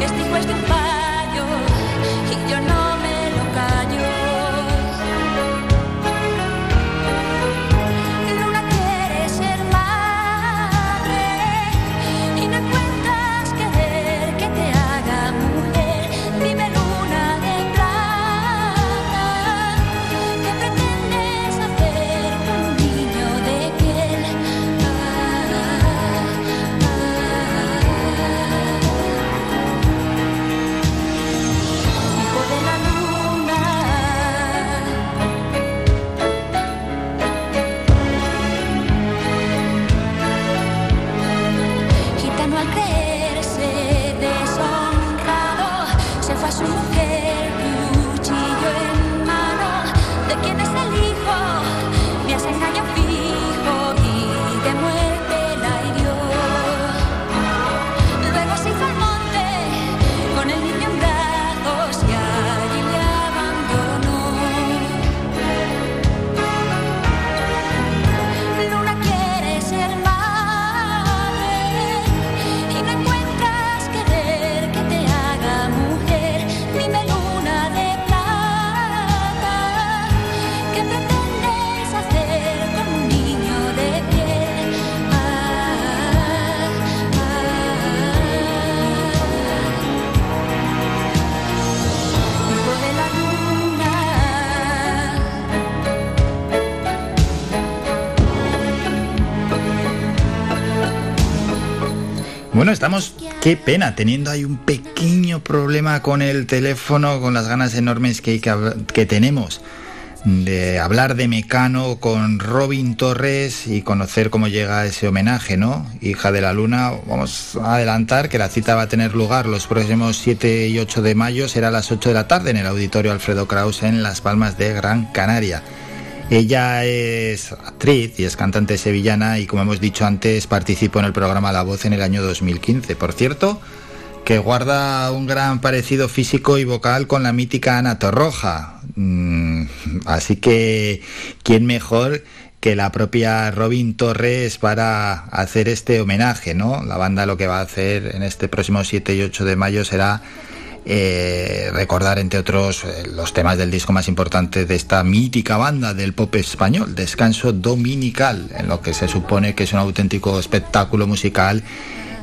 Este hijo es de un payo y yo no me lo Bueno, estamos, qué pena, teniendo ahí un pequeño problema con el teléfono, con las ganas enormes que tenemos de hablar de Mecano con Robin Torres y conocer cómo llega ese homenaje, ¿no? Hija de la Luna. Vamos a adelantar que la cita va a tener lugar los próximos 7 y 8 de mayo, será a las 8 de la tarde en el Auditorio Alfredo Kraus en Las Palmas de Gran Canaria. Ella es actriz y es cantante sevillana y, como hemos dicho antes, participó en el programa La Voz en el año 2015. Por cierto, que guarda un gran parecido físico y vocal con la mítica Ana Torroja. Así que, ¿quién mejor que la propia Robin Torres para hacer este homenaje, ¿no? La banda lo que va a hacer en este próximo 7 y 8 de mayo será... recordar, entre otros, los temas del disco más importante de esta mítica banda del pop español, Descanso Dominical, en lo que se supone que es un auténtico espectáculo musical.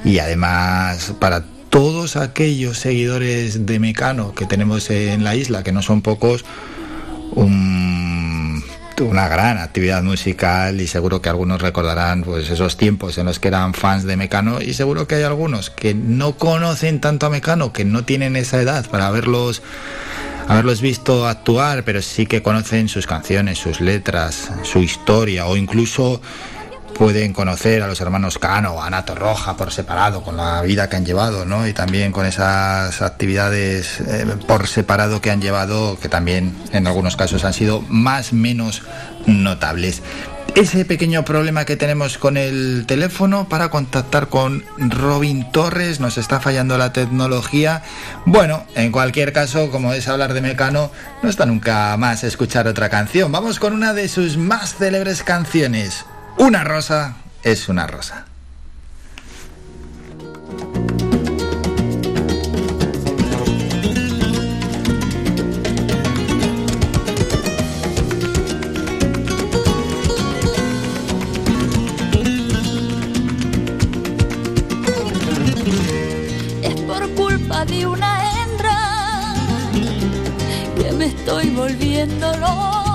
Y además, para todos aquellos seguidores de Mecano que tenemos en la isla, que no son pocos, una gran actividad musical, y seguro que algunos recordarán pues esos tiempos en los que eran fans de Mecano, y seguro que hay algunos que no conocen tanto a Mecano, que no tienen esa edad para haberlos visto actuar, pero sí que conocen sus canciones, sus letras, su historia, o incluso pueden conocer a los hermanos Cano, a Ana Torroja por separado, con la vida que han llevado, ¿no? Y también con esas actividades por separado que han llevado, que también en algunos casos han sido más menos notables. Ese pequeño problema que tenemos con el teléfono para contactar con Robin Torres, nos está fallando la tecnología. Bueno, en cualquier caso, como es hablar de Mecano, no está nunca más escuchar otra canción. Vamos con una de sus más célebres canciones. Una rosa es una rosa. Es por culpa de una hembra que me estoy volviendo loco.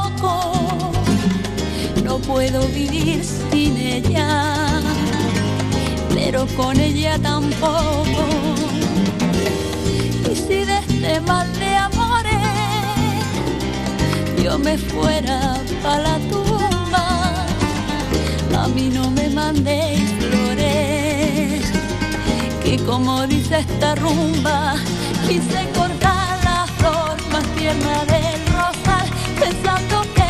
No puedo vivir sin ella, pero con ella tampoco. Y si de este mal de amores yo me fuera pa' la tumba, a mí no me mandéis flores, que como dice esta rumba, quise cortar la flor más tierna del rosal, pensando que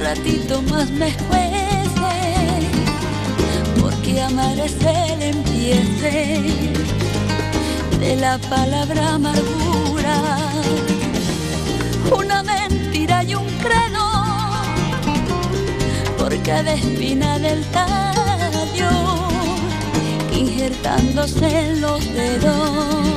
ratito más me juece, porque amar es el empiece de la palabra amargura, una mentira y un credo, por cada espina del tallo, injertándose en los dedos,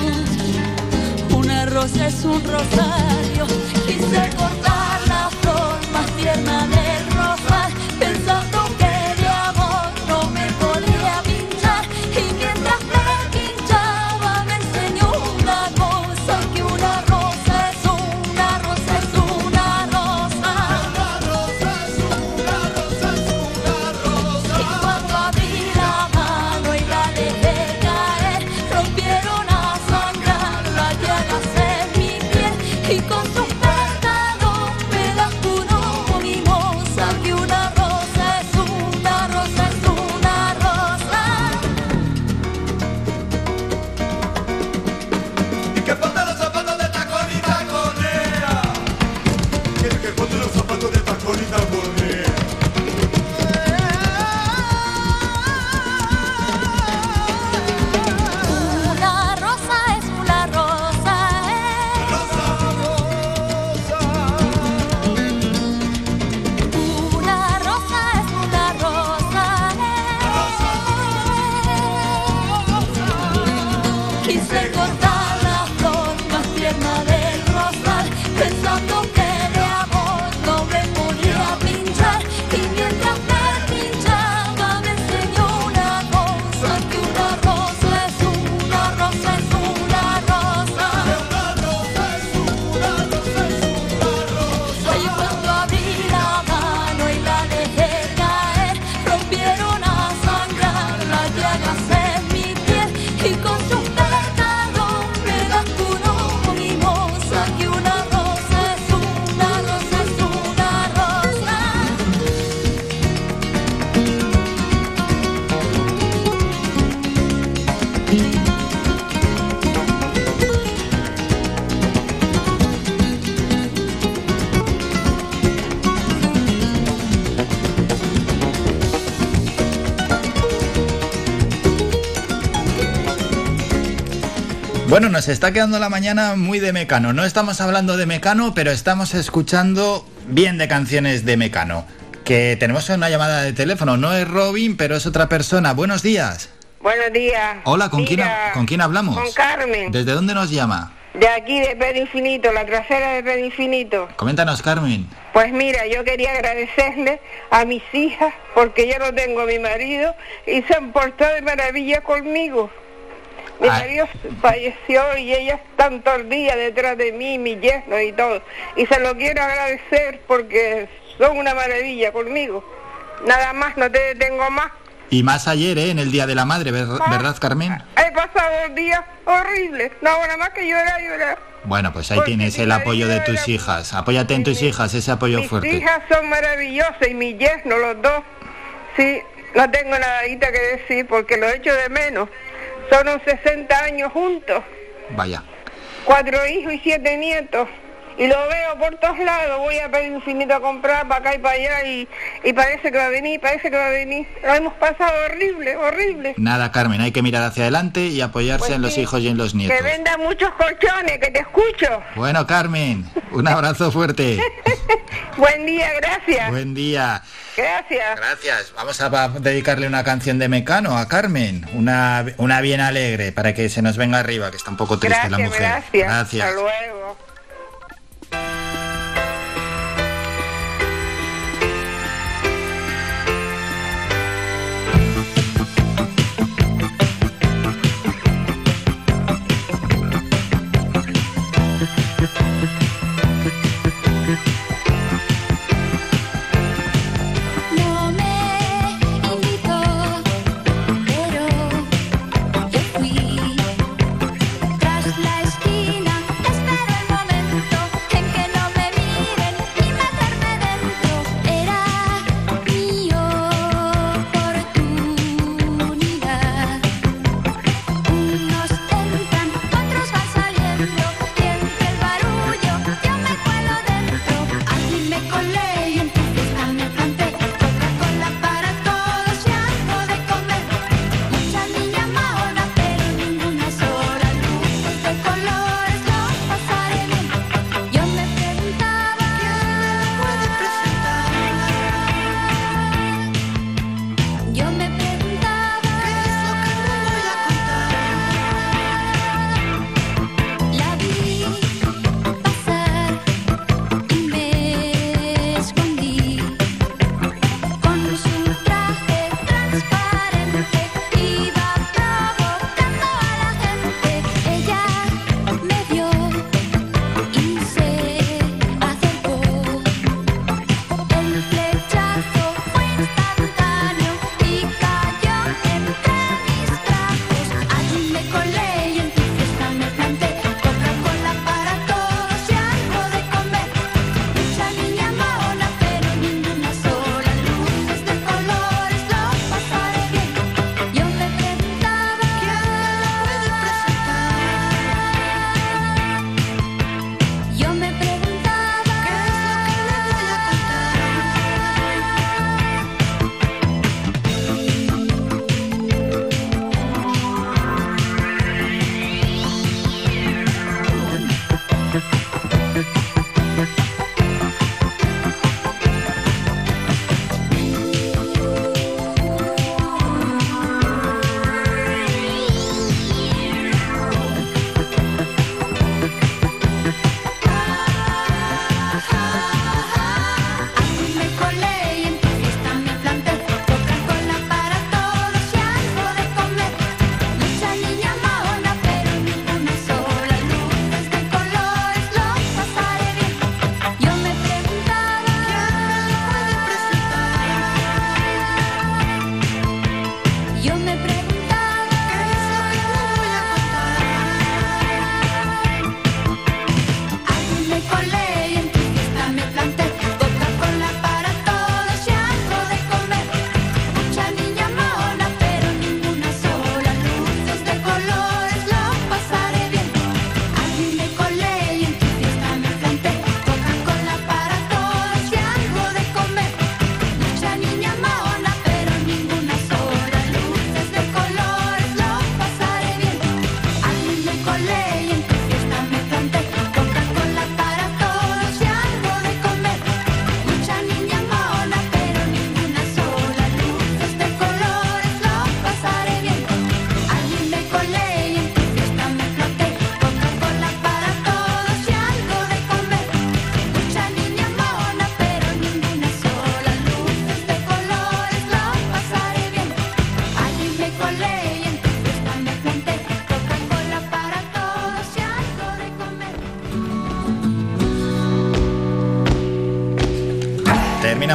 una rosa es un rosario, quise cortar la flor más tierna de rosas, pensando que de amor no me podía pinchar, y mientras me pinchaba me enseñó una cosa, que una rosa es una rosa, es una rosa, una rosa es una rosa, es una rosa. Y cuando abrí la mano y la dejé caer, rompieron a sangrar las llagas en mi piel, y con sus pétalos me las curó mi amor. Bueno, nos está quedando la mañana muy de Mecano. No estamos hablando de Mecano, pero estamos escuchando bien de canciones de Mecano. Que tenemos una llamada de teléfono. No es Robin, pero es otra persona. Buenos días. Buenos días. Hola, ¿con quién hablamos? Con Carmen. ¿Desde dónde nos llama? De aquí, de Pedro Infinito, la trasera de Pedro Infinito. Coméntanos, Carmen. Pues mira, yo quería agradecerle a mis hijas, porque yo no tengo a mi marido, y se han portado de maravilla conmigo. Mi marido falleció y ellas están todo el día detrás de mí, mi yerno y todo. Y se lo quiero agradecer porque son una maravilla conmigo. Nada más, no te detengo más. Y más ayer, en el Día de la Madre, ¿verdad, Carmen? He pasado un día horrible, no, nada más que llorar. Bueno, pues ahí porque tienes el apoyo de tus hijas, apóyate en tus hijas, ese apoyo mis fuerte. Mis hijas son maravillosas y mi yerno, los dos, sí, no tengo nadita que decir porque lo echo de menos. Son unos 60 años juntos. Vaya. 4 hijos y 7 nietos. Y lo veo por todos lados, voy a Pedro Infinito a comprar para acá y para allá y parece que va a venir. Lo hemos pasado horrible. Nada, Carmen, hay que mirar hacia adelante y apoyarse pues en los hijos y en los nietos. Que venda muchos colchones, que te escucho. Bueno, Carmen, un abrazo fuerte. Buen día, gracias. Buen día. Gracias. Vamos a dedicarle una canción de Mecano a Carmen, una bien alegre, para que se nos venga arriba, que está un poco triste la mujer. Gracias. Hasta luego. Tras la esquina, espero el momento.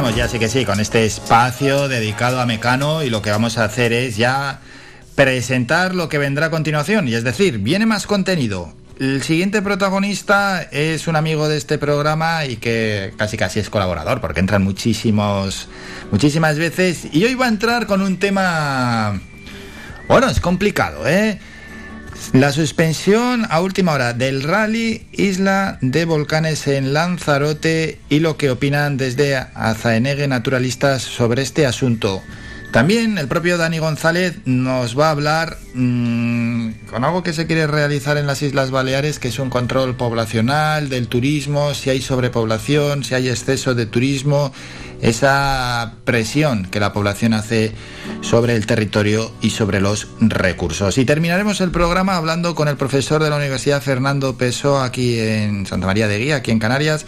terminamos ya, sí que sí, con este espacio dedicado a Mecano, y lo que vamos a hacer es ya presentar lo que vendrá a continuación, y es decir, viene más contenido. El siguiente protagonista es un amigo de este programa y que casi casi es colaborador, porque entran muchísimas veces, y hoy va a entrar con un tema, bueno, es complicado, la suspensión a última hora del Rally Isla de Volcanes en Lanzarote y lo que opinan desde Azaenegue Naturalistas sobre este asunto. También el propio Dani González nos va a hablar con algo que se quiere realizar en las Islas Baleares, que es un control poblacional del turismo, si hay sobrepoblación, si hay exceso de turismo, esa presión que la población hace sobre el territorio y sobre los recursos. Y terminaremos el programa hablando con el profesor de la Universidad Fernando Pessoa, aquí en Santa María de Guía, aquí en Canarias,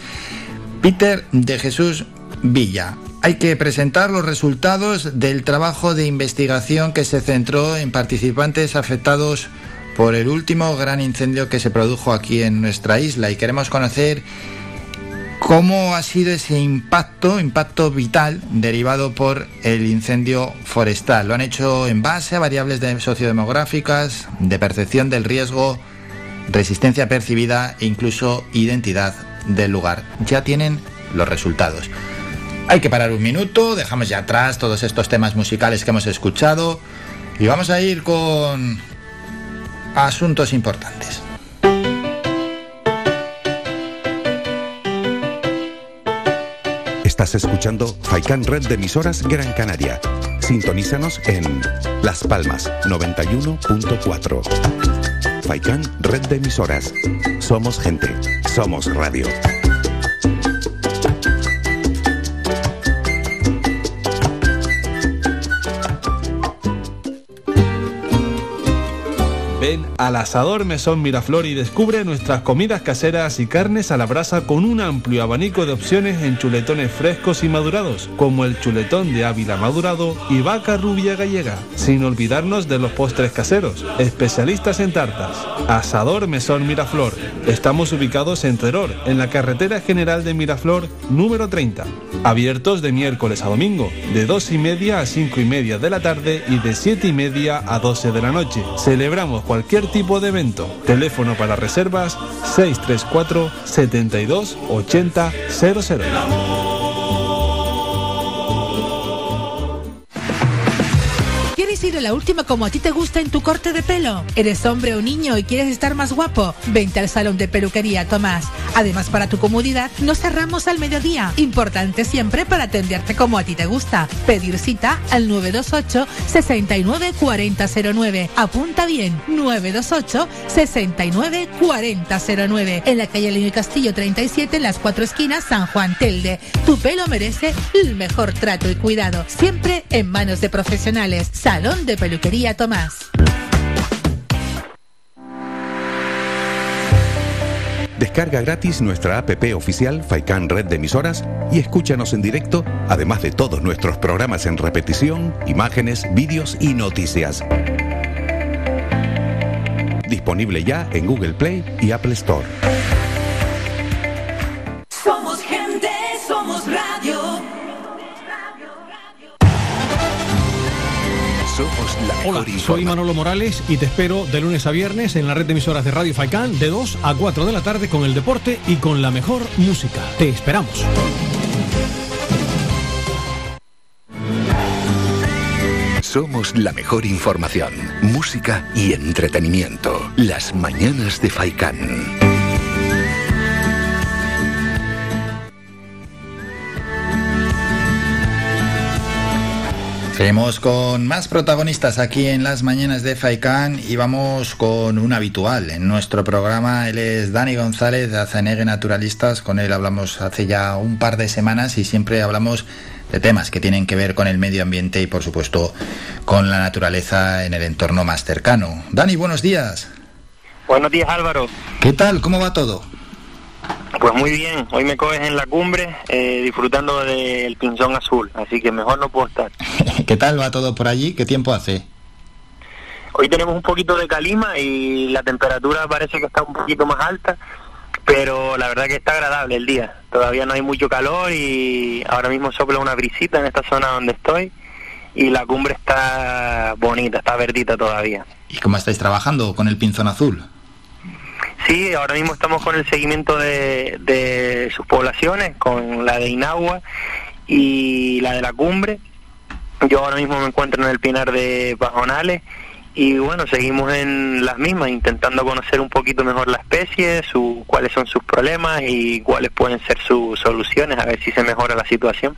Peter de Jesús Villa. Hay que presentar los resultados del trabajo de investigación que se centró en participantes afectados por el último gran incendio que se produjo aquí en nuestra isla, y queremos conocer cómo ha sido ese impacto vital derivado por el incendio forestal. Lo han hecho en base a variables sociodemográficas, de percepción del riesgo, resistencia percibida e incluso identidad del lugar. Ya tienen los resultados. Hay que parar un minuto, dejamos ya atrás todos estos temas musicales que hemos escuchado y vamos a ir con asuntos importantes. Estás escuchando Faikan Red de Emisoras Gran Canaria. Sintonízanos en Las Palmas 91.4. Faikan Red de Emisoras. Somos gente, somos radio. Ven al asador Mesón Miraflor y descubre nuestras comidas caseras y carnes a la brasa, con un amplio abanico de opciones en chuletones frescos y madurados, como el chuletón de Ávila madurado y vaca rubia gallega, sin olvidarnos de los postres caseros, especialistas en tartas. Asador Mesón Miraflor. Estamos ubicados en Teror, en la carretera general de Miraflor número 30. Abiertos de miércoles a domingo, de 2:30 a 5:30 de la tarde y de 7:30 a 12 de la noche. Celebramos cualquier tipo de evento. Teléfono para reservas 634 72 80 00. ¿Quieres ir a la última como a ti te gusta en tu corte de pelo? ¿Eres hombre o niño y quieres estar más guapo? Vente al Salón de Peluquería Tomás. Además, para tu comodidad, nos cerramos al mediodía. Importante siempre para atenderte como a ti te gusta. Pedir cita al 928-694009. Apunta bien, 928-694009. En la calle Leño y Castillo 37, en las 4 esquinas, San Juan Telde. Tu pelo merece el mejor trato y cuidado, siempre en manos de profesionales. Salón de Peluquería Tomás. Descarga gratis nuestra app oficial Faikan Red de Emisoras y escúchanos en directo, además de todos nuestros programas en repetición, imágenes, vídeos y noticias. Disponible ya en Google Play y Apple Store. Somos gente, somos radio. Hola, soy Manolo Morales y te espero de lunes a viernes en la red de emisoras de Radio Faicán, de 2 a 4 de la tarde, con el deporte y con la mejor música. Te esperamos. Somos la mejor información, música y entretenimiento. Las mañanas de Faicán. Seguimos con más protagonistas aquí en las mañanas de Faicán y vamos con un habitual en nuestro programa. Él es Dani González de Azaenegue Naturalistas. Con él hablamos hace ya un par de semanas y siempre hablamos de temas que tienen que ver con el medio ambiente y, por supuesto, con la naturaleza en el entorno más cercano. Dani, buenos días. Buenos días, Álvaro. ¿Qué tal? ¿Cómo va todo? Pues muy bien, hoy me coges en la cumbre disfrutando del pinzón azul, así que mejor no puedo estar. ¿Qué tal va todo por allí? ¿Qué tiempo hace? Hoy tenemos un poquito de calima y la temperatura parece que está un poquito más alta, pero la verdad que está agradable el día, todavía no hay mucho calor y ahora mismo sopla una brisita en esta zona donde estoy y la cumbre está bonita, está verdita todavía. ¿Y cómo estáis trabajando con el pinzón azul? Sí, ahora mismo estamos con el seguimiento de sus poblaciones, con la de Inagua y la de la cumbre. Yo ahora mismo me encuentro en el Pinar de Pajonales y bueno, seguimos en las mismas, intentando conocer un poquito mejor la especie, cuáles son sus problemas y cuáles pueden ser sus soluciones, a ver si se mejora la situación.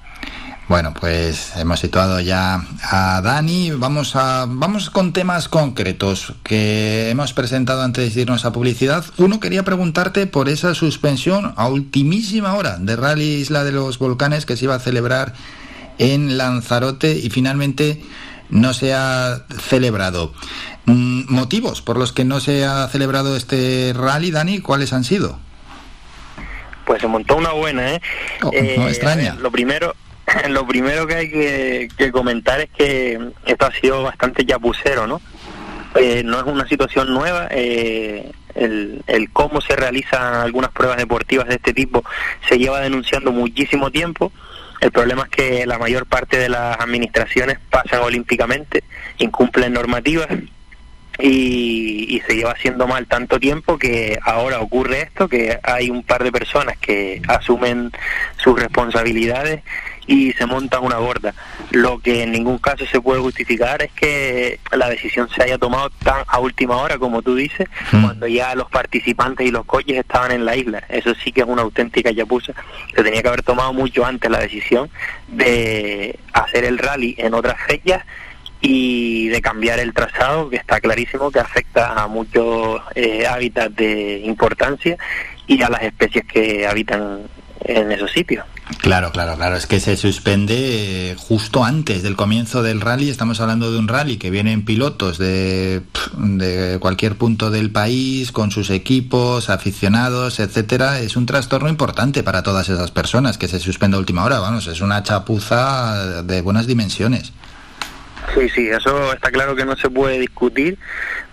Bueno, pues hemos situado ya a Dani. Vamos con temas concretos que hemos presentado antes de irnos a publicidad. Uno, quería preguntarte por esa suspensión a ultimísima hora de Rally Isla de los Volcanes que se iba a celebrar en Lanzarote y finalmente no se ha celebrado. ¿Motivos por los que no se ha celebrado este rally, Dani? ¿Cuáles han sido? Pues se montó una buena, no extraña. Lo primero que hay que comentar es que esto ha sido bastante chapucero, ¿no? No es una situación nueva, el cómo se realizan algunas pruebas deportivas de este tipo se lleva denunciando muchísimo tiempo. El problema es que la mayor parte de las administraciones pasan olímpicamente, incumplen normativas y se lleva haciendo mal tanto tiempo que ahora ocurre esto, que hay un par de personas que asumen sus responsabilidades y se monta una borda. Lo que en ningún caso se puede justificar es que la decisión se haya tomado tan a última hora, como tú dices, cuando ya los participantes y los coches estaban en la isla. Eso sí que es una auténtica chapuza. Se tenía que haber tomado mucho antes la decisión de hacer el rally en otras fechas y de cambiar el trazado, que está clarísimo que afecta a muchos hábitats de importancia y a las especies que habitan en esos sitios. Claro, es que se suspende justo antes del comienzo del rally. Estamos hablando de un rally que vienen pilotos de cualquier punto del país, con sus equipos, aficionados, etcétera. Es un trastorno importante para todas esas personas que se suspende a última hora. Vamos, es una chapuza de buenas dimensiones. Sí, eso está claro que no se puede discutir,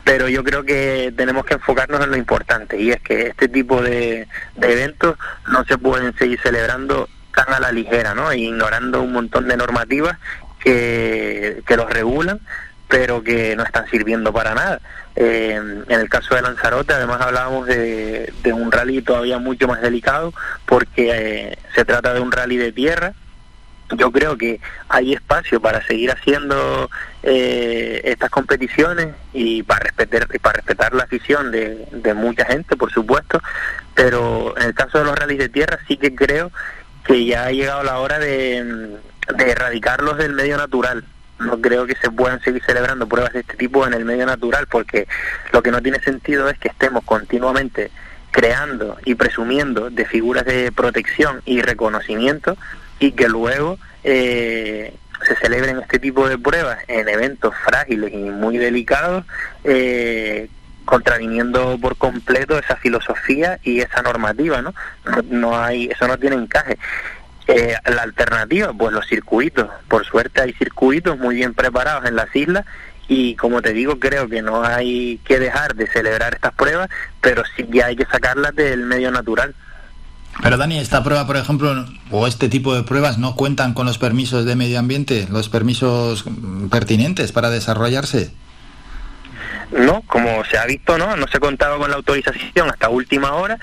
pero yo creo que tenemos que enfocarnos en lo importante, y es que este tipo de eventos no se pueden seguir celebrando tan a la ligera, ¿no? Ignorando un montón de normativas que los regulan, pero que no están sirviendo para nada. En el caso de Lanzarote, además, hablábamos de un rally todavía mucho más delicado, porque se trata de un rally de tierra. Yo creo que hay espacio para seguir haciendo estas competiciones y para respetar la afición de mucha gente, por supuesto, pero en el caso de los rallies de tierra sí que creo que ya ha llegado la hora de erradicarlos del medio natural. No creo que se puedan seguir celebrando pruebas de este tipo en el medio natural, porque lo que no tiene sentido es que estemos continuamente creando y presumiendo de figuras de protección y reconocimiento y que luego se celebren este tipo de pruebas en eventos frágiles y muy delicados, contraviniendo por completo esa filosofía y esa normativa, ¿no? Eso no tiene encaje. La alternativa, pues los circuitos. Por suerte hay circuitos muy bien preparados en las islas y, como te digo, creo que no hay que dejar de celebrar estas pruebas, pero sí que hay que sacarlas del medio natural. Pero, Dani, esta prueba, por ejemplo, o este tipo de pruebas no cuentan con los permisos de medio ambiente, los permisos pertinentes para desarrollarse. No, como se ha visto, no se contaba con la autorización hasta última hora.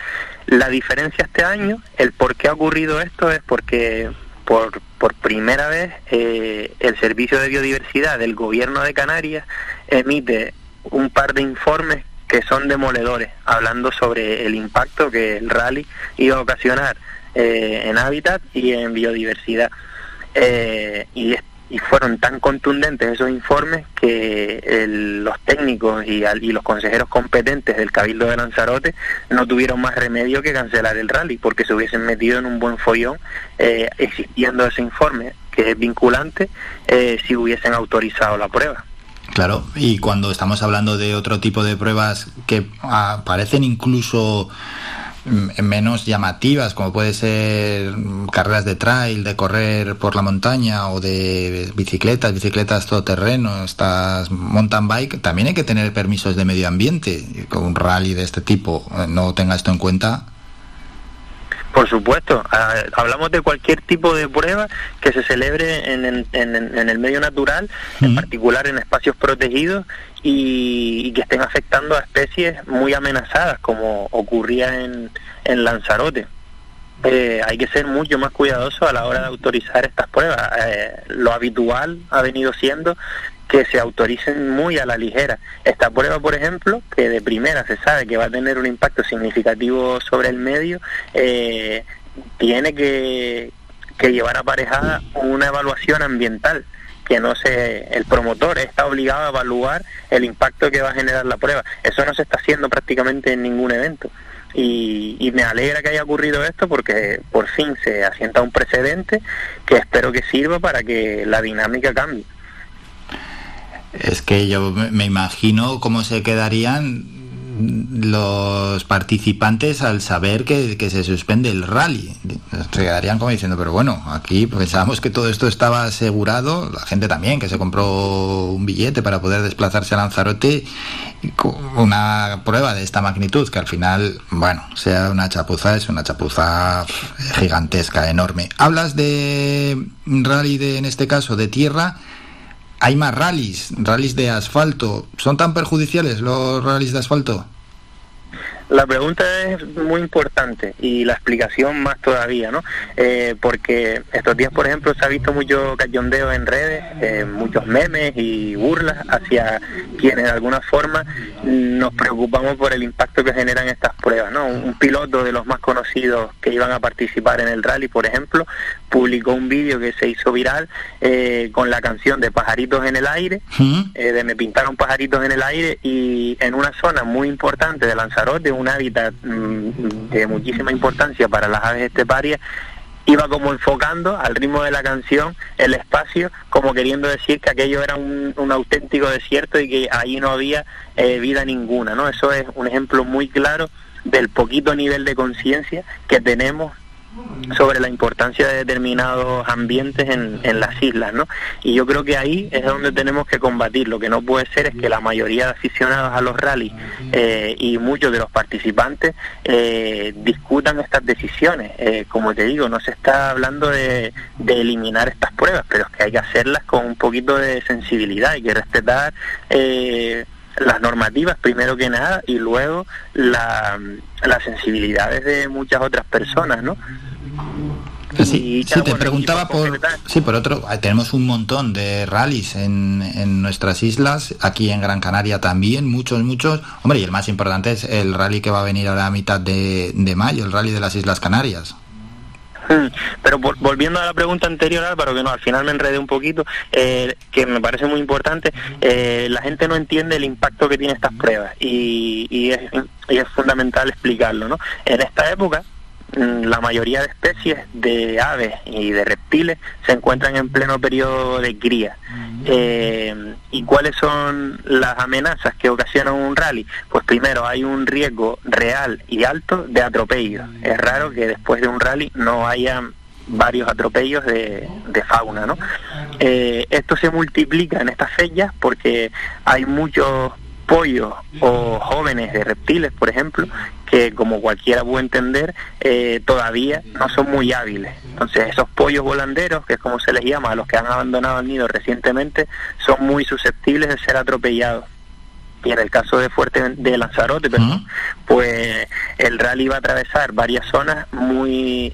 La diferencia este año, el por qué ha ocurrido esto, es porque por primera vez el Servicio de Biodiversidad del Gobierno de Canarias emite un par de informes que son demoledores, hablando sobre el impacto que el rally iba a ocasionar en hábitat y en biodiversidad. Y fueron tan contundentes esos informes que los técnicos y los consejeros competentes del Cabildo de Lanzarote no tuvieron más remedio que cancelar el rally, porque se hubiesen metido en un buen follón existiendo ese informe, que es vinculante, si hubiesen autorizado la prueba. Claro, y cuando estamos hablando de otro tipo de pruebas que parecen incluso menos llamativas, como puede ser carreras de trail, de correr por la montaña o de bicicletas todoterreno, estas mountain bike, también hay que tener permisos de medio ambiente. Con un rally de este tipo no tenga esto en cuenta, Por supuesto, hablamos de cualquier tipo de prueba que se celebre en el medio natural, en particular en espacios protegidos y que estén afectando a especies muy amenazadas, como ocurría en Lanzarote. Hay que ser mucho más cuidadoso a la hora de autorizar estas pruebas. Lo habitual ha venido siendo que se autoricen muy a la ligera. Esta prueba, por ejemplo, que de primera se sabe que va a tener un impacto significativo sobre el medio, tiene que llevar aparejada una evaluación ambiental, que no sé, el promotor está obligado a evaluar el impacto que va a generar la prueba. Eso no se está haciendo prácticamente en ningún evento. Y me alegra que haya ocurrido esto, porque por fin se asienta un precedente que espero que sirva para que la dinámica cambie. Es que yo me imagino cómo se quedarían los participantes al saber que se suspende el rally. Se quedarían como diciendo, pero bueno, aquí pensábamos que todo esto estaba asegurado, la gente también, que se compró un billete para poder desplazarse a Lanzarote, una prueba de esta magnitud, que al final, bueno, sea una chapuza, es una chapuza gigantesca, enorme. Hablas de rally en este caso de tierra. Hay más rallies de asfalto. ¿Son tan perjudiciales los rallies de asfalto? La pregunta es muy importante y la explicación más todavía, ¿no? Porque estos días, por ejemplo, se ha visto mucho cachondeo en redes, muchos memes y burlas hacia quienes de alguna forma nos preocupamos por el impacto que generan estas pruebas, ¿no? Un piloto de los más conocidos que iban a participar en el rally, por ejemplo, publicó un vídeo que se hizo viral con la canción de Pajaritos en el Aire, de Me Pintaron Pajaritos en el Aire, y en una zona muy importante de Lanzarote, un hábitat de muchísima importancia para las aves esteparias, iba como enfocando al ritmo de la canción el espacio, como queriendo decir que aquello era un auténtico desierto y que ahí no había vida ninguna, ¿no? Eso es un ejemplo muy claro del poquito nivel de conciencia que tenemos sobre la importancia de determinados ambientes en las islas, ¿no? Y yo creo que ahí es donde tenemos que combatir. Lo que no puede ser es que la mayoría de aficionados a los rallies y muchos de los participantes discutan estas decisiones. Como te digo, no se está hablando de eliminar estas pruebas, pero es que hay que hacerlas con un poquito de sensibilidad. Hay que respetar las normativas primero que nada y luego las sensibilidades de muchas otras personas, ¿no? Sí, sí, te preguntaba por otro, tenemos un montón de rallies en nuestras islas, aquí en Gran Canaria también, muchos, hombre, y el más importante es el rally que va a venir ahora a mitad de mayo, el rally de las Islas Canarias. Pero volviendo a la pregunta anterior, Álvaro, que no, al final me enredé un poquito, que me parece muy importante, la gente no entiende el impacto que tienen estas pruebas y es fundamental explicarlo, ¿no? En esta época la mayoría de especies de aves y de reptiles se encuentran en pleno periodo de cría. ¿Y cuáles son las amenazas que ocasionan un rally? Pues primero, hay un riesgo real y alto de atropellos. Es raro que después de un rally no haya varios atropellos de fauna, ¿no? Esto se multiplica en estas fechas porque hay muchos pollos o jóvenes de reptiles, por ejemplo, que como cualquiera puede entender, todavía no son muy hábiles. Entonces esos pollos volanderos, que es como se les llama a los que han abandonado el nido recientemente, son muy susceptibles de ser atropellados. Y en el caso de Lanzarote, pues el rally va a atravesar varias zonas muy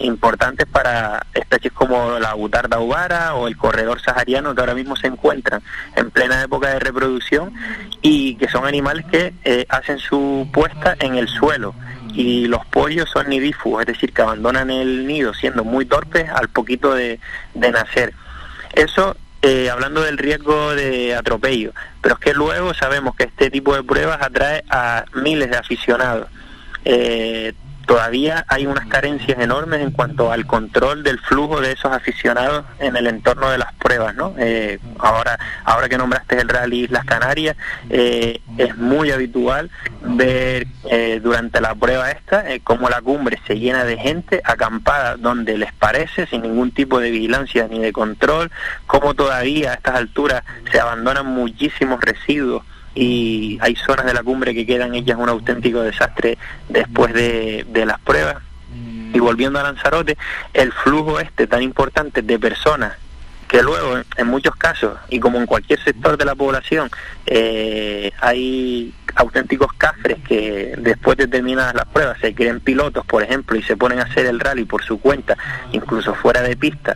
importantes para especies como la butarda ovara o el corredor sahariano, que ahora mismo se encuentran en plena época de reproducción y que son animales que hacen su puesta en el suelo. Y los pollos son nidífugos, es decir, que abandonan el nido siendo muy torpes al poquito de nacer. Eso hablando del riesgo de atropello, pero es que luego sabemos que este tipo de pruebas atrae a miles de aficionados. Todavía hay unas carencias enormes en cuanto al control del flujo de esos aficionados en el entorno de las pruebas, ¿no? Ahora que nombraste el Rally Islas Canarias, es muy habitual ver durante la prueba esta cómo la cumbre se llena de gente acampada donde les parece, sin ningún tipo de vigilancia ni de control, cómo todavía a estas alturas se abandonan muchísimos residuos y hay zonas de la cumbre que quedan hechas un auténtico desastre después de las pruebas. Y volviendo a Lanzarote, el flujo este tan importante de personas que luego, en muchos casos, y como en cualquier sector de la población, hay auténticos cafres que después de terminadas las pruebas se creen pilotos, por ejemplo, y se ponen a hacer el rally por su cuenta, incluso fuera de pista,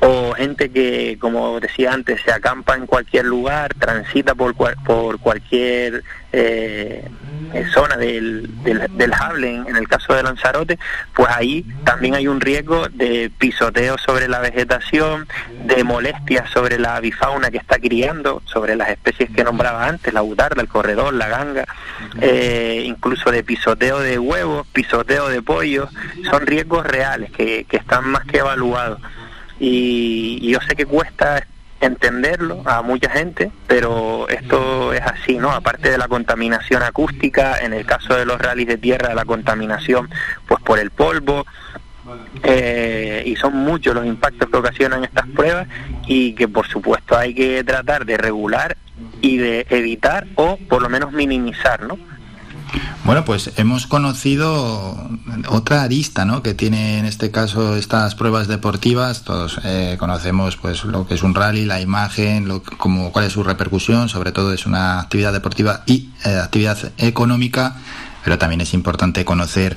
o gente que, como decía antes, se acampa en cualquier lugar, transita por cualquier zona del Hable, en el caso de Lanzarote, pues ahí también hay un riesgo de pisoteo sobre la vegetación, de molestias sobre la avifauna que está criando, sobre las especies que nombraba antes, la butarda, el corredor, la ganga, incluso de pisoteo de huevos, pisoteo de pollos. Son riesgos reales que están más que evaluados, y yo sé que cuesta entenderlo a mucha gente, pero esto es así, ¿no? Aparte de la contaminación acústica, en el caso de los rallies de tierra, la contaminación pues por el polvo, y son muchos los impactos que ocasionan estas pruebas, y que por supuesto hay que tratar de regular y de evitar, o por lo menos minimizar, ¿no? Bueno, pues hemos conocido otra arista, ¿no?, que tiene en este caso estas pruebas deportivas. Todos conocemos pues lo que es un rally, la imagen, como cuál es su repercusión, sobre todo es una actividad deportiva y actividad económica, pero también es importante conocer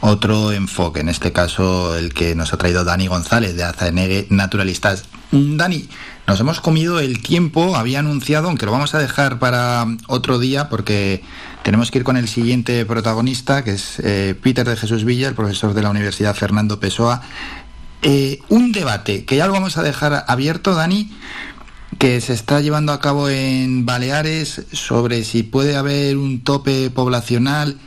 otro enfoque, en este caso el que nos ha traído Dani González de ACNG Naturalistas. Dani, nos hemos comido el tiempo, había anunciado, aunque lo vamos a dejar para otro día porque tenemos que ir con el siguiente protagonista, que es Peter de Jesús Villa, el profesor de la Universidad Fernando Pessoa. Un debate que ya lo vamos a dejar abierto, Dani, que se está llevando a cabo en Baleares sobre si puede haber un tope poblacional,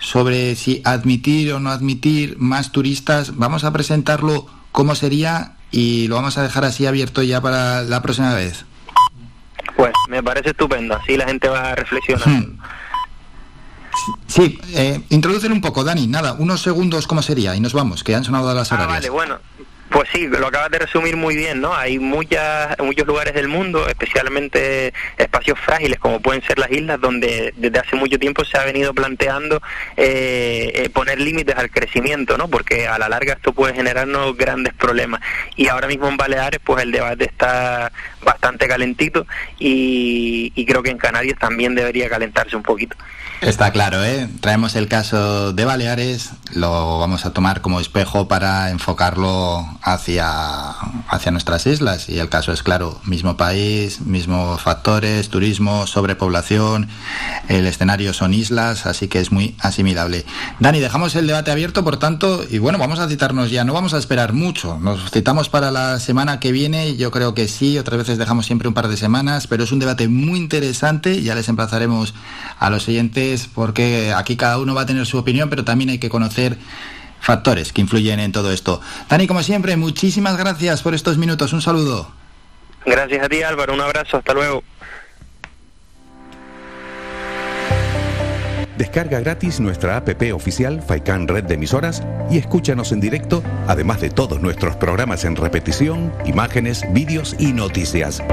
sobre si admitir o no admitir más turistas. Vamos a presentarlo cómo sería y lo vamos a dejar así abierto ya para la próxima vez. Pues me parece estupendo, así la gente va a reflexionar. Sí, introducen un poco, Dani, nada, unos segundos cómo sería y nos vamos, que han sonado las horarias. Vale, bueno, pues sí, lo acabas de resumir muy bien, ¿no? Hay muchos lugares del mundo, especialmente espacios frágiles como pueden ser las islas, donde desde hace mucho tiempo se ha venido planteando poner límites al crecimiento, ¿no? Porque a la larga esto puede generarnos grandes problemas. Y ahora mismo en Baleares, pues el debate está bastante calentito, y creo que en Canarias también debería calentarse un poquito. Está claro, ¿eh? Traemos el caso de Baleares, lo vamos a tomar como espejo para enfocarlo hacia nuestras islas, y el caso es claro, mismo país, mismos factores, turismo, sobrepoblación, el escenario son islas, así que es muy asimilable. Dani, dejamos el debate abierto, por tanto, y bueno, vamos a citarnos ya, no vamos a esperar mucho, nos citamos para la semana que viene, yo creo que sí, otras veces dejamos siempre un par de semanas, pero es un debate muy interesante, ya les emplazaremos a los siguientes, porque aquí cada uno va a tener su opinión, pero también hay que conocer factores que influyen en todo esto. Dani, como siempre, muchísimas gracias por estos minutos, un saludo. Gracias a ti, Álvaro, un abrazo, hasta luego. Descarga gratis nuestra app oficial Faikan Red de Emisoras y escúchanos en directo, además de todos nuestros programas en repetición, imágenes, vídeos y noticias.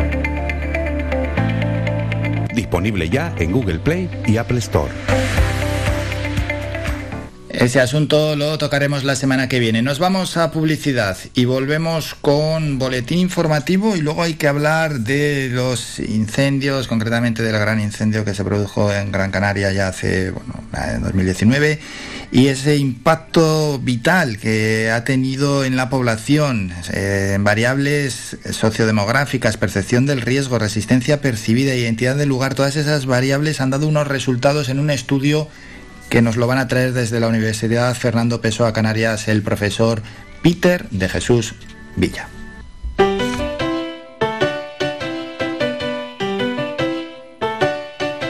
Disponible ya en Google Play y Apple Store. Ese asunto lo tocaremos la semana que viene. Nos vamos a publicidad y volvemos con boletín informativo, y luego hay que hablar de los incendios, concretamente del gran incendio que se produjo en Gran Canaria ya hace, en 2019, y ese impacto vital que ha tenido en la población, en variables sociodemográficas, percepción del riesgo, resistencia percibida, identidad del lugar. Todas esas variables han dado unos resultados en un estudio que nos lo van a traer desde la Universidad Fernando Pessoa Canarias el profesor Peter de Jesús Villa.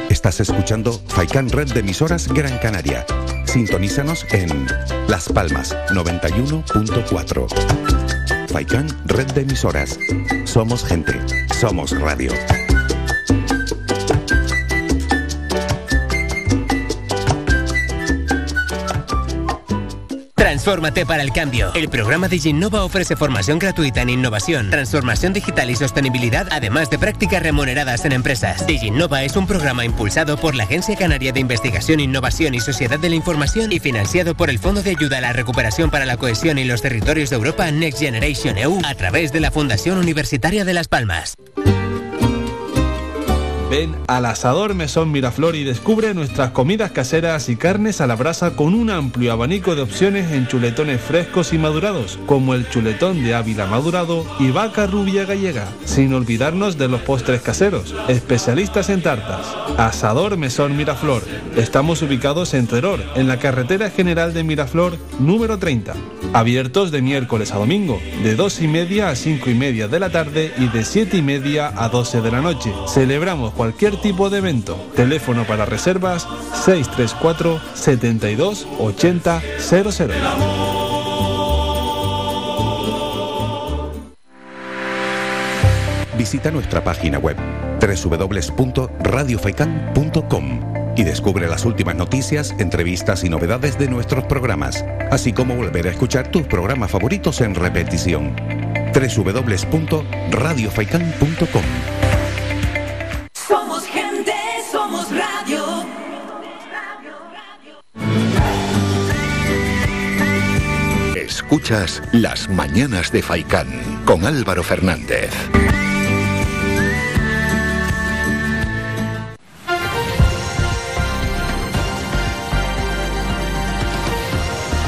Estás escuchando Faikan Red de Emisoras Gran Canaria. Sintonízanos en Las Palmas 91.4. Faikan Red de Emisoras. Somos gente, somos radio. Transfórmate para el cambio. El programa Diginnova ofrece formación gratuita en innovación, transformación digital y sostenibilidad, además de prácticas remuneradas en empresas. Diginnova es un programa impulsado por la Agencia Canaria de Investigación, Innovación y Sociedad de la Información y financiado por el Fondo de Ayuda a la Recuperación para la Cohesión y los Territorios de Europa Next Generation EU a través de la Fundación Universitaria de Las Palmas. Ven al Asador Mesón Miraflor y descubre nuestras comidas caseras y carnes a la brasa con un amplio abanico de opciones en chuletones frescos y madurados, como el chuletón de Ávila madurado y vaca rubia gallega, sin olvidarnos de los postres caseros, especialistas en tartas. Asador Mesón Miraflor. Estamos ubicados en Teror, en la carretera general de Miraflor, número 30. Abiertos de miércoles a domingo, de 2:30 a 5:30 de la tarde y de 7:30 a 12 de la noche. Celebramos cualquier tipo de evento. Teléfono para reservas 634 72 80 00. Visita nuestra página web www.radiofaikan.com y descubre las últimas noticias, entrevistas y novedades de nuestros programas, así como volver a escuchar tus programas favoritos en repetición. www.radiofaikan.com. Somos gente, somos radio. Escuchas Las Mañanas de Faicán con Álvaro Fernández.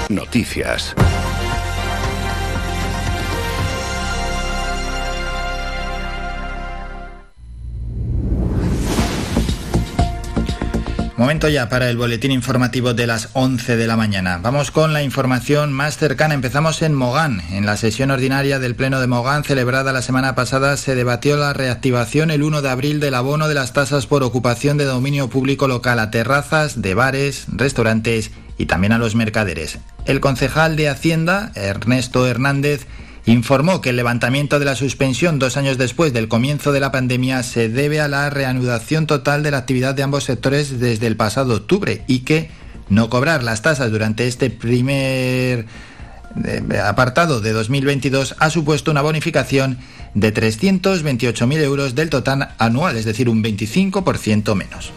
Noticias. Momento ya para el boletín informativo de las 11 de la mañana. Vamos con la información más cercana. Empezamos en Mogán. En la sesión ordinaria del Pleno de Mogán, celebrada la semana pasada, se debatió la reactivación el 1 de abril del abono de las tasas por ocupación de dominio público local a terrazas de bares, restaurantes y también a los mercaderes. El concejal de Hacienda, Ernesto Hernández, informó que el levantamiento de la suspensión 2 años después del comienzo de la pandemia se debe a la reanudación total de la actividad de ambos sectores desde el pasado octubre y que no cobrar las tasas durante este primer apartado de 2022 ha supuesto una bonificación de 328.000 euros del total anual, es decir, un 25% menos.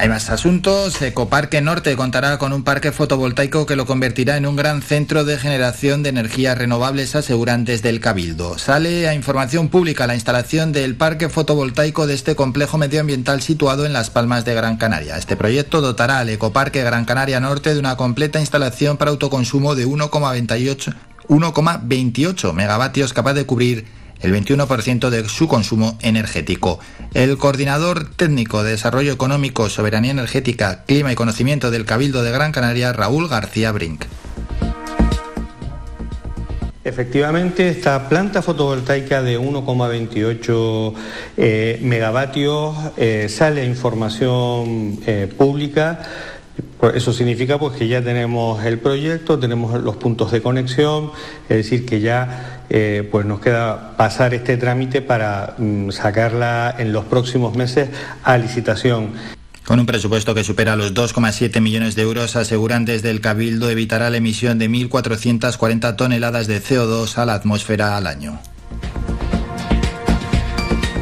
Hay más asuntos. Ecoparque Norte contará con un parque fotovoltaico que lo convertirá en un gran centro de generación de energías renovables, aseguran desde el Cabildo. Sale a información pública la instalación del parque fotovoltaico de este complejo medioambiental situado en Las Palmas de Gran Canaria. Este proyecto dotará al Ecoparque Gran Canaria Norte de una completa instalación para autoconsumo de 1,28 megavatios, capaz de cubrir el 21% de su consumo energético. El coordinador técnico de Desarrollo Económico, Soberanía Energética, Clima y Conocimiento del Cabildo de Gran Canaria, Raúl García Brink. Efectivamente, esta planta fotovoltaica de 1,28 megavatios sale a información pública. Eso significa pues que ya tenemos el proyecto, tenemos los puntos de conexión, es decir, que ya pues nos queda pasar este trámite para sacarla en los próximos meses a licitación. Con un presupuesto que supera los 2,7 millones de euros, aseguran desde el Cabildo, evitará la emisión de 1.440 toneladas de CO2 a la atmósfera al año.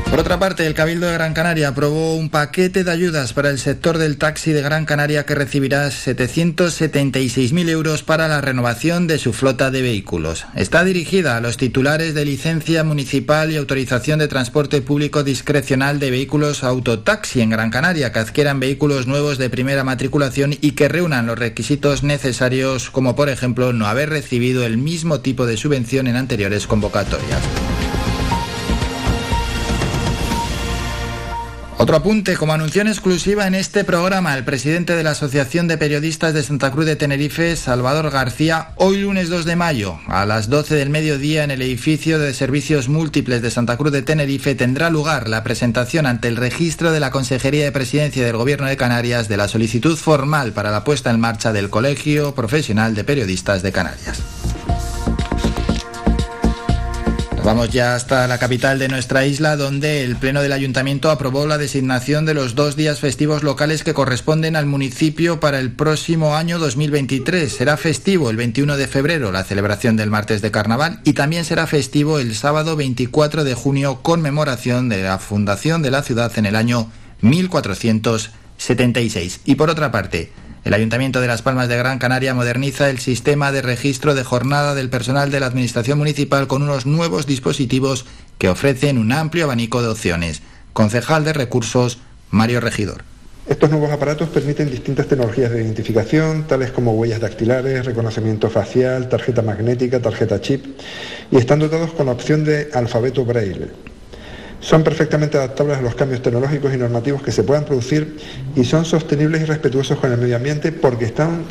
Por otra parte, el Cabildo de Gran Canaria aprobó un paquete de ayudas para el sector del taxi de Gran Canaria que recibirá 776.000 euros para la renovación de su flota de vehículos. Está dirigida a los titulares de licencia municipal y autorización de transporte público discrecional de vehículos autotaxi en Gran Canaria que adquieran vehículos nuevos de primera matriculación y que reúnan los requisitos necesarios, como por ejemplo no haber recibido el mismo tipo de subvención en anteriores convocatorias. Otro apunte, como anunció en exclusiva en este programa el presidente de la Asociación de Periodistas de Santa Cruz de Tenerife, Salvador García, hoy lunes 2 de mayo, a las 12 del mediodía en el edificio de Servicios Múltiples de Santa Cruz de Tenerife tendrá lugar la presentación ante el registro de la Consejería de Presidencia del Gobierno de Canarias de la solicitud formal para la puesta en marcha del Colegio Profesional de Periodistas de Canarias. Vamos ya hasta la capital de nuestra isla, donde el Pleno del Ayuntamiento aprobó la designación de los 2 días festivos locales que corresponden al municipio para el próximo año 2023. Será festivo el 21 de febrero, la celebración del martes de carnaval, y también será festivo el sábado 24 de junio, conmemoración de la fundación de la ciudad en el año 1476. Y por otra parte, el Ayuntamiento de Las Palmas de Gran Canaria moderniza el sistema de registro de jornada del personal de la Administración Municipal con unos nuevos dispositivos que ofrecen un amplio abanico de opciones. Concejal de Recursos, Mario Regidor. Estos nuevos aparatos permiten distintas tecnologías de identificación, tales como huellas dactilares, reconocimiento facial, tarjeta magnética, tarjeta chip, y están dotados con la opción de alfabeto braille. Son perfectamente adaptables a los cambios tecnológicos y normativos que se puedan producir y son sostenibles y respetuosos con el medio ambiente porque están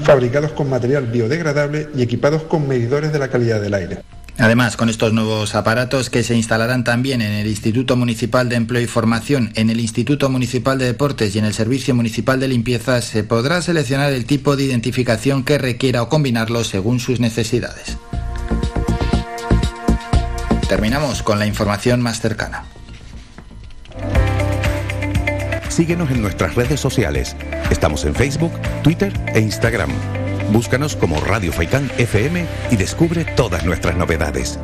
fabricados con material biodegradable y equipados con medidores de la calidad del aire. Además, con estos nuevos aparatos que se instalarán también en el Instituto Municipal de Empleo y Formación, en el Instituto Municipal de Deportes y en el Servicio Municipal de Limpieza, se podrá seleccionar el tipo de identificación que requiera o combinarlo según sus necesidades. Terminamos con la información más cercana. Síguenos en nuestras redes sociales. Estamos en Facebook, Twitter e Instagram. Búscanos como Radio Faicán FM y descubre todas nuestras novedades.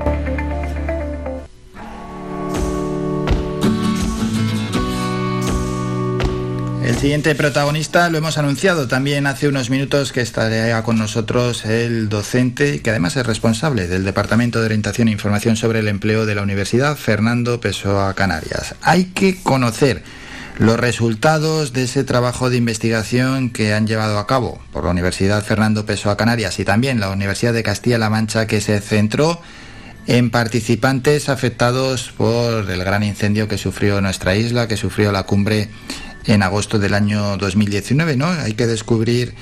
El siguiente protagonista lo hemos anunciado también hace unos minutos, que estará con nosotros el docente, que además es responsable del Departamento de Orientación e Información sobre el Empleo de la Universidad Fernando Pessoa Canarias. Hay que conocer los resultados de ese trabajo de investigación que han llevado a cabo por la Universidad Fernando Pessoa Canarias y también la Universidad de Castilla-La Mancha, que se centró en participantes afectados por el gran incendio que sufrió nuestra isla, que sufrió la cumbre en agosto del año 2019, ¿no? Hay que descubrir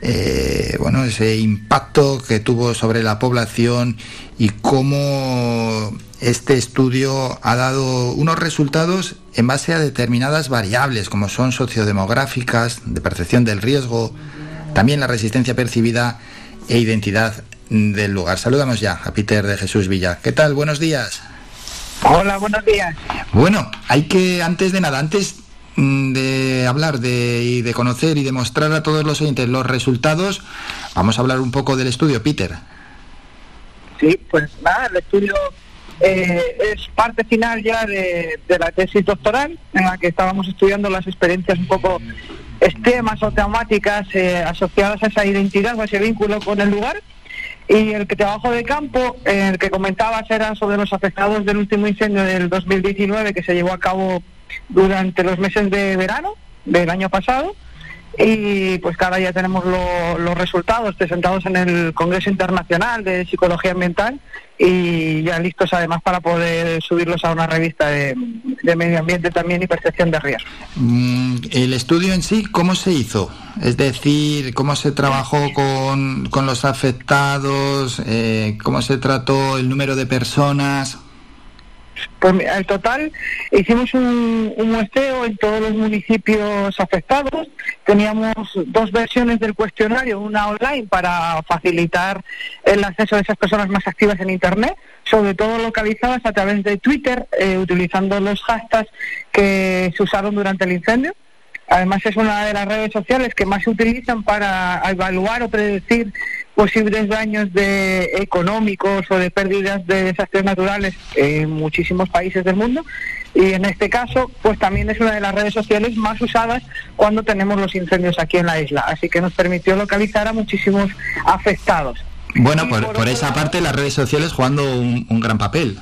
ese impacto que tuvo sobre la población y cómo este estudio ha dado unos resultados en base a determinadas variables, como son sociodemográficas, de percepción del riesgo, también la resistencia percibida e identidad del lugar. Saludamos ya a Peter de Jesús Villa. ¿Qué tal? Buenos días. Hola, buenos días. Bueno, hay que, antes de hablar de conocer y demostrar a todos los oyentes los resultados, vamos a hablar un poco del estudio, Peter. Sí, pues nada, el estudio es parte final ya de la tesis doctoral, en la que estábamos estudiando las experiencias un poco extremas o traumáticas asociadas a esa identidad o a ese vínculo con el lugar. Y el trabajo de campo, el que comentabas, era sobre los afectados del último incendio del 2019 que se llevó a cabo durante los meses de verano del año pasado, y pues ahora ya tenemos los resultados presentados en el Congreso Internacional de Psicología Ambiental y ya listos además para poder subirlos a una revista de medio ambiente también y percepción de riesgo. El estudio en sí, ¿cómo se hizo? Es decir, ¿cómo se trabajó con los afectados? ¿Cómo se trató el número de personas? Pues en total hicimos un muestreo en todos los municipios afectados. Teníamos 2 versiones del cuestionario, una online para facilitar el acceso de esas personas más activas en Internet, sobre todo localizadas a través de Twitter, utilizando los hashtags que se usaron durante el incendio. Además es una de las redes sociales que más se utilizan para evaluar o predecir posibles daños económicos o de pérdidas de desastres naturales en muchísimos países del mundo, y en este caso pues también es una de las redes sociales más usadas cuando tenemos los incendios aquí en la isla, así que nos permitió localizar a muchísimos afectados. Bueno, por esa parte las redes sociales jugando un gran papel.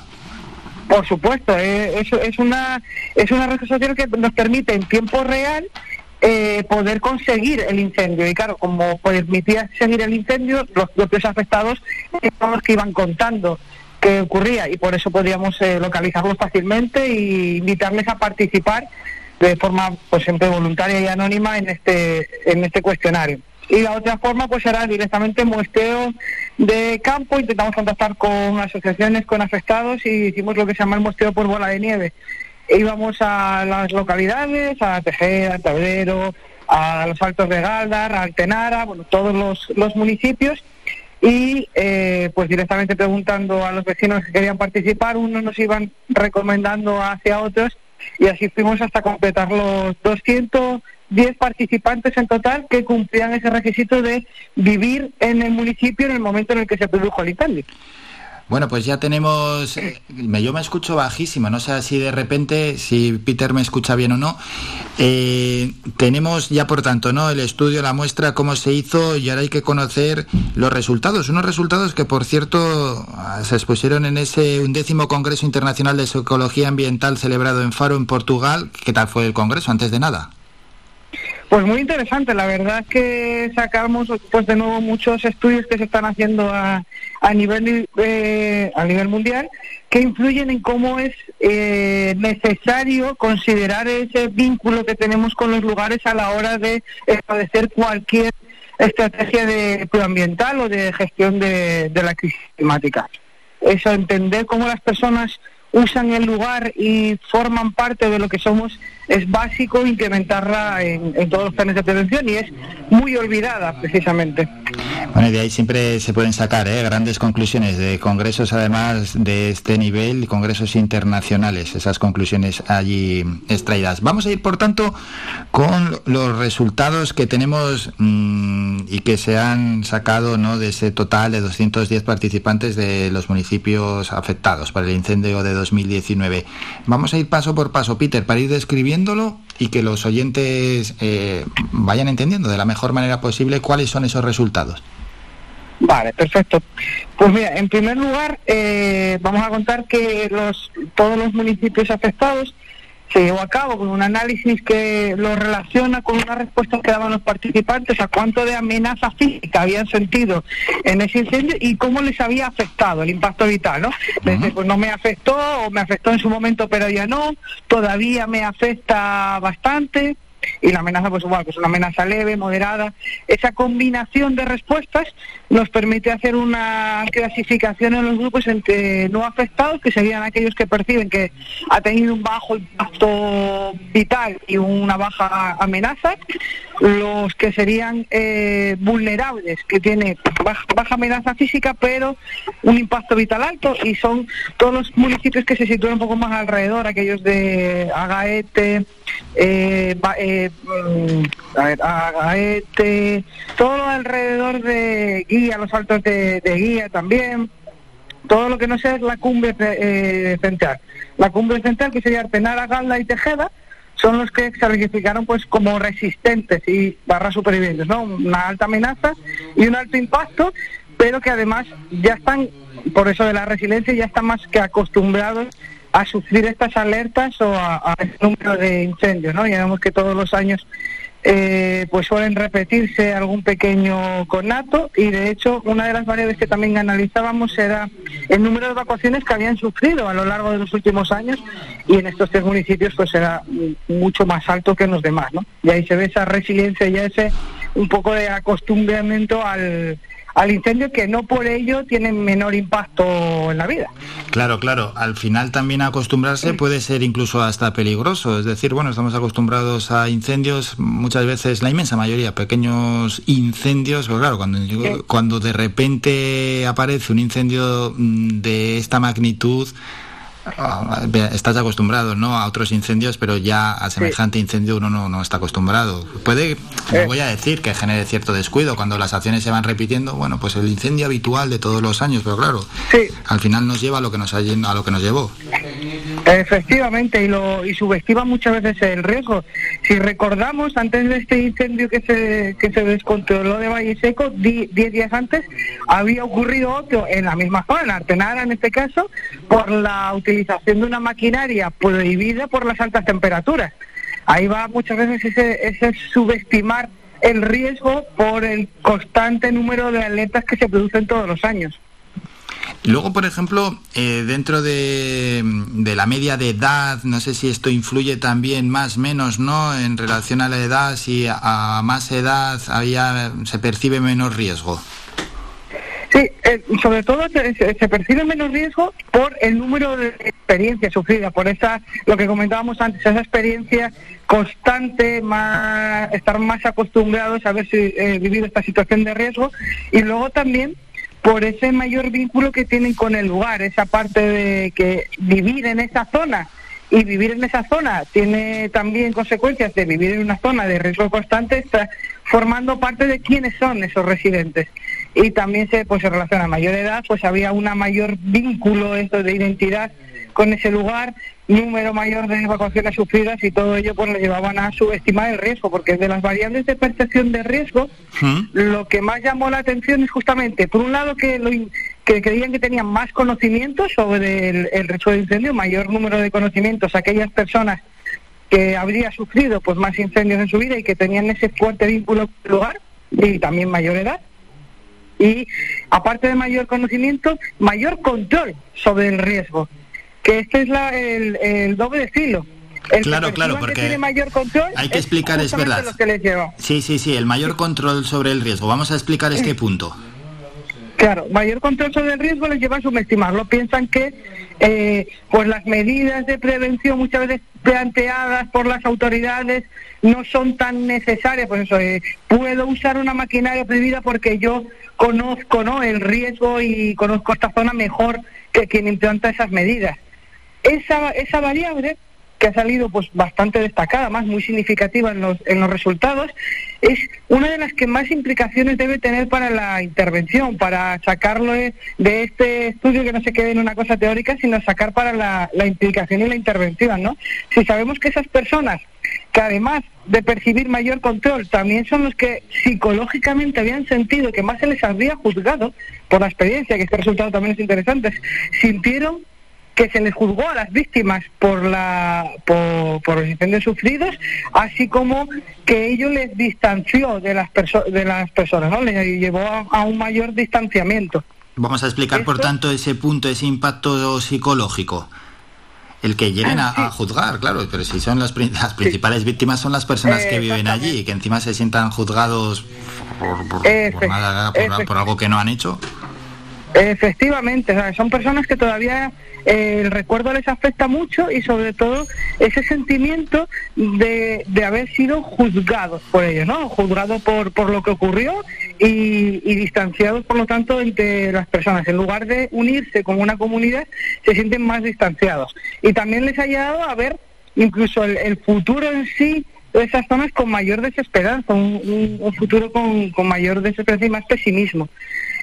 Por supuesto, es una red social que nos permite en tiempo real poder conseguir el incendio, y claro, como permitía seguir el incendio, los propios afectados son los que iban contando qué ocurría, y por eso podíamos localizarlos fácilmente e invitarles a participar de forma pues siempre voluntaria y anónima en este cuestionario. Y la otra forma pues será directamente muestreo de campo. Intentamos contactar con asociaciones, con afectados, y hicimos lo que se llama el muestreo por bola de nieve. Íbamos a las localidades, a Tejeda, a Tablero, a los Altos de Galdar, a Altenara, bueno, todos los municipios, y pues directamente preguntando a los vecinos que querían participar, unos nos iban recomendando hacia otros y así fuimos hasta completar los 210 participantes en total que cumplían ese requisito de vivir en el municipio en el momento en el que se produjo el incendio. Bueno, pues ya tenemos... Yo me escucho bajísimo, no sé si de repente, si Peter me escucha bien o no. Tenemos ya, por tanto, ¿no?, el estudio, la muestra, cómo se hizo, y ahora hay que conocer los resultados. Unos resultados que, por cierto, se expusieron en ese 11º Congreso Internacional de Ecología Ambiental celebrado en Faro, en Portugal. ¿Qué tal fue el congreso, antes de nada? Pues muy interesante, la verdad es que sacamos pues de nuevo muchos estudios que se están haciendo a nivel mundial, que influyen en cómo es necesario considerar ese vínculo que tenemos con los lugares a la hora de establecer cualquier estrategia de proambiental o de gestión de la crisis climática. Eso, entender cómo las personas usan el lugar y forman parte de lo que somos, es básico incrementarla en todos los planes de prevención, y es muy olvidada precisamente. Bueno, y de ahí siempre se pueden sacar grandes conclusiones de congresos, además de este nivel, congresos internacionales, esas conclusiones allí extraídas. Vamos a ir, por tanto, con los resultados que tenemos y que se han sacado, ¿no?, de ese total de 210 participantes de los municipios afectados por el incendio de 2019. Vamos a ir paso por paso, Peter, para ir describiéndolo y que los oyentes vayan entendiendo de la mejor manera posible cuáles son esos resultados. Vale, perfecto. Pues mira, en primer lugar, vamos a contar que todos los municipios afectados se llevó a cabo con un análisis que lo relaciona con unas respuestas que daban los participantes a cuánto de amenaza física habían sentido en ese incendio y cómo les había afectado el impacto vital, ¿no? Desde, pues no me afectó, o me afectó en su momento pero ya no, todavía me afecta bastante, y la amenaza pues igual, pues una amenaza leve, moderada. Esa combinación de respuestas nos permite hacer una clasificación en los grupos entre no afectados, que serían aquellos que perciben que ha tenido un bajo impacto vital y una baja amenaza, los que serían vulnerables, que tiene baja amenaza física pero un impacto vital alto, y son todos los municipios que se sitúan un poco más alrededor, aquellos de Agaete, Agaete, todo alrededor de Guía, los altos de Guía también, todo lo que no sea es la cumbre central. La cumbre central, que sería Artenara, Galda y Tejeda, son los que se clasificaron pues como resistentes y barra supervivientes, ¿no? Una alta amenaza y un alto impacto, pero que además ya están, por eso de la resiliencia, ya están más que acostumbrados a sufrir estas alertas o a este número de incendios, ¿no? Ya vemos que todos los años pues suelen repetirse algún pequeño conato, y de hecho una de las variables que también analizábamos era el número de evacuaciones que habían sufrido a lo largo de los últimos años, y en estos 3 municipios pues era mucho más alto que en los demás, ¿no? Y ahí se ve esa resiliencia y ese un poco de acostumbramiento al incendio, que no por ello tiene menor impacto en la vida. Claro, al final también acostumbrarse puede ser incluso hasta peligroso, es decir, bueno, estamos acostumbrados a incendios, muchas veces, la inmensa mayoría, pequeños incendios, pero claro, cuando de repente aparece un incendio de esta magnitud, estás acostumbrado, ¿no?, a otros incendios, pero ya a semejante incendio uno no está acostumbrado. Puede, no voy a decir que genere cierto descuido cuando las acciones se van repitiendo, bueno, pues el incendio habitual de todos los años, pero claro, al final nos lleva a lo que nos llevó. Efectivamente, y subestima muchas veces el riesgo. Si recordamos, antes de este incendio que se descontroló de Valle Seco, 10 días antes había ocurrido otro en la misma zona, Artenara en este caso, por la utilización de una maquinaria prohibida por las altas temperaturas. Ahí va muchas veces ese subestimar el riesgo por el constante número de alertas que se producen todos los años. Luego, por ejemplo, dentro de la media de edad, no sé si esto influye también más o menos, ¿no?, en relación a la edad, si a más edad se percibe menos riesgo. Sí, sobre todo se percibe menos riesgo por el número de experiencias sufridas, por lo que comentábamos antes, esa experiencia constante, estar más acostumbrados a haber vivido esta situación de riesgo, y luego también por ese mayor vínculo que tienen con el lugar, esa parte de que vivir en esa zona, y vivir en esa zona tiene también consecuencias de vivir en una zona de riesgo constante, está formando parte de quiénes son esos residentes. Y también se relaciona a mayor edad, pues había una mayor vínculo esto de identidad con ese lugar, número mayor de evacuaciones sufridas, y todo ello pues le llevaban a subestimar el riesgo, porque de las variables de percepción de riesgo, lo que más llamó la atención es justamente, por un lado, que creían que tenían más conocimientos sobre el riesgo de incendio, mayor número de conocimientos, aquellas personas que habría sufrido pues más incendios en su vida y que tenían ese fuerte vínculo con el lugar, y también mayor edad. Y aparte de mayor conocimiento, mayor control sobre el riesgo. Que este es el doble de filo. Claro, porque tiene mayor control, hay que explicar, es verdad. Lo que les lleva. Sí, el mayor control sobre el riesgo. Vamos a explicar este punto. Claro, mayor control sobre el riesgo les lleva a subestimarlo. Piensan que pues las medidas de prevención muchas veces planteadas por las autoridades no son tan necesarias. Pues eso, puedo usar una maquinaria prohibida porque yo conozco, ¿no?, el riesgo y conozco esta zona mejor que quien implanta esas medidas. Esa variable, que ha salido pues bastante destacada, más muy significativa en los resultados, es una de las que más implicaciones debe tener para la intervención, para sacarlo de este estudio, que no se quede en una cosa teórica, sino sacar para la implicación y la intervención, ¿no? Si sabemos que esas personas, que además de percibir mayor control, también son los que psicológicamente habían sentido que más se les había juzgado, por la experiencia, que este resultado también es interesante, sintieron que se les juzgó a las víctimas por los incendios sufridos, así como que ello les distanció de las personas, ¿no? Les llevó a un mayor distanciamiento. Vamos a explicar, por tanto, ese punto, ese impacto psicológico. El que lleguen a juzgar, claro, pero si son las principales víctimas son las personas que viven allí, y que encima se sientan juzgados por nada, por algo que no han hecho. Efectivamente, ¿sabes? Son personas que todavía el recuerdo les afecta mucho, y sobre todo ese sentimiento de haber sido juzgados por ellos, ¿no? Juzgados por lo que ocurrió y distanciados, por lo tanto, entre las personas. En lugar de unirse como una comunidad, se sienten más distanciados. Y también les ha llevado a ver incluso el futuro en sí, esas zonas con mayor desesperanza, un futuro con mayor desesperanza y más pesimismo.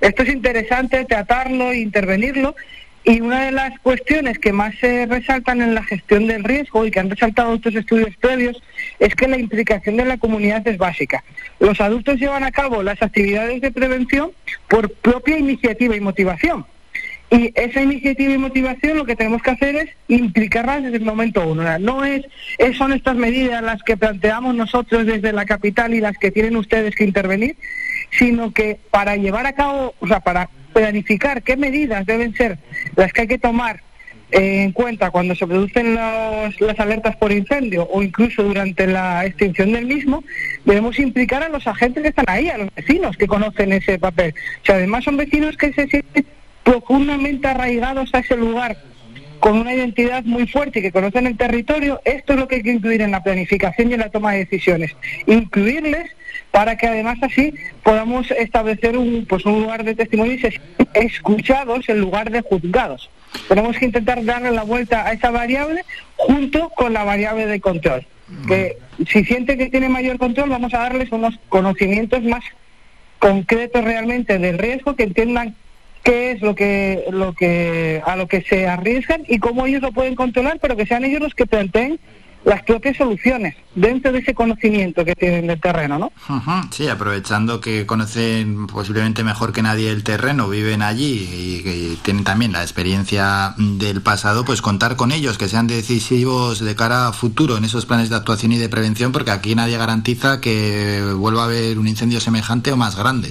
Esto es interesante tratarlo e intervenirlo, y una de las cuestiones que más se resaltan en la gestión del riesgo, y que han resaltado otros estudios previos, es que la implicación de la comunidad es básica. Los adultos llevan a cabo las actividades de prevención por propia iniciativa y motivación. Y esa iniciativa y motivación, lo que tenemos que hacer es implicarlas desde el momento uno. No son estas medidas las que planteamos nosotros desde la capital y las que tienen ustedes que intervenir, sino que para llevar a cabo, o sea, para planificar qué medidas deben ser las que hay que tomar en cuenta cuando se producen las alertas por incendio, o incluso durante la extinción del mismo, debemos implicar a los agentes que están ahí, a los vecinos que conocen ese papel. O sea, además son vecinos que se sienten profundamente arraigados a ese lugar, con una identidad muy fuerte y que conocen el territorio. Esto es lo que hay que incluir en la planificación y en la toma de decisiones. Incluirles para que además así podamos establecer un lugar de testimonio y ser escuchados en lugar de juzgados. Tenemos que intentar darle la vuelta a esa variable junto con la variable de control. Que si siente que tiene mayor control, vamos a darles unos conocimientos más concretos realmente del riesgo, que entiendan qué es a lo que se arriesgan y cómo ellos lo pueden controlar, pero que sean ellos los que planteen las propias soluciones dentro de ese conocimiento que tienen del terreno, ¿no? Uh-huh. Sí, aprovechando que conocen posiblemente mejor que nadie el terreno, viven allí y tienen también la experiencia del pasado, pues contar con ellos, que sean decisivos de cara a futuro en esos planes de actuación y de prevención, porque aquí nadie garantiza que vuelva a haber un incendio semejante o más grande.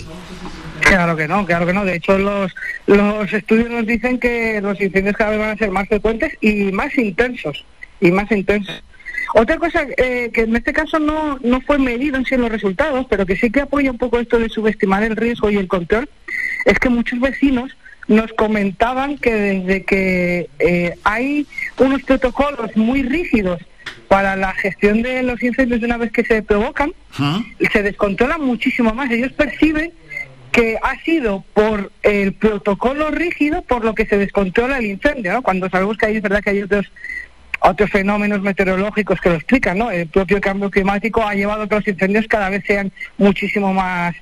Claro que no. De hecho, los estudios nos dicen que los incendios cada vez van a ser más frecuentes y más intensos. Otra cosa que en este caso no fue medido en sí en los resultados, pero que sí que apoya un poco esto de subestimar el riesgo y el control, es que muchos vecinos nos comentaban que desde que hay unos protocolos muy rígidos para la gestión de los incendios, de una vez que se provocan, se descontrolan muchísimo más. Ellos perciben que ha sido por el protocolo rígido por lo que se descontrola el incendio, ¿no? Cuando sabemos que hay, es verdad que hay otros fenómenos meteorológicos que lo explican, ¿no? El propio cambio climático ha llevado a que los incendios cada vez sean muchísimo más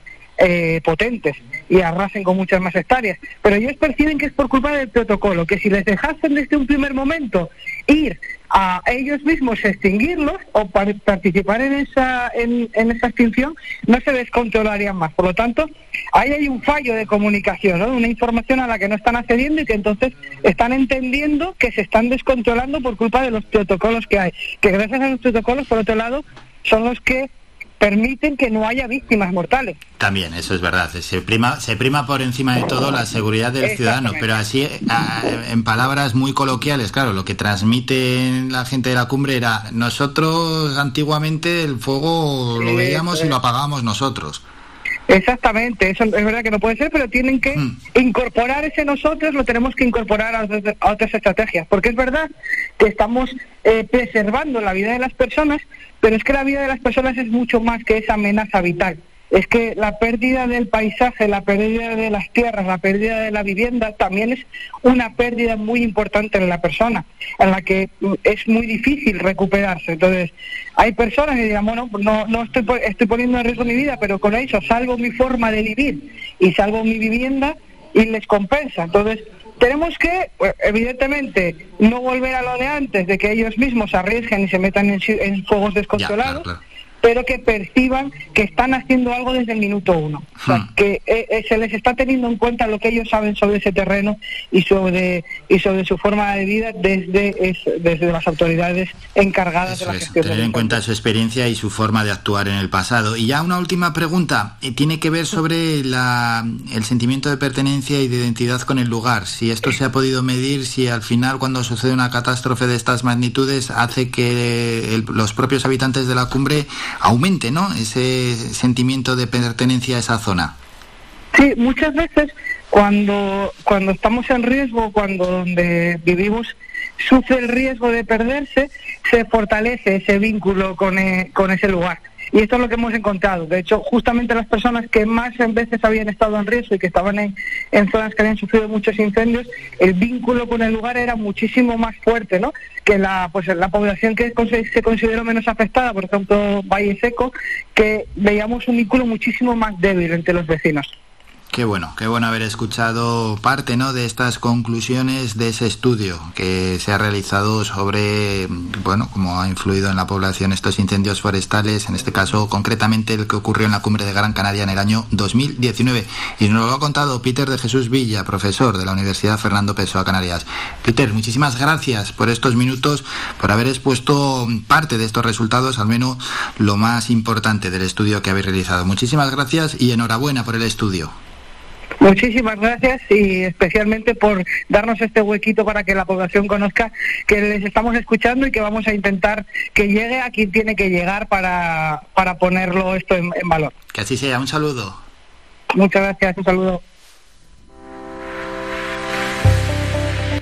potentes y arrasen con muchas más hectáreas. Pero ellos perciben que es por culpa del protocolo, que si les dejasen desde un primer momento ir a ellos mismos extinguirlos o participar en esa extinción, no se descontrolarían más. Por lo tanto, ahí hay un fallo de comunicación, ¿no? Una información a la que no están accediendo y que entonces están entendiendo que se están descontrolando por culpa de los protocolos que hay. Que gracias a los protocolos, por otro lado, son los que permiten que no haya víctimas mortales. También, eso es verdad. Se prima por encima de todo la seguridad del ciudadano, pero así, en palabras muy coloquiales, claro, lo que transmite la gente de la cumbre era: nosotros antiguamente el fuego lo veíamos y lo apagábamos nosotros. Exactamente, eso es verdad que no puede ser, pero tienen que incorporar ese nosotros, lo tenemos que incorporar a otras estrategias, porque es verdad que estamos preservando la vida de las personas, pero es que la vida de las personas es mucho más que esa amenaza vital. Es que la pérdida del paisaje, la pérdida de las tierras, la pérdida de la vivienda también es una pérdida muy importante en la persona, en la que es muy difícil recuperarse. Entonces, hay personas que dirán, bueno, no estoy poniendo en riesgo mi vida, pero con eso salvo mi forma de vivir y salvo mi vivienda y les compensa. Entonces, tenemos que, evidentemente, no volver a lo de antes, de que ellos mismos se arriesguen y se metan en fuegos descontrolados. Ya, claro. Pero que perciban que están haciendo algo desde el minuto uno. O sea, que se les está teniendo en cuenta lo que ellos saben sobre ese terreno y sobre su forma de vida desde las autoridades encargadas de la gestión. Tener en cuenta su experiencia y su forma de actuar en el pasado. Y ya una última pregunta. Tiene que ver sobre el sentimiento de pertenencia y de identidad con el lugar. Si esto se ha podido medir, si al final cuando sucede una catástrofe de estas magnitudes hace que los propios habitantes de la cumbre aumente, ¿no?, ese sentimiento de pertenencia a esa zona. Sí, muchas veces cuando estamos en riesgo, cuando donde vivimos sufre el riesgo de perderse, se fortalece ese vínculo con ese lugar. Y esto es lo que hemos encontrado. De hecho, justamente las personas que más veces habían estado en riesgo y que estaban en zonas que habían sufrido muchos incendios, el vínculo con el lugar era muchísimo más fuerte, ¿no?, que la población que se consideró menos afectada, por ejemplo, Valle Seco, que veíamos un vínculo muchísimo más débil entre los vecinos. Qué bueno haber escuchado parte, ¿no?, de estas conclusiones de ese estudio que se ha realizado sobre, bueno, cómo ha influido en la población estos incendios forestales, en este caso concretamente el que ocurrió en la cumbre de Gran Canaria en el año 2019. Y nos lo ha contado Peter de Jesús Villa, profesor de la Universidad Fernando Pessoa Canarias. Peter, muchísimas gracias por estos minutos, por haber expuesto parte de estos resultados, al menos lo más importante del estudio que habéis realizado. Muchísimas gracias y enhorabuena por el estudio. Muchísimas gracias y especialmente por darnos este huequito para que la población conozca que les estamos escuchando y que vamos a intentar que llegue a quien tiene que llegar para ponerlo esto en valor. Que así sea, un saludo. Muchas gracias, un saludo.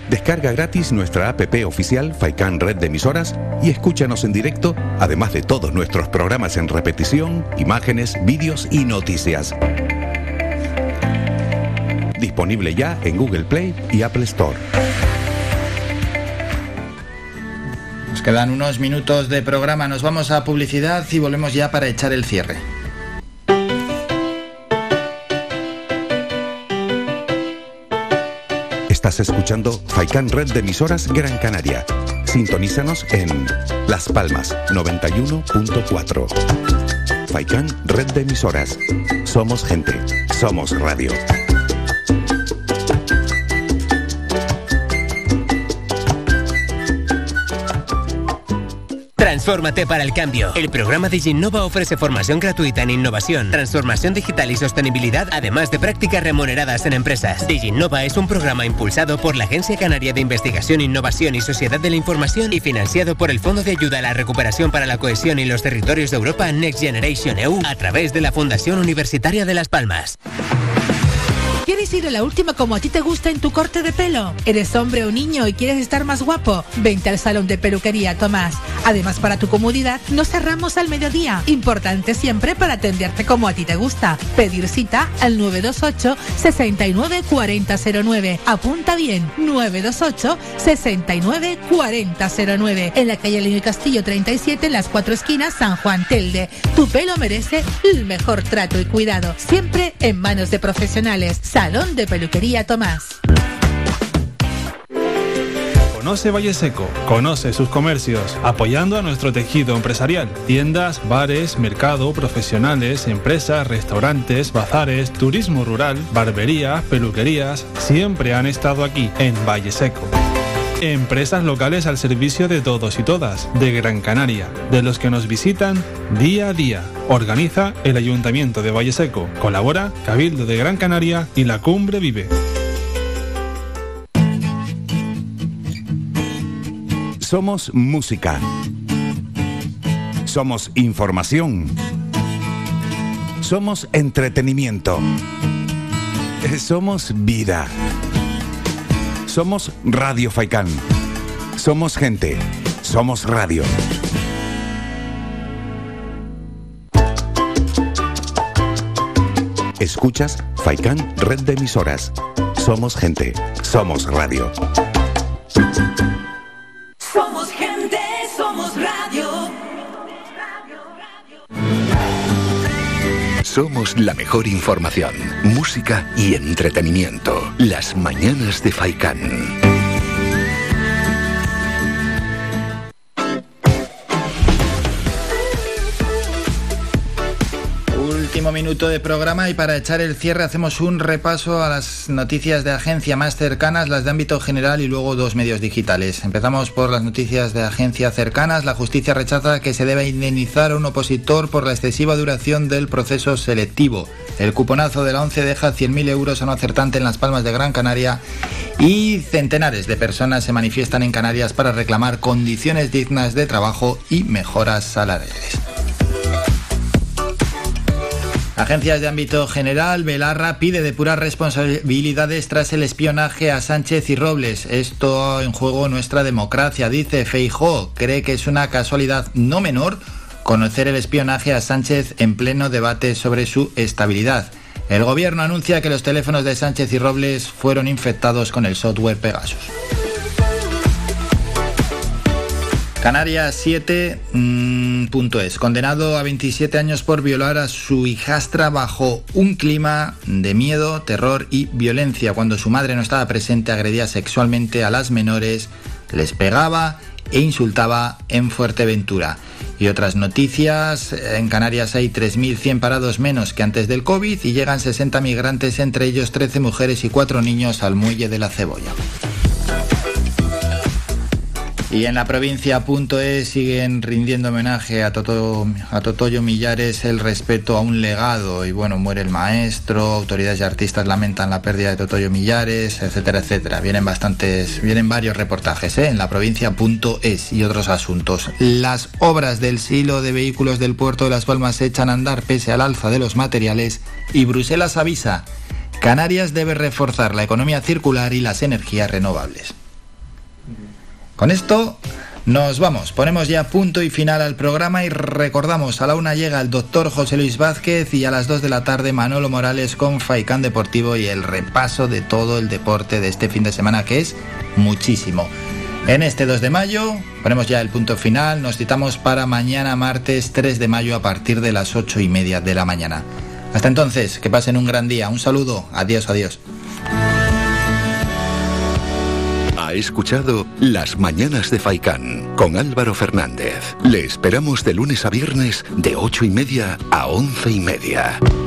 Descarga gratis nuestra app oficial Faikan Red de Emisoras y escúchanos en directo, además de todos nuestros programas en repetición, imágenes, vídeos y noticias. Disponible ya en Google Play y Apple Store. Nos quedan unos minutos de programa, nos vamos a publicidad y volvemos ya para echar el cierre. Estás escuchando Faikan Red de Emisoras Gran Canaria. Sintonízanos en Las Palmas 91.4. Faikan Red de Emisoras. Somos gente, somos radio. Transfórmate para el cambio. El programa Diginnova ofrece formación gratuita en innovación, transformación digital y sostenibilidad, además de prácticas remuneradas en empresas. Diginnova es un programa impulsado por la Agencia Canaria de Investigación, Innovación y Sociedad de la Información y financiado por el Fondo de Ayuda a la Recuperación para la Cohesión y los Territorios de Europa Next Generation EU a través de la Fundación Universitaria de Las Palmas. ¿Quieres ir a la última como a ti te gusta en tu corte de pelo? ¿Eres hombre o niño y quieres estar más guapo? Vente al Salón de Peluquería Tomás. Además, para tu comodidad, nos cerramos al mediodía. Importante siempre para atenderte como a ti te gusta. Pedir cita al 928 69 4009. Apunta bien, 928 69 4009. En la calle Leño y Castillo 37, en las 4 esquinas, San Juan Telde. Tu pelo merece el mejor trato y cuidado, siempre en manos de profesionales. Salón de Peluquería Tomás. Conoce Valle Seco, conoce sus comercios, apoyando a nuestro tejido empresarial. Tiendas, bares, mercado, profesionales, empresas, restaurantes, bazares, turismo rural, barberías, peluquerías, siempre han estado aquí, en Valle Seco. Empresas locales al servicio de todos y todas, de Gran Canaria, de los que nos visitan día a día. Organiza el Ayuntamiento de Valle Seco. Colabora Cabildo de Gran Canaria y La Cumbre Vive. Somos música. Somos información. Somos entretenimiento. Somos vida. Somos Radio Faicán. Somos gente. Somos radio. Escuchas Faicán Red de Emisoras. Somos gente. Somos radio. Somos la mejor información, música y entretenimiento. Las mañanas de Faicán. Último minuto de programa y para echar el cierre hacemos un repaso a las noticias de agencia más cercanas, las de ámbito general y luego dos medios digitales. Empezamos por las noticias de agencia cercanas. La justicia rechaza que se deba indemnizar a un opositor por la excesiva duración del proceso selectivo. El cuponazo de la ONCE deja 100.000 euros a un acertante en Las Palmas de Gran Canaria y centenares de personas se manifiestan en Canarias para reclamar condiciones dignas de trabajo y mejoras salariales. Agencias de ámbito general, Belarra pide depurar responsabilidades tras el espionaje a Sánchez y Robles. Esto en juego nuestra democracia, dice Feijóo. Cree que es una casualidad no menor conocer el espionaje a Sánchez en pleno debate sobre su estabilidad. El gobierno anuncia que los teléfonos de Sánchez y Robles fueron infectados con el software Pegasus. Canarias 7.es, condenado a 27 años por violar a su hijastra bajo un clima de miedo, terror y violencia. Cuando su madre no estaba presente, agredía sexualmente a las menores, les pegaba e insultaba en Fuerteventura. Y otras noticias, en Canarias hay 3.100 parados menos que antes del COVID y llegan 60 migrantes, entre ellos 13 mujeres y 4 niños al muelle de La Cebolla. Y en la provincia.es siguen rindiendo homenaje a Totoyo Millares, el respeto a un legado. Y bueno, muere el maestro, autoridades y artistas lamentan la pérdida de Totoyo Millares, etcétera, etcétera. Vienen varios reportajes, en la provincia.es y otros asuntos. Las obras del silo de vehículos del puerto de Las Palmas se echan a andar pese al alza de los materiales y Bruselas avisa. Canarias debe reforzar la economía circular y las energías renovables. Con esto nos vamos, ponemos ya punto y final al programa y recordamos, a la 1 llega el doctor José Luis Vázquez y a las 2 de la tarde Manolo Morales con Faicán Deportivo y el repaso de todo el deporte de este fin de semana, que es muchísimo. En este 2 de mayo ponemos ya el punto final, nos citamos para mañana martes 3 de mayo a partir de las 8:30 de la mañana. Hasta entonces, que pasen un gran día, un saludo, adiós, adiós. Ha escuchado Las Mañanas de Faicán con Álvaro Fernández. Le esperamos de lunes a viernes de 8:30 a 11:30.